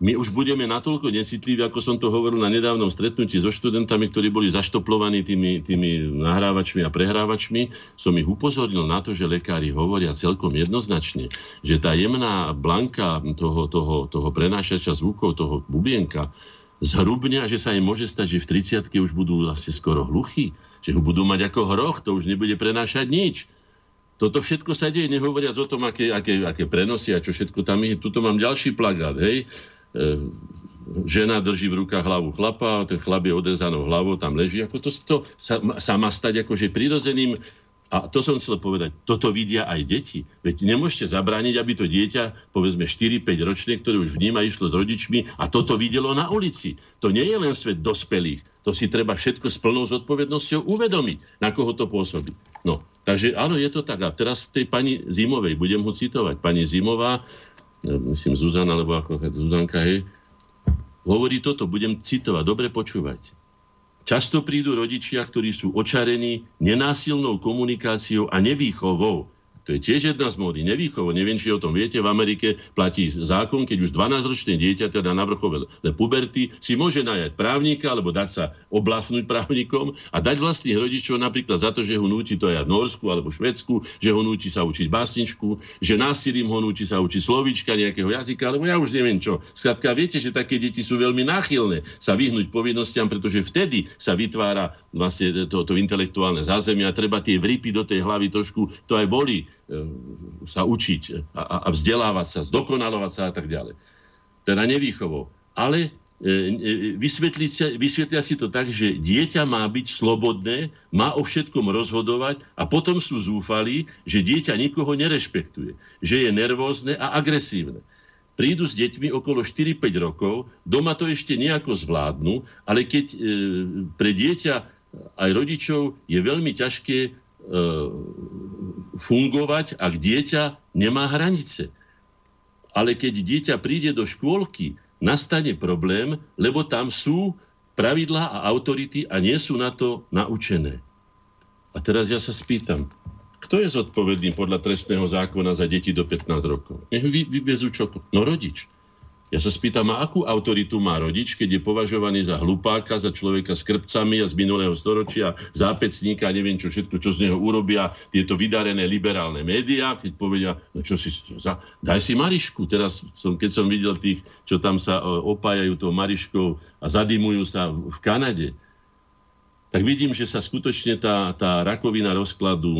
my už budeme natoľko necitliví, ako som to hovoril na nedávnom stretnutí so študentami, ktorí boli zaštoplovaní tými, tými nahrávačmi a prehrávačmi. Som ich upozornil na to, že lekári hovoria celkom jednoznačne, že tá jemná blanka toho, toho, toho prenášača zvukov, toho bubienka, zhrubne, že sa im môže stať, že v tridsiatke už budú vlastne skoro hluchí, že ho budú mať ako hroch, to už nebude prenášať nič. Toto všetko sa deje, nehovoriac o tom, aké, aké, aké prenosy a čo všetko tam je. Tuto mám ďalší plagát, hej. E, žena drží v rukách hlavu chlapa, ten chlap je odrezanou hlavou, tam leží. Ako to, to sa, sa má stať akože prirodzeným, a to som chcel povedať, toto vidia aj deti. Veď nemôžete zabrániť, aby to dieťa, povedzme štyri päť ročné, ktoré už vníma, išlo s rodičmi a toto videlo na ulici. To nie je len svet dospelých. To si treba všetko s plnou zodpovednosťou uvedomiť, na koho to pôsobí. No, takže áno, je to tak. A teraz tej pani Zimovej, budem ho citovať. Pani Zimová, myslím Zuzana, alebo ako Zuzanka, hej, hovorí toto, budem citovať, dobre počúvať. Často prídu rodičia, ktorí sú očarení nenásilnou komunikáciou a nevýchovou. To je tiež jedna z módy, nevýchovou. Neviem, či o tom viete, v Amerike platí zákon, keď už dvanásťročné dieťa, teda na vrchole puberty, si môže najať právnika, alebo dať sa oblafnúť právnikom a dať vlastných rodičov napríklad za to, že ho núti to aj v Norsku alebo Švédsku, že ho núti sa učiť básničku, že násilím ho núti sa učiť slovíčka nejakého jazyka, alebo ja už neviem čo. Skrátka, viete, že také deti sú veľmi náchylné sa vyhnúť povinnostiam, pretože vtedy sa vytvára vlastne toto intelektuálne zázemie a treba tie vrypy do tej hlavy trošku, to aj boli, sa učiť a, a vzdelávať sa, zdokonalovať sa a tak ďalej. Teda nevýchovou. Ale e, e, vysvetlia si to tak, že dieťa má byť slobodné, má o všetkom rozhodovať a potom sú zúfalí, že dieťa nikoho nerešpektuje, že je nervózne a agresívne. Prídu s deťmi okolo štyri päť rokov, doma to ešte nejako zvládnu, ale keď e, pre dieťa aj rodičov je veľmi ťažké fungovať, ak dieťa nemá hranice. Ale keď dieťa príde do škôlky, nastane problém, lebo tam sú pravidlá a autority a nie sú na to naučené. A teraz ja sa spýtam, kto je zodpovedný podľa trestného zákona za deti do pätnásť rokov? Nech vyvezú čo? No rodič. Ja sa spýtam, a akú autoritu má rodič, keď je považovaný za hlupáka, za človeka s krpcami a z minulého storočia, zápecníka a neviem čo všetko, čo z neho urobia tieto vydarené liberálne médiá, keď povedia, no čo si, za... daj si Marišku. Teraz, som, keď som videl tých, čo tam sa opájajú tou Mariškou a zadimujú sa v Kanade, tak vidím, že sa skutočne tá, tá rakovina rozkladu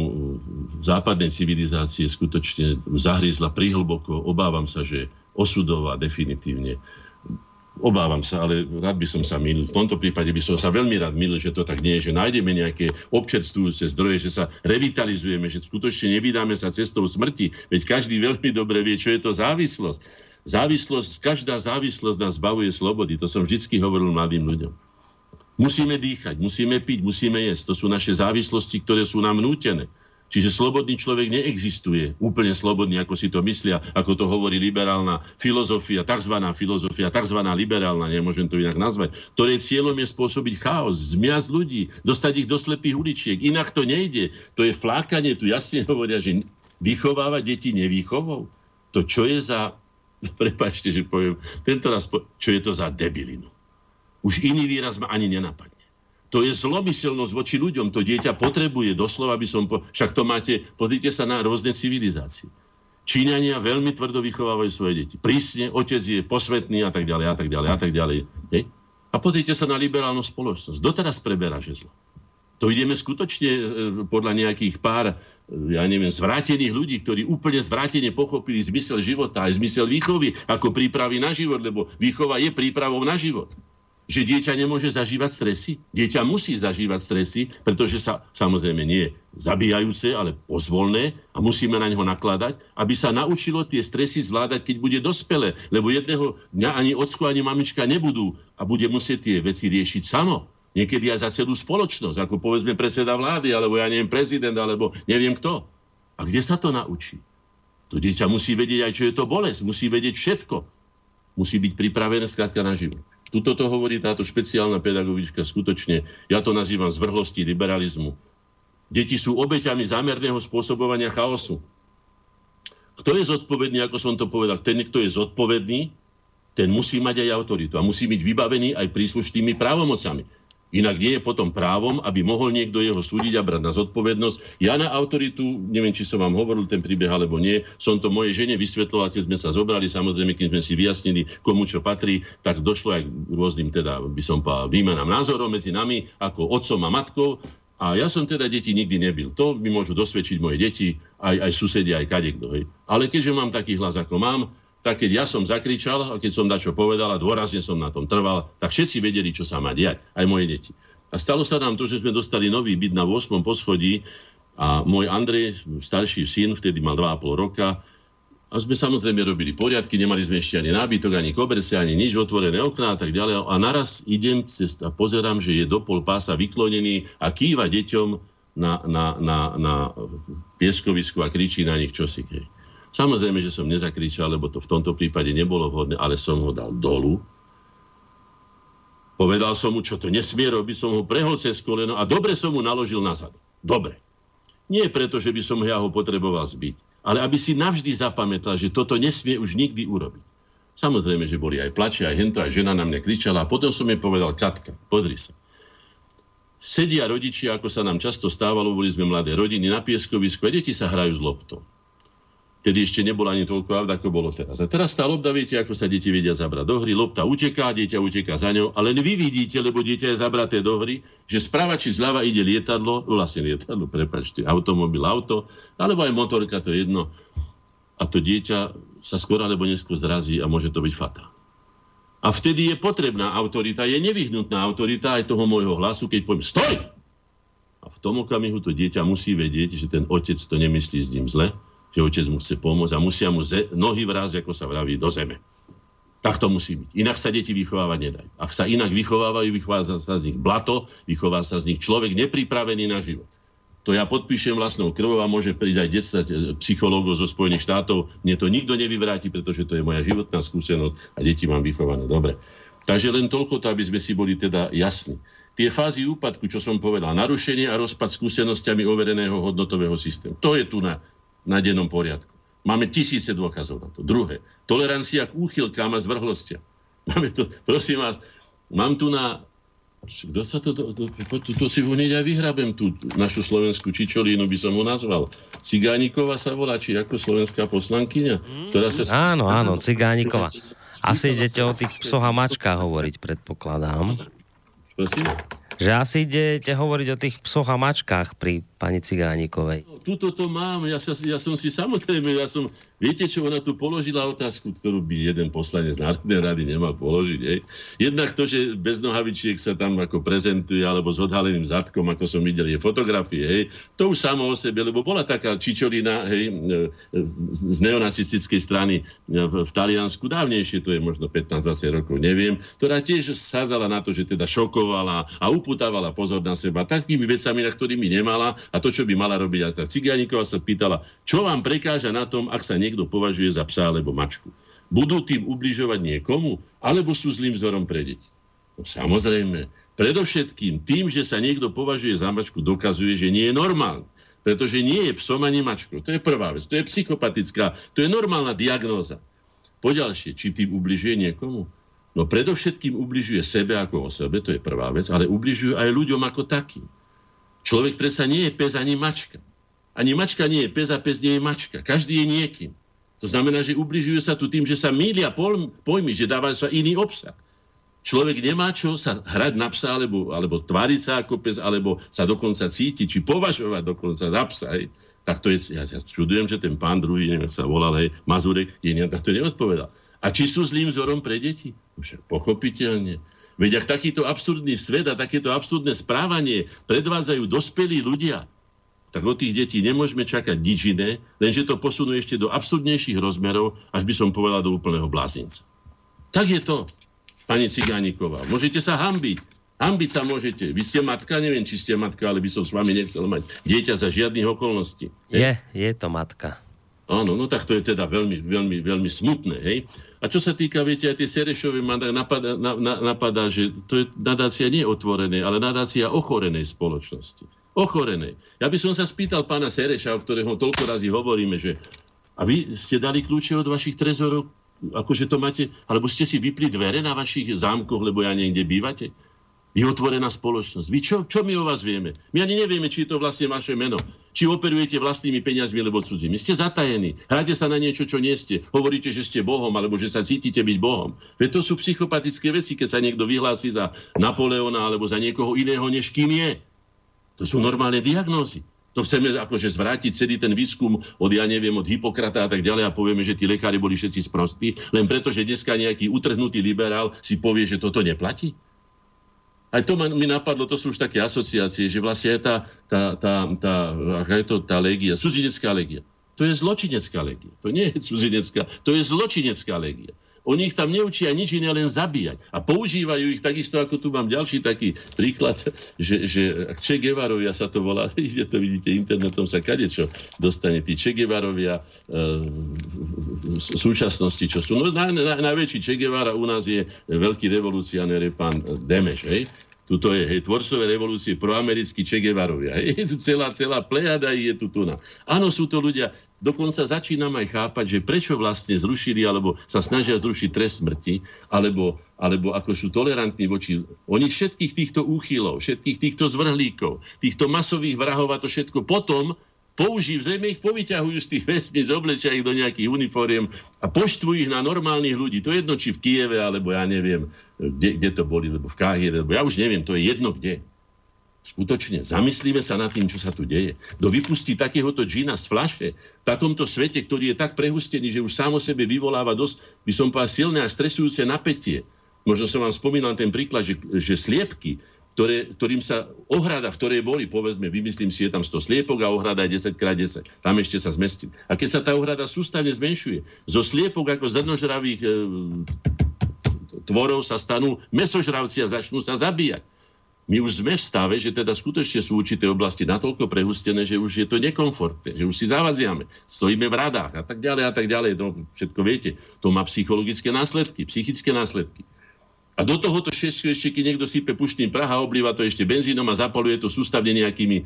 západnej civilizácie skutočne zahryzla prihlboko. Obávam sa, že osudová definitívne. Obávam sa, ale rád by som sa mýlil. V tomto prípade by som sa veľmi rád mýlil, že to tak nie je, že nájdeme nejaké občerstvujúce zdroje, že sa revitalizujeme, že skutočne nevydáme sa cestou smrti. Veď každý veľmi dobre vie, čo je to závislosť. Závislosť, každá závislosť nás zbavuje slobody. To som vždycky hovoril mladým ľuďom. Musíme dýchať, musíme piť, musíme jesť. To sú naše závislosti, ktoré sú nám nútené. Čiže slobodný človek neexistuje. Úplne slobodný, ako si to myslia, ako to hovorí liberálna filozofia, takzvaná filozofia, takzvaná liberálna, nemôžem to inak nazvať, ktoré cieľom je spôsobiť chaos, zmiasť ľudí, dostať ich do slepých uličiek. Inak to nejde. To je flákanie, tu jasne hovoria, že vychovávať deti nevýchovou. To čo je za, prepáčte, že poviem, tento raz, po... čo je to za debilinu. Už iný výraz ma ani nenapadne. To je zlomyselnosť voči ľuďom. To dieťa potrebuje doslova, aby som... Po... Však to máte... Pozrite sa na rôzne civilizácie. Číňania veľmi tvrdo vychovávajú svoje deti. Prísne, otec je posvetný a tak ďalej, a tak ďalej, a tak ďalej. Je? A pozrite sa na liberálnu spoločnosť. Doteraz preberá žezlo. To ideme skutočne podľa nejakých pár, ja neviem, zvrátených ľudí, ktorí úplne zvrátene pochopili zmysel života aj zmysel výchovy ako prípravy na život, lebo výchova je prípravou na život. Že dieťa nemôže zažívať stresy. Dieťa musí zažívať stresy, pretože sa, samozrejme, nie zabíjajúce, ale pozvolné a musíme na ňo nakladať, aby sa naučilo tie stresy zvládať, keď bude dospelé. Lebo jedného dňa ani ocko, ani mamička nebudú a bude musieť tie veci riešiť samo. Niekedy aj za celú spoločnosť, ako povedzme predseda vlády, alebo ja neviem, prezident, alebo neviem kto. A kde sa to naučí? To dieťa musí vedieť aj, čo je to bolesť. Musí vedieť všetko. Musí byť pripravené skrátka na život. Tuto to hovorí táto špeciálna pedagogička skutočne. Ja to nazývam zvrhlosti liberalizmu. Deti sú obeťami zámerného spôsobovania chaosu. Kto je zodpovedný, ako som to povedal? Ten, kto je zodpovedný ten musí mať aj autoritu a musí byť vybavený aj príslušnými právomocami. Inak nie je potom právom, aby mohol niekto jeho súdiť a brať na zodpovednosť. Ja na autoritu, neviem, či som vám hovoril ten príbeh, alebo nie, som to mojej žene vysvetloval, keď sme sa zobrali, samozrejme, keď sme si vyjasnili, komu čo patrí, tak došlo aj k rôznym, teda by som povedal, výmenám názorov medzi nami, ako otcom a matkou. A ja som teda deti nikdy nebil. To mi môžu dosvedčiť moje deti, aj, aj susedia, aj kadekto. Hej. Ale keďže mám taký hlas, ako mám, tak keď ja som zakričal a keď som dačo povedal a dôrazne som na tom trval, tak všetci vedeli, čo sa má diať, aj moje deti. A stalo sa nám to, že sme dostali nový byt na ôsmom poschodí a môj Andrej, starší syn, vtedy mal dva a pol roka, a sme samozrejme robili poriadky, nemali sme ešte ani nábytok, ani koberce, ani nič, otvorené okná a tak ďalej. A naraz idem a pozerám, že je do pol pása vyklonený a kýva deťom na, na, na, na pieskovisku a kričí na nich čosi. Samozrejme, že som nezakričal, lebo to v tomto prípade nebolo vhodné, ale som ho dal dolu. Povedal som mu, čo to nesmie robiť, som ho prehol cez koleno a dobre som mu naložil nazad. Dobre. Nie preto, že by som ja ho potreboval zbiť, ale aby si navždy zapamätal, že toto nesmie už nikdy urobiť. Samozrejme, že boli aj plače, aj hento, aj žena na mňa kričala. A potom som jej povedal, Katka, podri sa. Sedia rodičia, ako sa nám často stávalo, boli sme mladé rodiny, na pieskovisku a deti sa hrajú s loptou. Tedy ešte nebola ani toľko avda, ako bolo teraz. A teraz tá lopta, viete, ako sa deti vedia zabrať do hry. Lopta uteká, dieťa uteká za ňou, ale vy vidíte, lebo dieťa je zabraté do hry, že sprava či zľava ide lietadlo, vlastne lietadlo, prepáčte, automobil, auto, alebo aj motorka, to je jedno. A to dieťa sa skôr alebo neskôr zrazí a môže to byť fatálne. A vtedy je potrebná autorita, je nevyhnutná autorita aj toho môjho hlasu, keď poviem stoj! A v tom okamihu to dieťa musí vedieť, že ten otec to nemyslí s ním zle, že otec mu chce pomôcť a musia mu ze- nohy vráz, ako sa vraví, do zeme. Tak to musí byť. Inak sa deti vychovávať nedajú. Ak sa inak vychovávajú, vychová sa z nich blato, vychová sa z nich človek nepripravený na život. To ja podpíšem vlastnou krvou a môže prísť aj desať psychológov zo Spojených štátov. Mne to nikto nevyvráti, pretože to je moja životná skúsenosť a deti mám vychované dobre. Takže len toľko to, aby sme si boli teda jasní. Tie fázy úpadku, čo som povedal, narušenie a rozpad skúsenosťami overeného hodnotového systému. To je tu na na dennom poriadku. Máme tisíce dôkazov na to. Druhé, tolerancia k úchylkám a zvrhlostiam. Máme to, prosím vás, mám tu na... Kto sa to... To, to, to, to si hneď aj vyhrabem, tú našu slovenskú čičolínu by som ho nazval. Cigániková sa volá, či ako slovenská poslankyňa. Ktorá sa... Áno, áno, Cigániková. Asi idete o tých psoch a mačkách hovoriť, predpokladám. Prosím? Že asi idete hovoriť o tých psoch a mačkách pri pani Cigánikovej. Tuto to mám, ja, sa, ja som si samozrejme, ja som, viete čo, ona tu položila otázku, ktorú by jeden poslanec Národnej rady nemal položiť. Hej. Jednak to, že bez nohavičiek sa tam ako prezentuje, alebo s odhaleným zadkom, ako som videl, je fotografie, hej. To už samo o sebe, lebo bola taká čičolina, hej, z neonacistickej strany v, v Taliansku, dávnejšie, to je možno pätnásť dvadsať rokov, neviem, ktorá tiež sádzala na to, že teda šokovala a úplne utávala pozor na seba takými vecami, na ktorými nemala a to, čo by mala robiť. A tá Cigániková sa pýtala, čo vám prekáža na tom, ak sa niekto považuje za psa alebo mačku. Budú tým ubližovať niekomu, alebo sú zlým vzorom pre deti? No, samozrejme. Predovšetkým tým, že sa niekto považuje za mačku, dokazuje, že nie je normálny. Pretože nie je psom ani mačkou. To je prvá vec. To je psychopatická. To je normálna diagnóza. Poďalšie, či tým ubližuje niekomu? No predovšetkým ubližuje sebe ako o sebe, to je prvá vec, ale ubližuje aj ľuďom ako takým. Človek predsa nie je pes ani mačka. Ani mačka nie je pes a pes nie je mačka. Každý je niekým. To znamená, že ubližuje sa tu tým, že sa mýlia pojmy, že dáva sa iný obsah. Človek nemá čo sa hrať na psa, alebo, alebo tváriť sa ako pes, alebo sa dokonca cítiť, či považovať dokonca za psa. Hej. Tak to je, ja, ja čudujem, že ten pán druhý, neviem, ak sa volal, hej, Mazurek, je ne, tak to neodpovedal. A či sú zlým vzorom pre deti? Však pochopiteľne. Veď ak takýto absurdný svet a takéto absurdné správanie predvádzajú dospelí ľudia, tak od tých detí nemôžeme čakať nič iné, lenže to posunú ešte do absurdnejších rozmerov, až by som povedal do úplného blázinca. Tak je to, pani Cigániková. Môžete sa hanbiť. Hanbiť sa môžete. Vy ste matka, neviem, či ste matka, ale by som s vami nechcel mať dieťa za žiadnych okolností. Je, je to matka. Áno, no tak to je teda veľmi, veľmi, veľmi smutné, hej. A čo sa týka, viete, aj tie Serešové napadá, na, na, napadá, že to je nadácia nie otvorenej, ale nadácia ochorenej spoločnosti. Ochorenej. Ja by som sa spýtal pána Sereša, o ktorého toľko razy hovoríme, že a vy ste dali kľúče od vašich trezorov akože to máte, alebo ste si vypli dvere na vašich zámkoch, lebo ja niekde bývate. Je otvorená spoločnosť. Vy čo, čo my o vás vieme? My ani nevieme, či je to vlastne vaše meno. Či operujete vlastnými peniazmi, alebo cudzími. Ste zatajení. Hráte sa na niečo, čo nie ste. Hovoríte, že ste Bohom, alebo že sa cítite byť Bohom. Veď to sú psychopatické veci, keď sa niekto vyhlási za Napoleona, alebo za niekoho iného, než kým je. To sú normálne diagnózy. To chceme akože zvrátiť celý ten výskum od, ja neviem, od Hipokrata a tak ďalej a povieme, že tí lekári boli všetci sprostí, len preto, že dneska nejaký utrhnutý liberál si povie, že toto neplatí. Aj to ma, mi napadlo, to sú už také asociácie, že vlastne je tá, tá, tá, tá, aká je to tá legia, cudzinecká legia. To je zločinecká legia. To nie je cudzinecká, to je zločinecká legia. Oni ich tam neučia nič iné, len zabíjať. A používajú ich takisto, ako tu mám ďalší taký príklad, že, že Che Guevarovia sa to volá, ide to, vidíte, internetom sa kadečo dostane, tí Che Guevarovia v súčasnosti, čo sú. No, na, na, najväčší Che Guevara u nás je veľký revolucionér pán Demeš, hej? Tuto je, hej, tvorcové revolúcie, proamerickí Che Guevarovia. Hej, celá, celá plejada je tu tu na. Áno, sú to ľudia, dokonca začínam aj chápať, že prečo vlastne zrušili, alebo sa snažia zrušiť trest smrti, alebo, alebo ako sú tolerantní voči. Oni všetkých týchto úchylov, všetkých týchto zvrhlíkov, týchto masových vrahov a to všetko potom použijú, zrejme ich povyťahujú z tých väzníc, oblečia ich do nejakých uniforiem a poštvujú ich na normálnych ľudí. To je jedno, či v Kieve, alebo ja neviem, Kde, kde to boli, lebo v Káhire, lebo ja už neviem, to je jedno kde. Skutočne, zamyslíme sa nad tým, čo sa tu deje. Kto vypustí takéhoto džina z fľaše v takomto svete, ktorý je tak prehustený, že už sám o sebe vyvoláva dosť, by som povedal, silné a stresujúce napätie. Možno som vám spomínal ten príklad, že, že sliepky, ktoré, ktorým sa ohrada, v ktorej boli, povedzme, vymyslím si, je tam sto sliepok a ohrada je desať krát desať. Tam ešte sa zmestí. A keď sa tá ohrada sústavne zmenšuje, zo sliepok ako zrnožravých e, tvorov sa stanú mesožravci a začnú sa zabíjať. My už sme v stave, že teda skutočne sú určité oblasti natoľko prehustené, že už je to nekomfortné, že už si zavadziame, stojíme v radách a tak ďalej a tak ďalej. No, všetko viete, to má psychologické následky, psychické následky. A do tohoto všetko ešte, keď niekto sype puštným prach a oblieva to ešte benzínom a zapaluje to sústavne nejakými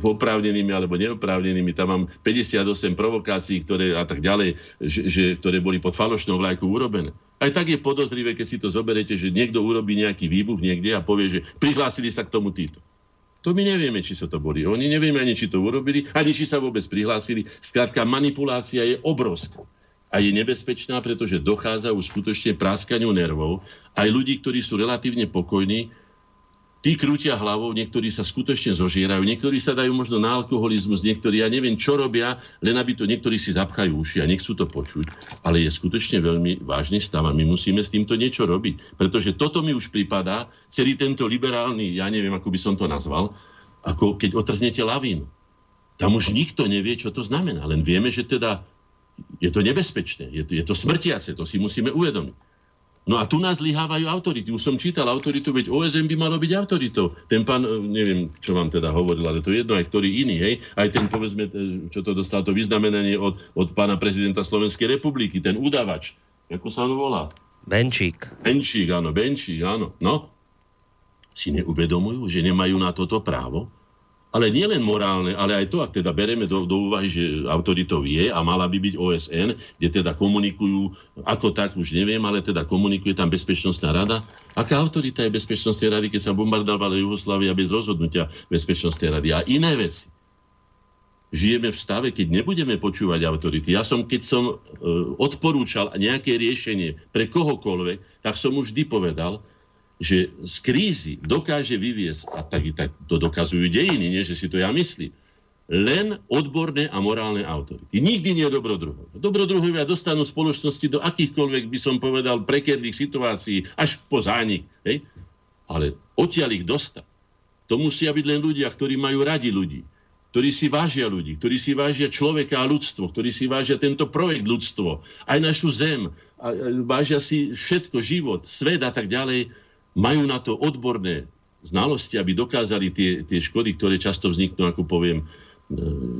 oprávnenými alebo neoprávnenými. Tam mám päťdesiatosem provokácií, ktoré a tak ďalej, že, že, ktoré boli pod falošnou vlajkou urobené. Aj tak je podozrivé, keď si to zoberete, že niekto urobí nejaký výbuch niekde a povie, že prihlásili sa k tomu títo. To my nevieme, či sa to boli. Oni nevieme ani, či to urobili, ani či sa vôbec prihlásili. Skrátka, manipulácia je obrovská. A je nebezpečná, pretože dochádza už skutočne práskaniu nervov. Aj ľudí, ktorí sú relatívne pokojní, tí krútia hlavou, niektorí sa skutočne zožierajú, niektorí sa dajú možno na alkoholizmus, niektorí, ja neviem, čo robia, len aby to, niektorí si zapchajú uši a nechcú to počuť. Ale je skutočne veľmi vážny stav a my musíme s týmto niečo robiť. Pretože toto mi už pripadá, celý tento liberálny, ja neviem, ako by som to nazval, ako keď otrhnete lavínu. Tam už nikto nevie, čo to znamená. Len vieme, že teda je to nebezpečné, je to, je to smrtiace, to si musíme uvedomiť. No a tu nás zlyhávajú autority. Už som čítal autoritu, veď O S N by malo byť autoritou. Ten pán, neviem, čo vám teda hovoril, ale to je jedno, aj ktorý iný, hej. Aj ten, povedzme, čo to dostal, to vyznamenanie od, od pána prezidenta Slovenskej republiky, ten udavač. Ako sa on volá? Benčík. Benčík, áno, Benčík, áno. No, si neuvedomujú, že nemajú na toto právo? Ale nie len morálne, ale aj to, ak teda bereme do, do úvahy, že autoritou je a mala by byť O S N, kde teda komunikujú, ako tak už neviem, ale teda komunikuje tam Bezpečnostná rada. Aká autorita je Bezpečnostnej rady, keď sa bombardovala Juhoslávia bez rozhodnutia Bezpečnostnej rady? A iné veci. Žijeme v stave, keď nebudeme počúvať autority. Ja som, keď som odporúčal nejaké riešenie pre kohokoľvek, tak som už vždy povedal, že z krízy dokáže vyviesť, a tak, tak to dokazujú dejiny, nie, že si to ja myslím, len odborné a morálne autority. Nikdy nie dobrodruhovia. Dobrodruhovia dostanú spoločnosti do akýchkoľvek, by som povedal, prekerných situácií, až po zánik. Hej? Ale odtiaľ ich dostať. To musia byť len ľudia, ktorí majú radi ľudí, ktorí si vážia ľudí, ktorí si vážia človeka a ľudstvo, ktorí si vážia tento projekt ľudstvo, aj našu zem, a vážia si všetko, život, svet a tak ďalej. Majú na to odborné znalosti, aby dokázali tie, tie škody, ktoré často vzniknú, ako poviem,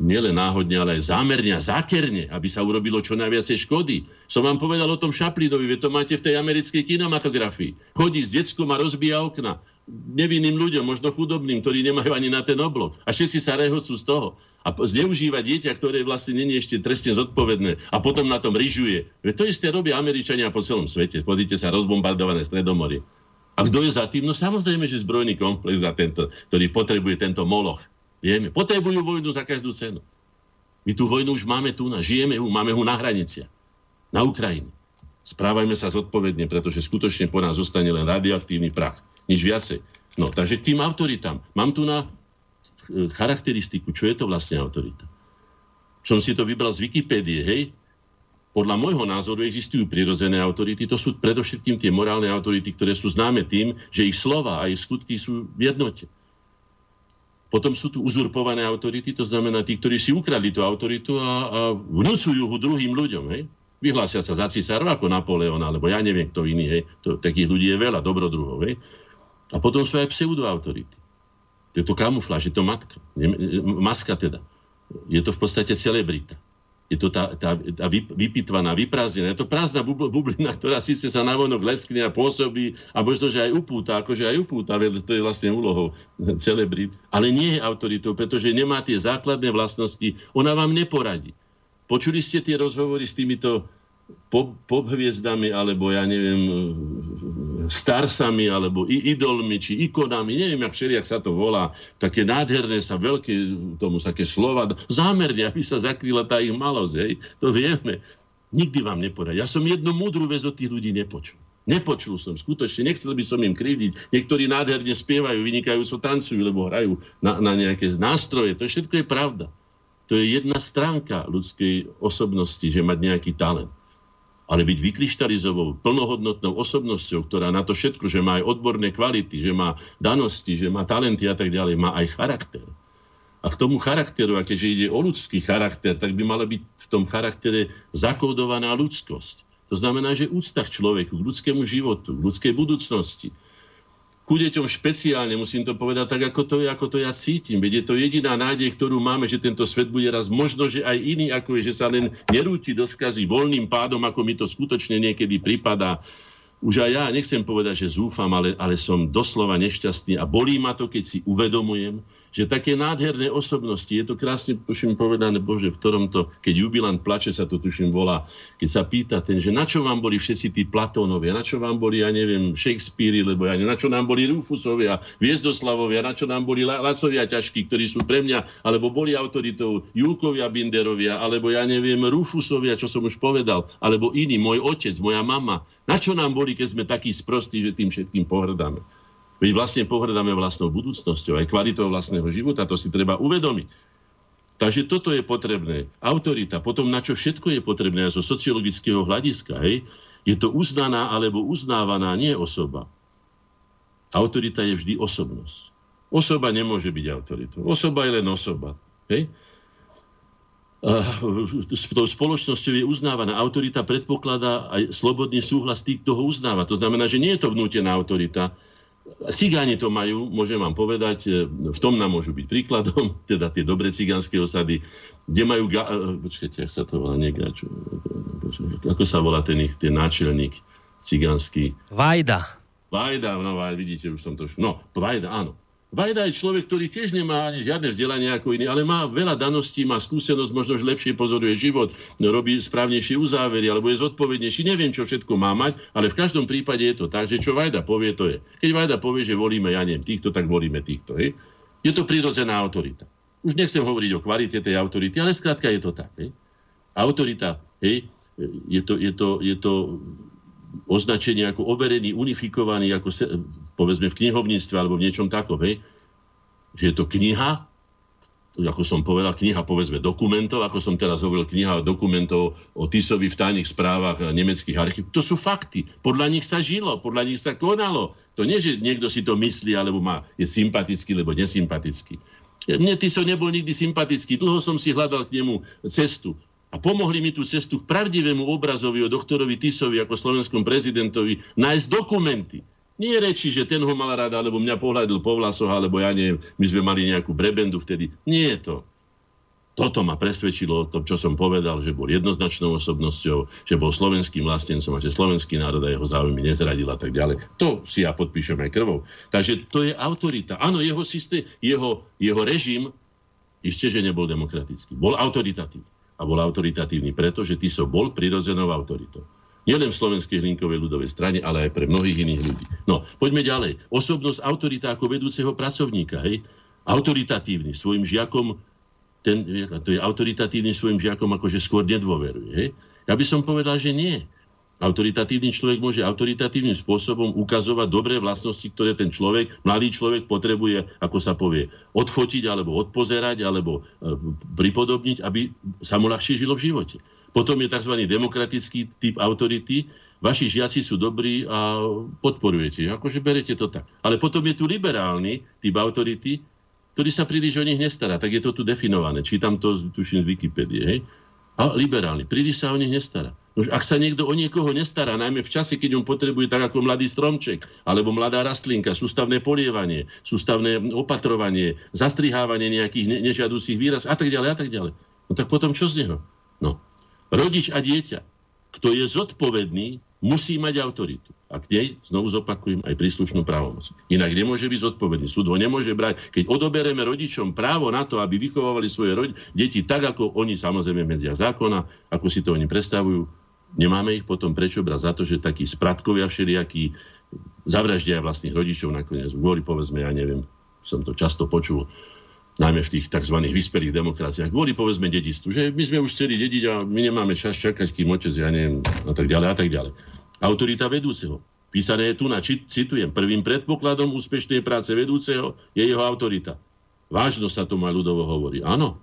nielen náhodne, ale aj zámerne a zákerne, aby sa urobilo čo najviacej škody. Som vám povedal o tom Chaplinovi, veď to máte v tej americkej kinematografii. Chodí s deckom a rozbíja okna. nevinným ľuďom, možno chudobným, ktorí nemajú ani na ten oblok. A všetci sa rehocú z toho. A zneužíva dieťa, ktoré vlastne nie je ešte trestne zodpovedné a potom na tom ryžuje. Veď to isté robia Američania po celom svete. Pozrite sa, rozbombardované Stredomorie. A kto je za tým? No samozrejme, že zbrojný komplex za tento, ktorý potrebuje tento moloch. Vieme, potrebujú vojnu za každú cenu. My tú vojnu už máme tu, žijeme ju, máme ju na hraniciach, na Ukrajine. Správajme sa zodpovedne, pretože skutočne po nás zostane len radioaktívny prach. Nič viacej. No, takže k tým autoritám. Mám tu na charakteristiku, čo je to vlastne autorita. Som si to vybral z Wikipédie, hej? Podľa môjho názoru existujú prirodzené autority. To sú predovšetkým tie morálne autority, ktoré sú známe tým, že ich slova a ich skutky sú v jednote. Potom sú tu uzurpované autority, to znamená tí, ktorí si ukradli tú autoritu a, a vnúcujú ho druhým ľuďom, hej? Vyhlásia sa za cisárov ako Napoleon, alebo ja neviem, kto iný, hej? To, takých ľudí je veľa, dobrodruhov, hej? A potom sú aj pseudoautority. Je to kamufláž, je to matka. Maska teda. Je to v podstate celebrita. Je to tá, tá, tá vypitvaná, vyprázdnená. Je to prázdna bublina, ktorá síce sa navonok leskne a pôsobí a možno, že aj upúta, akože aj upúta, to je vlastne úlohou celebrit, ale nie je autoritou, pretože nemá tie základné vlastnosti. Ona vám neporadí. Počuli ste tie rozhovory s týmito pophviezdami, alebo ja neviem, starsami, alebo idolmi, či ikonami, neviem, jak všelijak sa to volá, také nádherné sa veľké, tomu sa také slova, zámerne, aby sa zakryla tá ich malosť, hej, to vieme. Nikdy vám neporadí. Ja som jednu múdru vec od tých ľudí nepočul. Nepočul som, skutočne, nechcel by som im krivdiť. Niektorí nádherne spievajú, vynikajúco tancujú, lebo hrajú na, na nejaké nástroje, to všetko je pravda. To je jedna stránka ľudskej osobnosti, že mať nejaký talent. Ale byť vykryštalizovanou, plnohodnotnou osobnosťou, ktorá na to všetko, že má aj odborné kvality, že má danosti, že má talenty a tak ďalej, má aj charakter. A k tomu charakteru, a keďže ide o ľudský charakter, tak by mala byť v tom charaktere zakódovaná ľudskosť. To znamená, že úcta k človeku, k ľudskému životu, k ľudskej budúcnosti. Ku deťom špeciálne, musím to povedať tak, ako to je, ako to ja cítim. Veď je to jediná nádej, ktorú máme, že tento svet bude raz možno, že aj iný, ako je, že sa len nerúti do skazy voľným pádom, ako mi to skutočne niekedy pripadá. Už aj ja nechcem povedať, že zúfam, ale, ale som doslova nešťastný a bolí ma to, keď si uvedomujem, že také nádherné osobnosti, je to krásne, tuším, povedané, bože, v ktorom to, keď jubilant plače, sa to tuším volá, keď sa pýta ten, že na čo vám boli všetci tí Platónovia, na čo vám boli, ja neviem, Shakespeare, lebo ja neviem, na čo nám boli Rufusovia, Hviezdoslavovia, na čo nám boli Lacovia ťažkí, ktorí sú pre mňa, alebo boli autoritou Julkovia Binderovia, alebo ja neviem, Rufusovia, čo som už povedal, alebo iní, môj otec, moja mama, na čo nám boli, keď sme takí sprostí, že tým všetkým pohrdáme. Veď vlastne pohrdáme vlastnou budúcnosťou, aj kvalitou vlastného života, to si treba uvedomiť. Takže toto je potrebné. Autorita, potom na čo všetko je potrebné, zo sociologického hľadiska, hej, je to uznaná alebo uznávaná, nie osoba. Autorita je vždy osobnosť. Osoba nemôže byť autoritou. Osoba je len osoba, hej. S tou spoločnosťou je uznávaná. Autorita predpokladá aj slobodný súhlas tých, kto ho uznáva. To znamená, že nie je to vnútená autorita. Cigáni to majú, môžem vám povedať, v tom nám môžu byť príkladom, teda tie dobré cigánske osady, kde majú... Ga- Počkajte, ak sa to volá, negáču. Ako sa volá ten, ich, ten náčelník cigánsky? Vajda. Vajda, no vidíte, už som to... No, Vajda, áno. Vajda je človek, ktorý tiež nemá ani žiadne vzdelanie ako iný, ale má veľa daností, má skúsenosť, možno lepšie pozoruje život, robí správnejšie uzávery, alebo je zodpovednejší, neviem, čo všetko má mať, ale v každom prípade je to tak, že čo Vajda povie, to je. Keď Vajda povie, že volíme, ja neviem, týchto, tak volíme týchto. Hej? Je to prirodzená autorita. Už nechcem hovoriť o kvalite tej autority, ale skrátka je to tak. Hej? Autorita, hej, je to... Je to, je to označenie ako overený, unifikovaný, ako se, povedzme v knihovníctve alebo v niečom takom, hej? Že je to kniha, ako som povedal, kniha povedzme dokumentov, ako som teraz hovoril, kniha dokumentov o Tisovi v tajných správach nemeckých archív. To sú fakty. Podľa nich sa žilo, podľa nich sa konalo. To nie, že niekto si to myslí, alebo má, je sympatický, alebo nesympatický. Mne Tiso nebol nikdy sympatický. Dlho som si hľadal k nemu cestu. A pomohli mi tú cestu k pravdivému obrazovi o doktorovi Tisovi ako slovenskom prezidentovi nájsť dokumenty. Nie reči, že ten ho mal rád, alebo mňa pohľadil po vlasoch, alebo ja neviem, my sme mali nejakú brebendu vtedy. Nie je to. Toto ma presvedčilo o tom, čo som povedal, že bol jednoznačnou osobnosťou, že bol slovenským vlastencom a že slovenský národ a jeho záujmy nezradil a tak ďalej. To si ja podpíšem aj krvou. Takže to je autorita. Áno, jeho systém, jeho, jeho režim ešte, že nebol demokratický. Bol autoritatívny. A bol autoritatívny preto, že Tiso bol prirodzenou autoritou. Nielen v Slovenskej hlinkovej ľudovej strane, ale aj pre mnohých iných ľudí. No, poďme ďalej. Osobnosť autorita ako vedúceho pracovníka, hej? Autoritatívny svojim žiakom, ten, to je autoritatívny svojim žiakom akože skôr nedôveruje, hej? Ja by som povedal, že nie. Autoritatívny človek môže autoritatívnym spôsobom ukazovať dobré vlastnosti, ktoré ten človek, mladý človek potrebuje, ako sa povie, odfotiť, alebo odpozerať, alebo pripodobniť, aby sa mu ľahšie žilo v živote. Potom je tzv. Demokratický typ autority. Vaši žiaci sú dobrí a podporujete. Akože berete to tak. Ale potom je tu liberálny typ autority, ktorý sa príliš o nich nestará. Tak je to tu definované. Čítam to, tuším, z Wikipédie. Hej? A liberálny. Príliš sa o nich nestará. Nož ak sa niekto o niekoho nestará, najmä v čase, keď on potrebuje, tak ako mladý stromček, alebo mladá rastlinka, sústavné polievanie, sústavné opatrovanie, zastrihávanie nejakých ne- nežiaducich výraz a tak ďalej a tak ďalej. No tak potom čo z neho? No. Rodič a dieťa, kto je zodpovedný, musí mať autoritu. A k nej, znovu zopakujem, aj príslušnú právomoc. Inak nemôže byť zodpovedný. Súd ho nemôže brať. Keď odobereme rodičom právo na to, aby vychovávali svoje rodi- deti tak, ako oni, samozrejme v medziach zákona, ako si to oni predstavujú, nemáme ich potom prečo brať za to, že takí spratkovia všelijakí zavraždia vlastných rodičov nakoniec. Kvôli, povedzme, ja neviem, som to často počul, najmä v tých tzv. Vyspelých demokraciách, kvôli, povedzme, dedictvu, že my sme už chceli dediť a my nemáme čas čakať, kým otec, ja neviem, a tak ďalej, a tak ďalej. Autorita vedúceho. Písané je tu na, citujem, prvým predpokladom úspešnej práce vedúceho je jeho autorita. Vážno sa to aj ľudovo hovorí. Áno.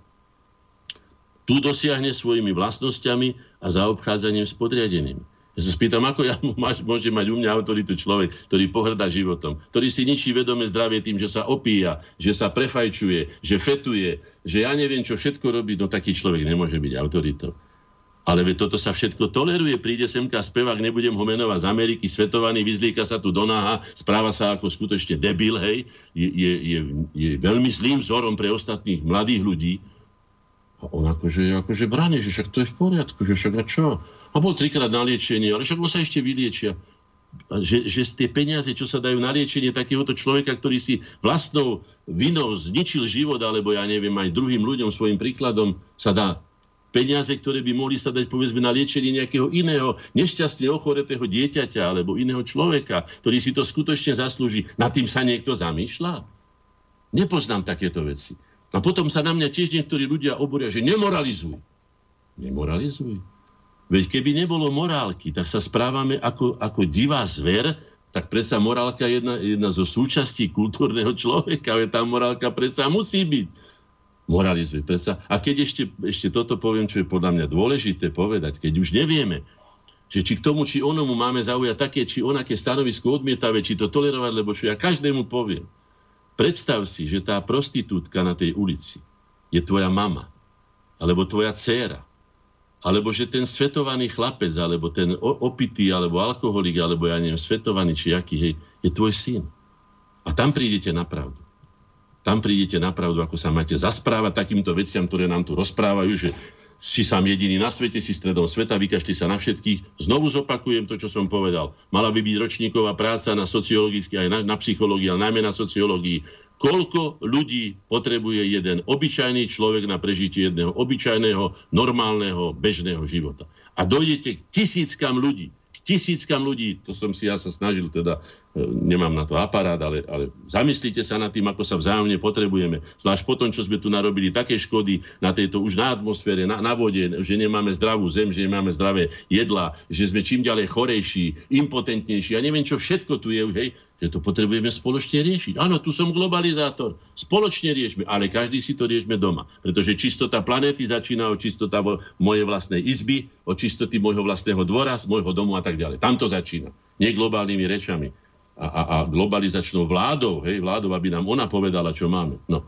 Tu dosiahne svojimi vlastnosťami a zaobchádzaním s podriadenými. Ja sa spýtam, ako ja môže mať u mňa autoritu človek, ktorý pohrdá životom, ktorý si ničí vedome zdravie tým, že sa opíja, že sa prefajčuje, že fetuje, že ja neviem, čo všetko robí, no taký človek nemôže byť autoritou. Ale veď toto sa všetko toleruje, príde semka spevák, nebudem ho menovať, z Ameriky, svetovaný, vyzlíka sa tu do náha, správa sa ako skutočne debil, hej, je, je, je, je veľmi zlým vzorom pre ostatných mladých ľudí. A on akože, akože bráni, že však to je v poriadku, že však a čo? A bol trikrát na liečenie, ale však on sa ešte vyliečia. Že, že tie peniaze, čo sa dajú na liečenie takéhoto človeka, ktorý si vlastnou vinou zničil život, alebo ja neviem, aj druhým ľuďom svojim príkladom, sa dá peniaze, ktoré by mohli sa dať, povedzme, na liečenie nejakého iného nešťastne ochoretého dieťaťa alebo iného človeka, ktorý si to skutočne zaslúži. Nad tým sa niekto zamýšľa? Nepoznám takéto veci. A potom sa na mňa tiež niektorí ľudia oboria, že nemoralizuj. Nemoralizuj. Veď keby nebolo morálky, tak sa správame ako, ako divá zver, tak predsa morálka je jedna, jedna zo súčastí kultúrneho človeka, veď tá morálka predsa musí byť. Moralizuje predsa. A keď ešte, ešte toto poviem, čo je podľa mňa dôležité povedať, keď už nevieme, že či k tomu, či onomu máme zaujať také, či onaké stanovisko odmietavé, či to tolerovať, lebo čo ja každému poviem. Predstav si, že tá prostitútka na tej ulici je tvoja mama, alebo tvoja dcéra, alebo že ten svetovaný chlapec, alebo ten opitý, alebo alkoholik, alebo ja neviem, svetovaný, či aký, hej, je tvoj syn. A tam prídete na pravdu. Tam prídete na pravdu, ako sa máte zasprávať takýmto veciam, ktoré nám tu rozprávajú, že si sám jediný na svete, si stredom sveta, vykašli sa na všetkých. Znovu zopakujem to, čo som povedal. Mala by byť ročníková práca na sociológickej, aj na, na psychológii, ale najmä na sociológii. Koľko ľudí potrebuje jeden obyčajný človek na prežitie jedného obyčajného, normálneho, bežného života. A dojdete k tisíckam ľudí. K tisíckam ľudí, to som si ja sa snažil, teda nemám na to aparát, ale, ale zamyslite sa nad tým, ako sa vzájomne potrebujeme. Zvlášť po tom, čo sme tu narobili také škody na tejto, už na atmosfére, na, na vode, že nemáme zdravú zem, že nemáme zdravé jedlá, že sme čím ďalej chorejší, impotentnejší. Ja neviem, čo všetko tu je, hej, že to potrebujeme spoločne riešiť. Áno, tu som globalizátor. Spoločne riešme, ale každý si to riešme doma. Pretože čistota planéty začína od čistota mojej vlastnej izby, od čistoty môjho vlastného dvora, z môjho domu a tak ďalej. Tam to začína. Nie globálnymi rečami a, a, a globalizačnou vládou, hej, vládou, aby nám ona povedala, čo máme. No.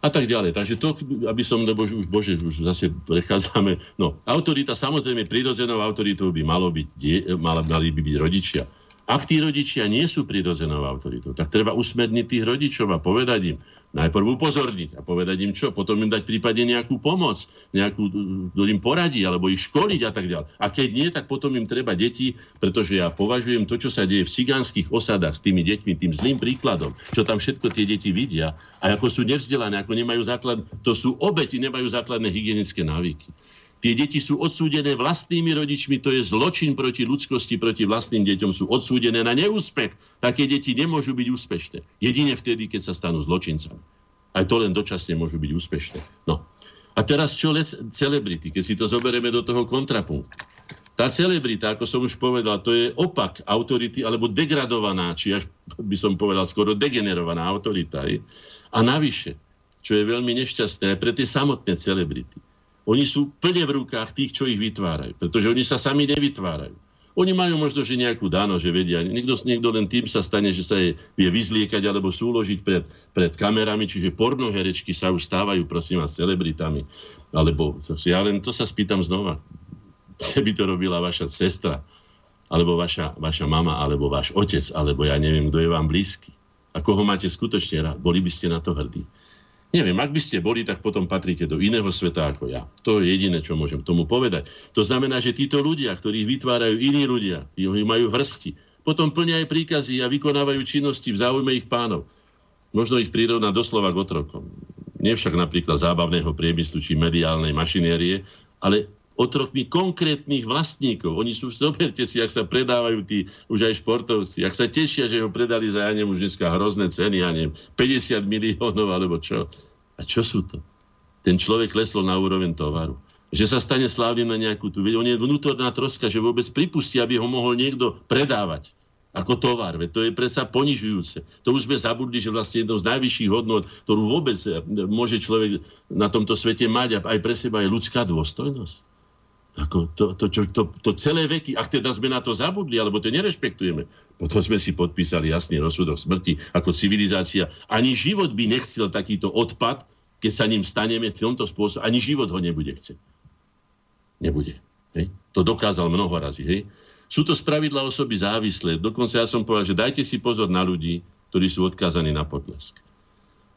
A tak ďalej. Takže to, aby som, lebo už, bože, už zase prechádzame. No, autorita, samozrejme, prirodzenou autoritou by malo byť, die, mali by byť rodičia. Ak tí rodičia nie sú prirodzenou autoritou, tak treba usmerniť tých rodičov a povedať im, najprv upozorniť a povedať im čo, potom im dať prípadne nejakú pomoc, nejakú, kto im poradí, alebo ich školiť a tak ďalej. A keď nie, tak potom im treba deti, pretože ja považujem to, čo sa deje v cigánskych osadách s tými deťmi, tým zlým príkladom, čo tam všetko tie deti vidia a ako sú nevzdelané, ako nemajú základ, to sú obeti, nemajú základné hygienické návyky. Tie deti sú odsúdené vlastnými rodičmi, to je zločin proti ľudskosti, proti vlastným deťom sú odsúdené na neúspech. Také deti nemôžu byť úspešné. Jedine vtedy, keď sa stanú zločincami. Aj to len dočasne môžu byť úspešné. No. A teraz čo lec celebrity, keď si to zoberieme do toho kontrapunktu. Tá celebrita, ako som už povedal, to je opak autority, alebo degradovaná, či až by som povedal skoro degenerovaná autorita. A navyše, čo je veľmi nešťastné aj pre tie samotné celebrity, oni sú plne v rukách tých, čo ich vytvárajú, pretože oni sa sami nevytvárajú. Oni majú možno, že nejakú dáno, že vedia. Niekto, niekto len tým sa stane, že sa je vie vyzliekať alebo súložiť pred, pred kamerami, čiže pornoherečky sa už stávajú, prosím vás, celebritami. Alebo, ja len to sa spýtam znova, keby to robila vaša sestra, alebo vaša, vaša mama, alebo váš otec, alebo ja neviem, kto je vám blízky. A koho máte skutočne rád, boli by ste na to hrdí. Neviem, ak by ste boli, tak potom patríte do iného sveta ako ja. To je jediné, čo môžem tomu povedať. To znamená, že títo ľudia, ktorých vytvárajú iní ľudia, ktorí majú vrsti, potom plnia aj príkazy a vykonávajú činnosti v záujme ich pánov. Možno ich prirovná doslova k otrokom. Nie však napríklad zábavného priemyslu či mediálnej mašinérie, ale otrokmi konkrétnych vlastníkov. Oni sú, zoberte si, ak sa predávajú tí už aj športovci, ak sa tešia, že ho predali za, ja neviem, už dneska hrozné ceny, ja neviem, päťdesiat miliónov, alebo čo. A čo sú to? Ten človek lesol na úroveň tovaru. Že sa stane slávny na nejakú tú, veď on je vnútorná troska, že vôbec pripustí, aby ho mohol niekto predávať ako tovar, veď to je predsa ponižujúce. To už sme zabudli, že vlastne jednou z najvyšších hodnot, ktorú vôbec môže človek na tomto svete mať, a aj pre seba je ľudská dôstojnosť. Ako to, to, čo, to, to celé veky, ak teda sme na to zabudli, alebo to nerešpektujeme, potom sme si podpísali jasný rozsudok smrti ako civilizácia. Ani život by nechcel takýto odpad, keď sa ním staneme v tomto spôsobe, ani život ho nebude chceť. Nebude. Hej? To dokázal mnoho razy. Hej? Sú to spravidla osoby závislé. Dokonca ja som povedal, že dajte si pozor na ľudí, ktorí sú odkázaní na potlesk.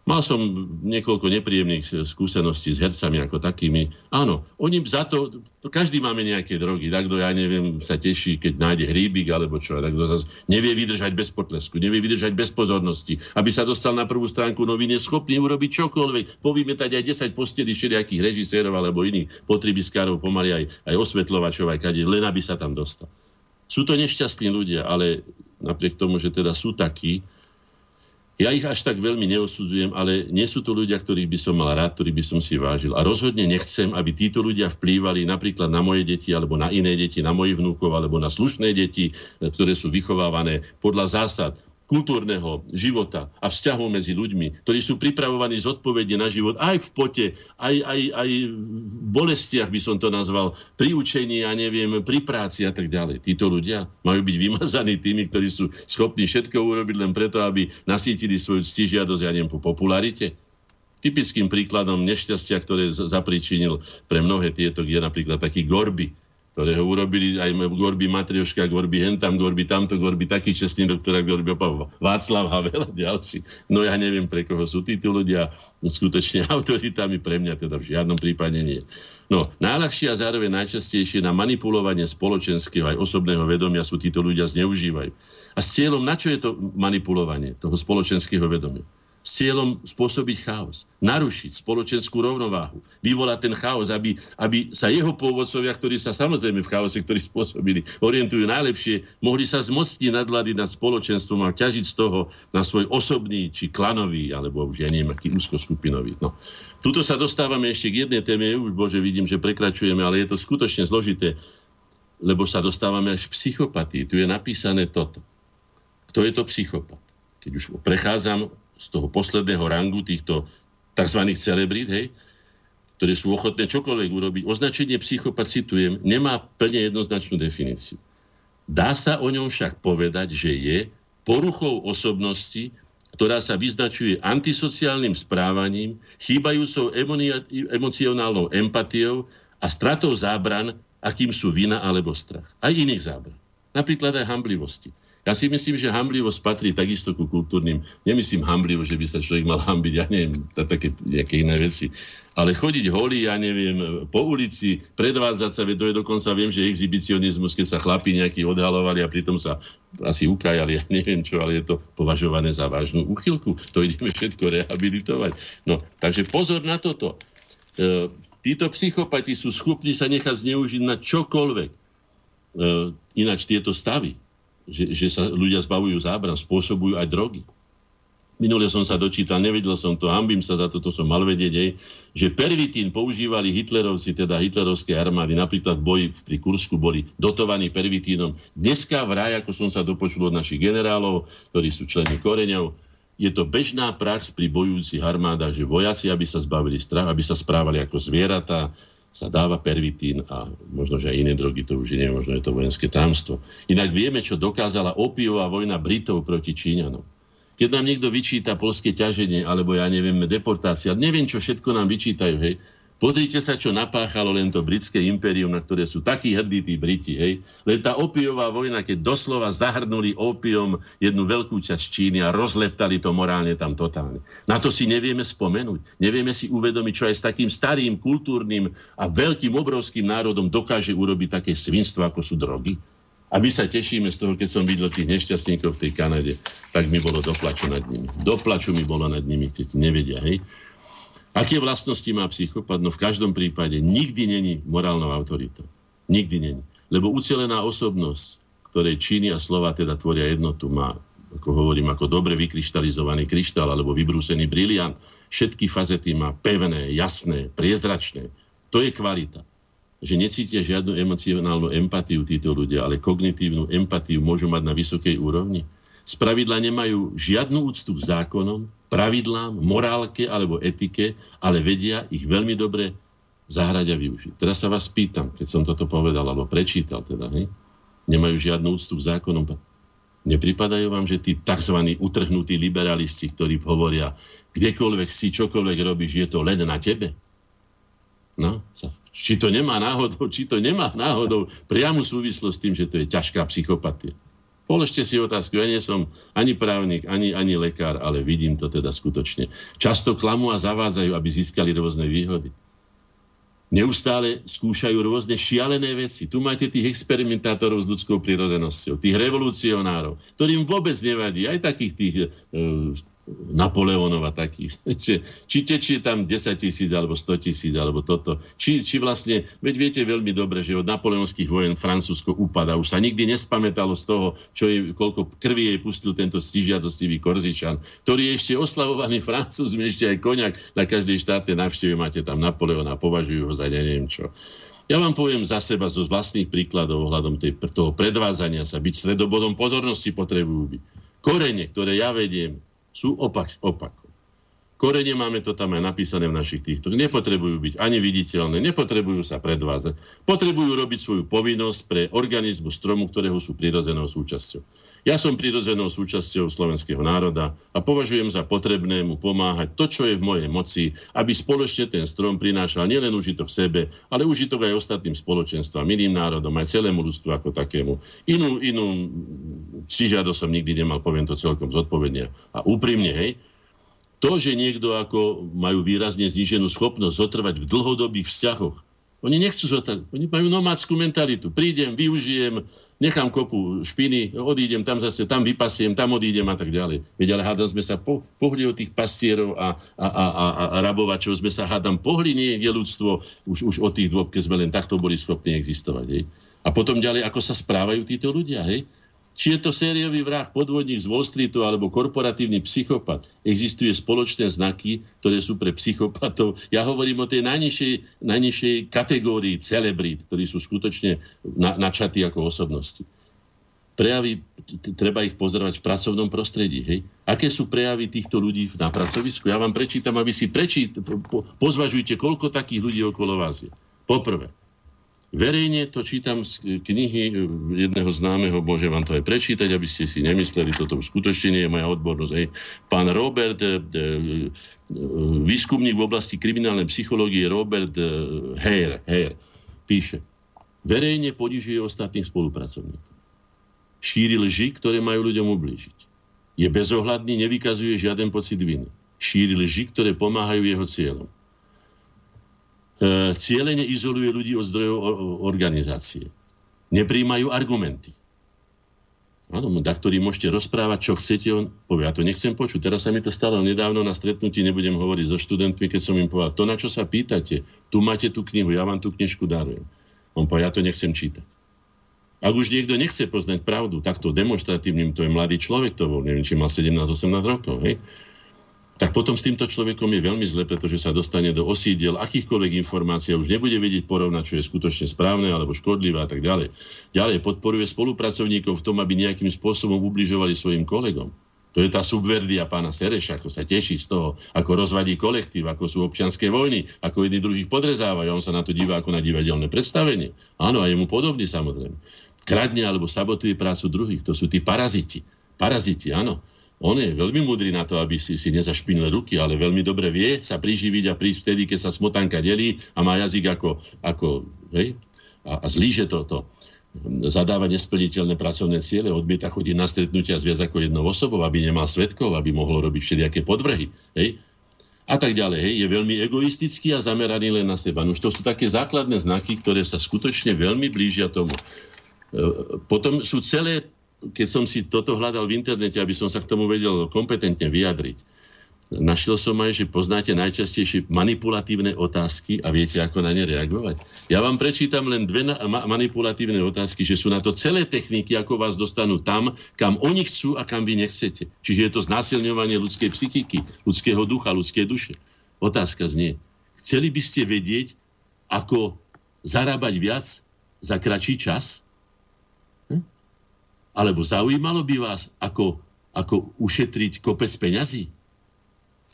Mal som niekoľko nepríjemných skúseností s hercami ako takými. Áno, oni za to, každý máme nejaké drogy, tak kto, ja neviem, sa teší, keď nájde hríbik alebo čo, tak kto zase nevie vydržať bez potlesku, nevie vydržať bez pozornosti. Aby sa dostal na prvú stránku novín, je schopný urobiť čokoľvek, povymetať aj desať postelí všelijakých režisérov alebo iných potribiskárov, pomaly aj, aj osvetľovačov, aj kade, len aby sa tam dostal. Sú to nešťastní ľudia, ale napriek tomu, že teda sú takí, ja ich až tak veľmi neosudzujem, ale nie sú to ľudia, ktorých by som mal rád, ktorých by som si vážil. A rozhodne nechcem, aby títo ľudia vplývali napríklad na moje deti, alebo na iné deti, na mojich vnúkov, alebo na slušné deti, ktoré sú vychovávané podľa zásad kultúrneho života a vzťahov medzi ľuďmi, ktorí sú pripravovaní zodpovedne na život aj v pote, aj, aj, aj v bolestiach, by som to nazval, pri učení, ja neviem, pri práci a tak ďalej. Títo ľudia majú byť vymazaní tými, ktorí sú schopní všetko urobiť len preto, aby nasýtili svoju ctižiadosť, ja neviem, po popularite. Typickým príkladom nešťastia, ktoré zapríčinil pre mnohé tieto, kde napríklad taký Gorby, ktoré ho urobili aj Gorby Matrioška, Gorby hentam, Gorby tamto, Gorby taký čestný doktora, Gorby opa, Václav Havel a ďalší. No ja neviem, pre koho sú títo ľudia skutočne autoritami, pre mňa teda v žiadnom prípade nie. No, najľahšie a zároveň najčastejšie na manipulovanie spoločenského aj osobného vedomia sú títo ľudia zneužívajú. A s cieľom, na čo je to manipulovanie toho spoločenského vedomia? S cieľom spôsobiť chaos, narušiť spoločenskú rovnováhu, vyvolať ten chaos, aby, aby sa jeho pôvodcovia, ktorí sa samozrejme v chaose, ktorí spôsobili, orientujú najlepšie, mohli sa zmocniť nadvlády nad spoločenstvom a ťažiť z toho na svoj osobný či klanový, alebo už ja neviem, aký úzkoskupinový. No. Tuto sa dostávame ešte k jednej téme, už bože vidím, že prekračujeme, ale je to skutočne zložité, lebo sa dostávame až k psychopatii. Tu je napísané toto. Kto je to psychopat? Keď už prechádzam z toho posledného rangu týchto tzv. Celebrít, hej, ktoré sú ochotné čokoľvek urobiť. Označenie psychopat, citujem, nemá plne jednoznačnú definíciu. Dá sa o ňom však povedať, že je poruchou osobnosti, ktorá sa vyznačuje antisociálnym správaním, chýbajúcou emocionálnou empatiou a stratou zábran, akým sú vina alebo strach. Aj iných zábran. Napríklad aj hamblivosti. Ja si myslím, že hamblivosť patrí takisto ku kultúrnym. Nemyslím hamblivo, že by sa človek mal hambiť, ja neviem, také nejaké iné veci. Ale chodiť holý, ja neviem, po ulici, predvádzať sa, to je dokonca, viem, že exhibicionizmus, keď sa chlapi nejakí odhalovali a pritom sa asi ukajali, ja neviem čo, ale je to považované za vážnu úchylku. To ideme všetko rehabilitovať. No, takže pozor na toto. E, títo psychopati sú schopní sa nechať zneužiť na čokoľvek. E, ináč tieto stavy, že, že sa ľudia zbavujú zábran, spôsobujú aj drogy. Minule som sa dočítal, nevedel som to, hanbím sa za to, to som mal vedieť, hej, že pervitín používali hitlerovci, teda hitlerovské armády, napríklad v boji pri Kursku boli dotovaní pervitínom. Dneska vraj, ako som sa dopočul od našich generálov, ktorí sú členi Koreňov, je to bežná prax pri bojujúcich armádach, že vojaci, aby sa zbavili strach, aby sa správali ako zvieratá, sa dáva pervitín a možno, že aj iné drogy, to už nie, možno je to vojenské tajomstvo. Inak vieme, čo dokázala opiová vojna Britov proti Číňanom. Keď nám niekto vyčíta poľské ťaženie, alebo ja neviem, deportácia, neviem, čo všetko nám vyčítajú, hej. Pozrite sa, čo napáchalo len to britské impérium, na ktoré sú takí hrdí tí Briti, hej. Len tá opiová vojna, keď doslova zahrnuli opium jednu veľkú časť Číny a rozleptali to morálne tam totálne. Na to si nevieme spomenúť. Nevieme si uvedomiť, čo aj s takým starým, kultúrnym a veľkým, obrovským národom dokáže urobiť také svinstvo, ako sú drogy. A my sa tešíme z toho, keď som videl tých nešťastníkov v tej Kanade, tak mi bolo doplaču nad nimi. Doplaču mi bolo nad nimi, keď nevedia, hej. Aké vlastnosti má psychopat? No v každom prípade nikdy není morálnou autoritou. Nikdy není. Lebo ucelená osobnosť, ktorej činy a slova teda tvoria jednotu, má, ako hovorím, ako dobre vykryštalizovaný kryštál alebo vybrúsený briliant. Všetky fazety má pevné, jasné, priezračné. To je kvalita. Že necítia žiadnu emocionálnu empatiu títo ľudia, ale kognitívnu empatiu môžu mať na vysokej úrovni. Spravidla nemajú žiadnu úctu k zákonom, pravidlám, morálke alebo etike, ale vedia ich veľmi dobre zahrať a využiť. Teraz sa vás pýtam, keď som toto povedal alebo prečítal, teda, hej? Nemajú žiadnu úctu k zákonom. Nepripadajú vám, že tí tzv. Utrhnutí liberalisti, ktorí hovoria, kdekoľvek si, čokoľvek robíš, je to len na tebe? No, sa Či to nemá náhodou, či to nemá náhodou priamu súvislosť s tým, že to je ťažká psychopatia. Položte si otázku, ja nie som ani právnik, ani, ani lekár, ale vidím to teda skutočne. Často klamú a zavádzajú, aby získali rôzne výhody. Neustále skúšajú rôzne šialené veci. Tu máte tých experimentátorov s ľudskou prirodzenosťou, tých revolucionárov, ktorým vôbec nevadí, aj takých tých uh, Napoleónov a takých. Či, či tečie tam desaťtisíc alebo stotisíc alebo toto. Či, či vlastne, veď viete veľmi dobre, že od napoleonských vojen Francúzsko upadá. Už sa nikdy nespamätalo z toho, čo je, koľko krvi jej pustil tento stižiadostivý Korzičan, ktorý je ešte oslavovaný Francúzmi, ešte aj koniak. Na každej štátnej návšteve máte tam Napoleona a považujú ho za neviem čo. Ja vám poviem za seba zo vlastných príkladov ohľadom tej, toho predvázania sa. Byť stredobodom pozornosti potrebujú byť. Korene, ktoré ja vediem, sú opak, opakom. Korene máme to tam aj napísané v našich týchto. Nepotrebujú byť ani viditeľné, nepotrebujú sa predvázať. Potrebujú robiť svoju povinnosť pre organizmu stromu, ktorého sú prirodzenou súčasťou. Ja som prirodzenou súčasťou slovenského národa a považujem za potrebné mu pomáhať to, čo je v mojej moci, aby spoločne ten strom prinášal nielen užitok sebe, ale užitok aj ostatným spoločenstvom, iným národom, aj celému ľudstvu ako takému. Inú, inú ctižiado som nikdy nemal, poviem to celkom zodpovedne a úprimne, hej. To, že niekto ako majú výrazne zníženú schopnosť zotrvať v dlhodobých vzťahoch, oni nechcú zotrvať, oni majú nomádskú mentalitu. Prídem, využijem, nechám kopu špiny, odídem tam zase, tam vypasiem, tam odídem a tak ďalej. Veď ale hádam sme sa po, pohli od tých pastierov a, a, a, a, a rabovačov, sme sa hádam pohli niekde ľudstvo, už, už od tých dôb, keď sme len takto boli schopní existovať. Hej. A potom ďalej, ako sa správajú títo ľudia. Hej. Či je to sériový vrah, podvodník z Wall Streetu alebo korporatívny psychopat, existuje spoločné znaky, ktoré sú pre psychopatov. Ja hovorím o tej najnižšej, najnižšej kategórii celebrít, ktorí sú skutočne na, načatí ako osobnosti. Prejavy, treba ich pozorovať v pracovnom prostredí. Hej? Aké sú prejavy týchto ľudí na pracovisku? Ja vám prečítam, aby si prečít, po, pozvažujte, koľko takých ľudí okolo vás je. Poprvé, verejne to čítam z knihy jedného známeho, bože, vám to aj prečítať, aby ste si nemysleli, toto skutočne nie je moja odbornosť. Hej. Pán Robert, de, de, výskumník v oblasti kriminálnej psychológie Robert Hare, Hare, píše, verejne ponižuje ostatných spolupracovníkov. šíri lži, ktoré majú ľuďom ublížiť. Je bezohľadný, nevykazuje žiaden pocit viny. Šíri lži, ktoré pomáhajú jeho cieľom. E, cielene izoluje ľudí od zdrojov organizácie. Nepríjmajú argumenty. Áno, tak ktorý môžete rozprávať, čo chcete, on povie, ja to nechcem počuť. Teraz sa mi to stalo nedávno na stretnutí, nebudem hovoriť so študentmi, keď som im povedal, to, na čo sa pýtate, tu máte tú knihu, ja vám tú knižku darujem. On povie, ja to nechcem čítať. Ak už niekto nechce poznať pravdu, takto demonstratívnym, to je mladý človek, to bol, neviem, či mal sedemnásť osemnásť rokov, hej? Tak potom s týmto človekom je veľmi zle, pretože sa dostane do osídel akýchkoľvek informácií a už nebude vedieť porovnať, čo je skutočne správne alebo škodlivé a tak ďalej. Ďalej podporuje spolupracovníkov v tom, aby nejakým spôsobom ubližovali svojim kolegom. To je tá subverzia pána Sereša, ako sa teší z toho, ako rozvadí kolektív, ako sú občianske vojny, ako jedni druhých podrezávajú. On sa na to divá ako na divadelné predstavenie. Áno, a jemu podobný samozrejme. Kradne alebo sabotuje prácu druhých. To sú tí paraziti. Paraziti, áno. On je veľmi múdry na to, aby si, si nezašpinil ruky, ale veľmi dobre vie sa priživiť a prísť vtedy, keď sa smotanka delí a má jazyk ako, ako hej, a, a zlíže toto. Zadáva nesplniteľné pracovné ciele, odmieta chodiť na stretnutia s viac ako jednou osobou, aby nemal svedkov, aby mohol robiť všelijaké podvrhy, hej. A tak ďalej, hej, je veľmi egoistický a zameraný len na seba. Nož to sú také základné znaky, ktoré sa skutočne veľmi blížia tomu. Potom sú celé keď som si toto hľadal v internete, aby som sa k tomu vedel kompetentne vyjadriť, našiel som aj, že poznáte najčastejšie manipulatívne otázky a viete, ako na ne reagovať. Ja vám prečítam len dve na- ma- manipulatívne otázky, že sú na to celé techniky, ako vás dostanú tam, kam oni chcú a kam vy nechcete. Čiže je to znásilňovanie ľudskej psychiky, ľudského ducha, ľudskej duše. Otázka znie, chceli by ste vedieť, ako zarábať viac za kratší čas? Alebo zaujímalo by vás, ako, ako ušetriť kopec peňazí?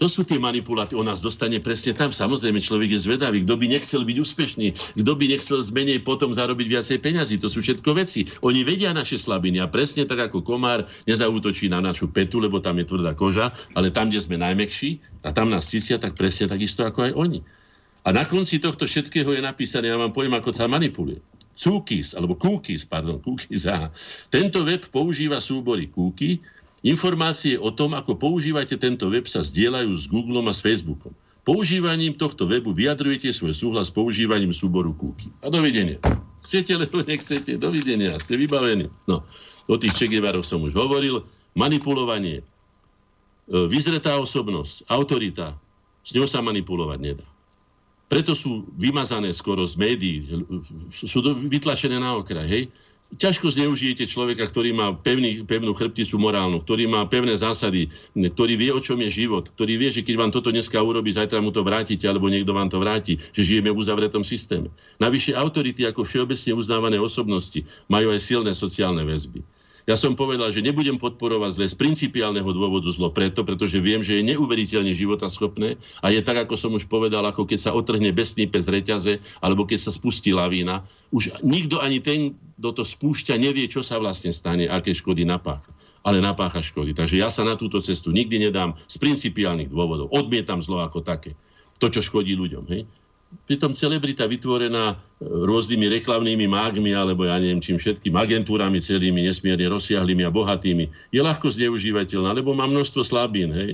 To sú tie manipuláty. On nás dostane presne tam. Samozrejme, človek je zvedavý. Kto by nechcel byť úspešný? Kto by nechcel zmenej potom zarobiť viacej peňazí? To sú všetko veci. Oni vedia naše slabiny. A presne tak, ako komár nezautočí na našu petu, lebo tam je tvrdá koža, ale tam, kde sme najmäkší a tam nás cítia, tak presne takisto ako aj oni. A na konci tohto všetkého je napísané, ja vám poviem, ako sa manipuluje. Cookies, alebo cookies, pardon, cookies, aha. Tento web používa súbory cookie. Informácie o tom, ako používate tento web, sa zdieľajú s Googlom a s Facebookom. Používaním tohto webu vyjadrujete svoj súhlas s používaním súboru cookie. A dovidenia. Chcete, lebo nechcete. Dovidenia. Ste vybavení. No, o tých Che Guevarov som už hovoril. Manipulovanie. Vyzretá osobnosť, autorita. S ňou sa manipulovať nedá. Preto sú vymazané skoro z médií, sú vytlačené na okraj, hej. Ťažko zneužijete človeka, ktorý má pevný, pevnú chrbticu morálnu, ktorý má pevné zásady, ktorý vie, o čom je život, ktorý vie, že keď vám toto dneska urobí, zajtra mu to vrátite, alebo niekto vám to vráti, že žijeme v uzavretom systéme. Navyše autority ako všeobecne uznávané osobnosti majú aj silné sociálne väzby. Ja som povedal, že nebudem podporovať zle z principiálneho dôvodu zlo preto, pretože viem, že je neuveriteľne životaschopné a je tak, ako som už povedal, ako keď sa otrhne besný pes reťaze alebo keď sa spustí lavína. Už nikto ani ten, kto to spúšťa, nevie, čo sa vlastne stane, aké škody napácha. Ale napácha škody. Takže ja sa na túto cestu nikdy nedám z principiálnych dôvodov. Odmietam zlo ako také. To, čo škodí ľuďom, hej? Pritom celebrita vytvorená rôznymi reklamnými mágmi, alebo ja neviem čím všetkým, agentúrami celými, nesmierne rozsiahlými a bohatými, je ľahko zneužívateľná, lebo má množstvo slabín, hej.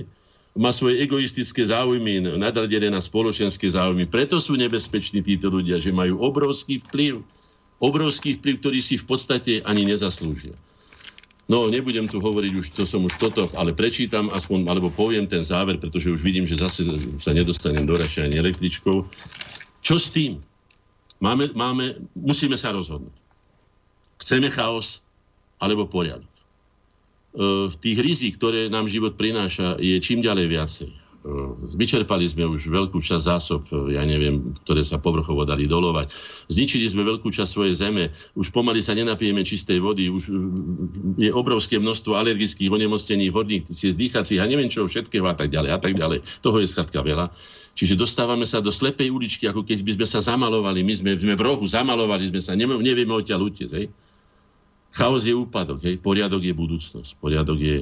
Má svoje egoistické záujmy, nadradené na spoločenské záujmy. Preto sú nebezpeční títo ľudia, že majú obrovský vplyv, obrovský vplyv, ktorý si v podstate ani nezaslúžia. No, nebudem tu hovoriť už, to som už toto, ale prečítam aspoň, alebo poviem ten záver, pretože už vidím, že zase sa nedostanem do račia ani električkou. Čo s tým? Máme, máme, musíme sa rozhodnúť. Chceme chaos, alebo poriadok. E, v tých rizik, ktoré nám život prináša, je čím ďalej viacej. E, vyčerpali sme už veľkú časť zásob, ja neviem, ktoré sa povrchovo dali dolovať. Zničili sme veľkú časť svojej zeme. Už pomaly sa nenapijeme čistej vody. Už je obrovské množstvo alergických onemocnení, horných ciest, dýchacích a neviem čo všetkého a tak ďalej a tak ďalej. Toho je skladka veľa. Čiže dostávame sa do slepej uličky, ako keď by sme sa zamalovali. My sme, sme v rohu, zamalovali sme sa, nevieme, nevieme odtiaľ utiec. Hej. Chaos je úpadok, hej. Poriadok je budúcnosť, poriadok je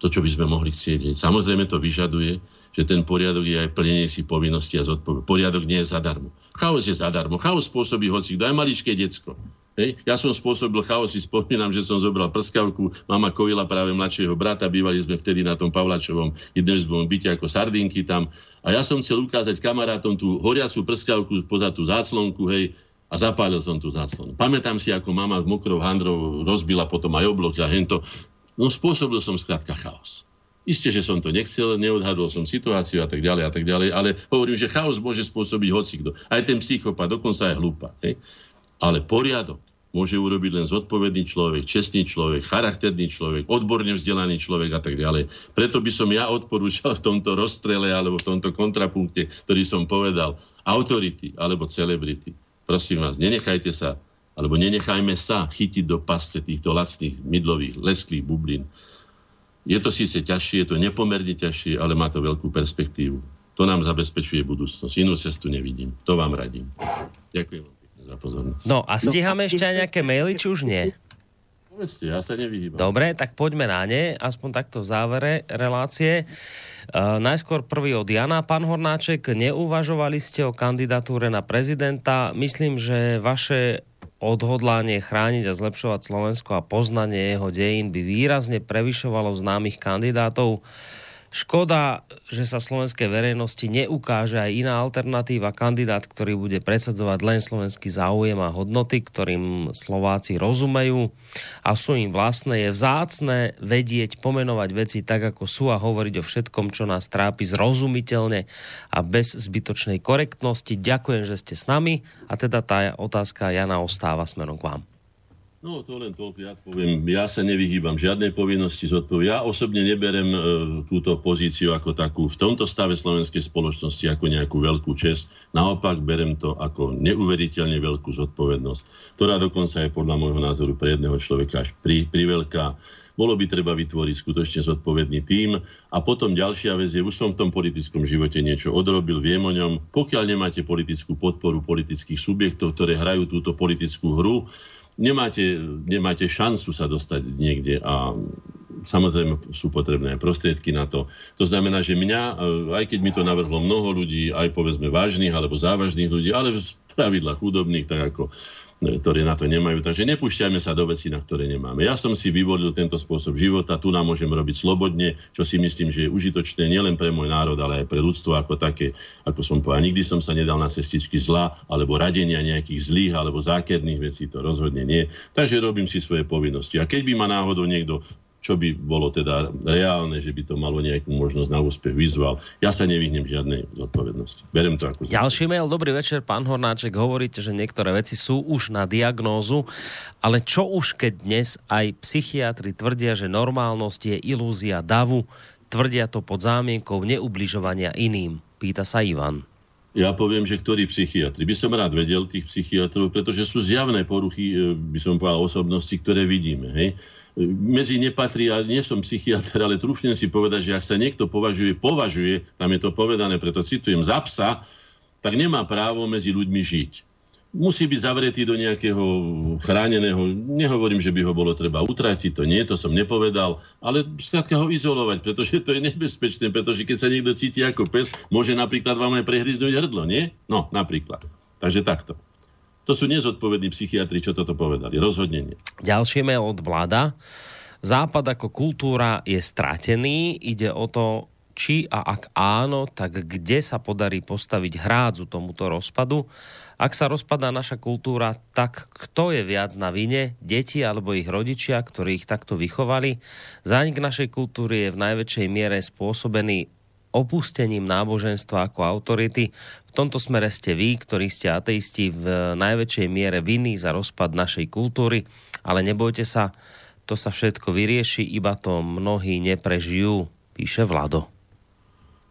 to, čo by sme mohli chcieť. Hej. Samozrejme to vyžaduje, že ten poriadok je aj plnenie si povinnosti a zodpovednosti. Poriadok nie je zadarmo. Chaos je zadarmo. Chaos spôsobí hocikto, aj maličké decko. Hej. Ja som spôsobil chaos, si spomínam, že som zobral prskavku, mama kojila práve mladšieho brata, bývali sme vtedy na tom Pavlačovom jednoizbovom byte ako sardinky tam a ja som chcel ukázať kamarátom tú horiacú prskavku poza tú záclonku, hej, a zapálil som tú záclonku. Pamätám si, ako mama mokrou handrou rozbila potom aj oblok a hento. No spôsobil som skrátka chaos. Isté, že som to nechcel, neodhadol som situáciu a tak ďalej a tak ďalej, ale hovorím, že chaos môže spôsobiť hocikto. Aj ten psychopat, dokonca aj hlúpa. Hej. Ale poriadok môže urobiť len zodpovedný človek, čestný človek, charakterný človek, odborne vzdelaný človek a tak ďalej. Preto by som ja odporúčal v tomto rozstrele alebo v tomto kontrapunkte, ktorý som povedal, autority alebo celebrity. Prosím vás, nenechajte sa, alebo nenechajme sa chytiť do pasce týchto lacných, mydlových, lesklých bublín. Je to síce ťažšie, je to nepomerne ťažšie, ale má to veľkú perspektívu. To nám zabezpečuje budúcnosť. Inú cestu nevidím. To vám radím. Ďakujem vám pekne za pozornosť. No a stíhame no, ešte aj nejaké maily, či už nie? Povedzte, ja sa nevyhýbam. Dobre, tak poďme na ne. Aspoň takto v závere relácie. E, najskôr prvý od Jana. Pán Hornáček, neuvažovali ste o kandidatúre na prezidenta. Myslím, že vaše odhodlanie chrániť a zlepšovať Slovensko a poznanie jeho dejín by výrazne prevyšovalo známych kandidátov. Škoda, že sa slovenskej verejnosti neukáže aj iná alternatíva, kandidát, ktorý bude presadzovať len slovenský záujem a hodnoty, ktorým Slováci rozumejú a sú im vlastné. Je vzácne vedieť, pomenovať veci tak, ako sú a hovoriť o všetkom, čo nás trápi zrozumiteľne a bez zbytočnej korektnosti. Ďakujem, že ste s nami a teda tá otázka Jana ostáva smerom k vám. No to len toľko, ja poviem, ja sa nevyhýbam žiadnej povinnosti zodpovedať. Ja osobne neberem e, túto pozíciu ako takú v tomto stave slovenskej spoločnosti ako nejakú veľkú česť. Naopak berem to ako neuveriteľne veľkú zodpovednosť, ktorá dokonca je podľa môjho názoru pre jedného človeka až pri, priveľká. Bolo by treba vytvoriť skutočne zodpovedný tím. A potom ďalšia vec je, už som v tom politickom živote niečo odrobil, viem o ňom. Pokiaľ nemáte politickú podporu politických subjektov, ktoré hrajú túto politickú hru, Nemáte, nemáte šancu sa dostať niekde a samozrejme sú potrebné prostriedky na to. To znamená, že mňa, aj keď mi to navrhlo mnoho ľudí, aj povedzme vážnych alebo závažných ľudí, ale z pravidla chudobných, tak ako ktoré na to nemajú. Takže nepúšťajme sa do vecí, na ktoré nemáme. Ja som si vyvolil tento spôsob života, tu nám môžem robiť slobodne, čo si myslím, že je užitočné nielen pre môj národ, ale aj pre ľudstvo ako také. Ako som povedal, nikdy som sa nedal na cestičky zla, alebo radenia nejakých zlých, alebo zákerných vecí, to rozhodne nie. Takže robím si svoje povinnosti. A keď by ma náhodou niekto, čo by bolo teda reálne, že by to malo nejakú možnosť na úspech, vyzval. Ja sa nevyhnem žiadnej zodpovednosti. Beriem to ako... Ďalší mail. Dobrý večer, pán Hornáček. Hovoríte, že niektoré veci sú už na diagnózu, ale čo už keď dnes aj psychiatri tvrdia, že normálnosť je ilúzia davu, tvrdia to pod zámienkou neubližovania iným. Pýta sa Ivan. Ja poviem, že ktorí psychiatri. By som rád vedel tých psychiatrov, pretože sú zjavné poruchy, by som povedal, osobnosti, ktoré vidíme, hej. Medzi nepatrí, ja nie som psychiatr, ale trúfnem si povedať, že ak sa niekto považuje, považuje, tam je to povedané, preto citujem, za psa, tak nemá právo medzi ľuďmi žiť. Musí byť zavretý do nejakého chráneného, nehovorím, že by ho bolo treba utratiť, to nie, to som nepovedal, ale skrátka ho izolovať, pretože to je nebezpečné, pretože keď sa niekto cíti ako pes, môže napríklad vám aj prehryznúť hrdlo, nie? No, napríklad. Takže takto. To sú nezodpovední psychiatri, čo toto povedali. Rozhodne nie. Ďalšie mail od Vlada. Západ ako kultúra je stratený. Ide o to, či a ak áno, tak kde sa podarí postaviť hrádzu tomuto rozpadu. Ak sa rozpadá naša kultúra, tak kto je viac na vine? Deti alebo ich rodičia, ktorí ich takto vychovali? Zánik našej kultúry je v najväčšej miere spôsobený opustením náboženstva ako autority. V tomto smere ste vy, ktorí ste ateisti, v najväčšej miere vinní za rozpad našej kultúry, ale nebojte sa, to sa všetko vyrieši, iba to mnohí neprežijú, píše Vlado.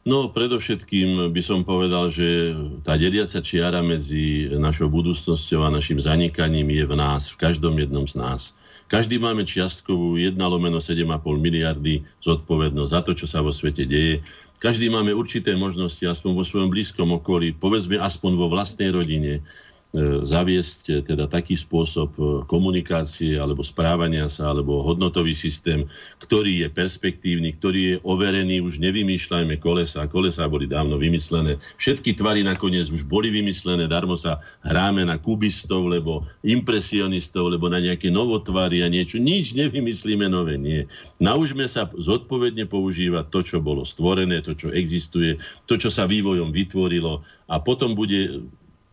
No, predovšetkým by som povedal, že tá deliaca čiara medzi našou budúcnosťou a našim zanikaním je v nás, v každom jednom z nás. Každý máme čiastkovú jedna lomeno sedem celá päť miliardy zodpovednosť za to, čo sa vo svete deje. Každý máme určité možnosti, aspoň vo svojom blízkom okolí, povedzme aspoň vo vlastnej rodine, zaviesť teda taký spôsob komunikácie alebo správania sa alebo hodnotový systém, ktorý je perspektívny, ktorý je overený, už nevymýšľajme kolesa, kolesa boli dávno vymyslené. Všetky tvary nakoniec už boli vymyslené, darmo sa hráme na kubistov, lebo impresionistov, lebo na nejaké novotvary a niečo. Nič nevymyslíme nové, nie. Naučme sa zodpovedne používať to, čo bolo stvorené, to, čo existuje, to, čo sa vývojom vytvorilo a potom bude,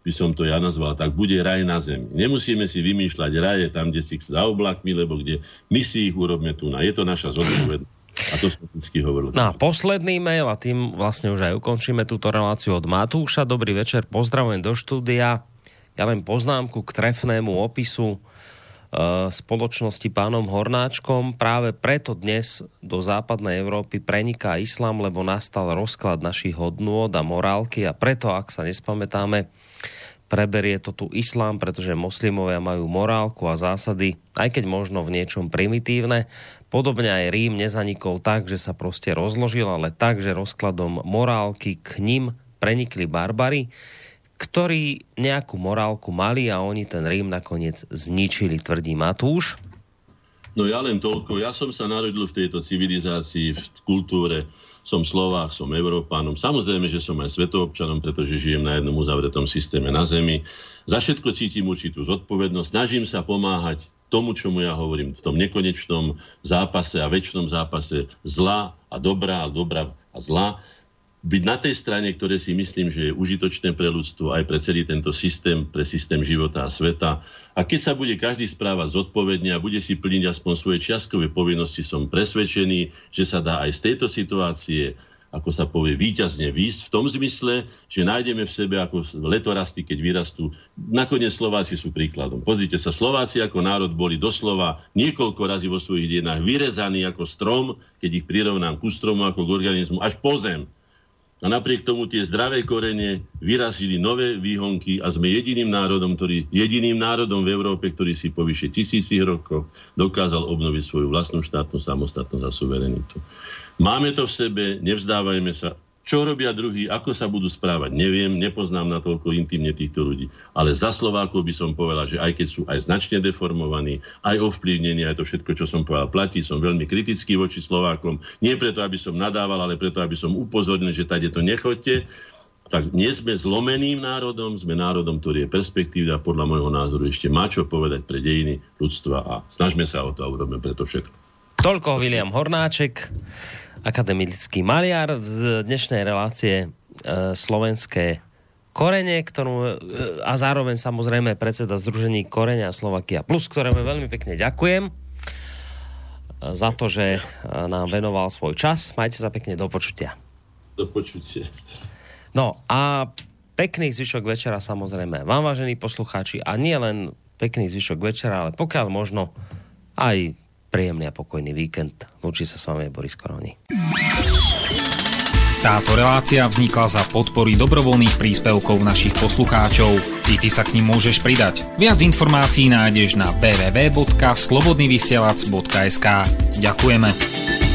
by som to ja nazval, tak bude raj na zemi. Nemusíme si vymýšľať raje tam, kde si za oblakmi, lebo kde my si ich urobme tu. Je to naša zodpovednosť. A to som vždy hovoril. No a posledný mail, a tým vlastne už aj ukončíme túto reláciu od Matúša. Dobrý večer, pozdravujem do štúdia. Ja len poznámku k trefnému opisu e, spoločnosti pánom Hornáčkom. Práve preto dnes do západnej Európy preniká islám, lebo nastal rozklad našich hodnôt a morálky a preto, ak sa nespamätáme, preberie to tu islám, pretože moslimovia majú morálku a zásady, aj keď možno v niečom primitívne. Podobne aj Rím nezanikol tak, že sa proste rozložil, ale tak, že rozkladom morálky k ním prenikli barbary, ktorí nejakú morálku mali a oni ten Rím nakoniec zničili, tvrdí Matúš. No ja len toľko. Ja som sa narodil v tejto civilizácii, v kultúre. Som Slovák, som Európánom. Samozrejme, že som aj svetoobčanom, pretože žijem na jednom uzavretom systéme na Zemi. Za všetko cítim určitú zodpovednosť. Snažím sa pomáhať tomu, čomu ja hovorím, v tom nekonečnom zápase a večnom zápase zla a dobrá, dobra a zla. Byť na tej strane, ktoré si myslím, že je užitočné pre ľudstvo, aj pre celý tento systém, pre systém života a sveta. A keď sa bude každý správať zodpovedne a bude si plniť aspoň svoje čiastkové povinnosti, som presvedčený, že sa dá aj z tejto situácie, ako sa povie, víťazne výjsť v tom zmysle, že nájdeme v sebe ako letorasty, keď vyrastú. Nakoniec Slováci sú príkladom. Pozrite sa, Slováci ako národ boli doslova niekoľko razy vo svojich dejinách vyrezaní ako strom, keď ich prirovnám ku stromu ako k organizmu, až po zem. A napriek tomu tie zdravé korene vyrazili nové výhonky a sme jediným národom, ktorý, jediným národom v Európe, ktorý si po vyše tisícich rokoch dokázal obnoviť svoju vlastnú štátnu samostatnosť a suverenitu. Máme to v sebe, nevzdávajme sa. Čo robia druhí, ako sa budú správať, neviem, nepoznám natoľko intimne týchto ľudí. Ale za Slovákov by som povedal, že aj keď sú aj značne deformovaní, aj ovplyvnení, aj to všetko, čo som povedal, platí. Som veľmi kritický voči Slovákom. Nie preto, aby som nadával, ale preto, aby som upozornil, že tady to nechoďte. Tak nie sme zlomeným národom, sme národom, ktorý je perspektívny a podľa môjho názoru ešte má čo povedať pre dejiny ľudstva a snažme sa o to a urobme preto všetko. Toľko Viliam Hornáček, akademický maliar z dnešnej relácie e, Slovenské korene, ktorú, e, a zároveň samozrejme predseda Združení Korene a Slovakia Plus, ktorému veľmi pekne ďakujem za to, že nám venoval svoj čas. Majte sa pekne, do počutia. Do počutia. No a pekný zvyšok večera samozrejme vám, vážení poslucháči, a nie len pekný zvyšok večera, ale pokiaľ možno aj príjemný a pokojný víkend. Lúči sa s vami Boris Koroni. Táto relácia vznikla za podpory dobrovoľných príspevkov našich poslucháčov. Ty, ty sa k nim môžeš pridať. Viac informácií nájdeš na w w w bodka slobodnyvysielac bodka es ka. Ďakujeme.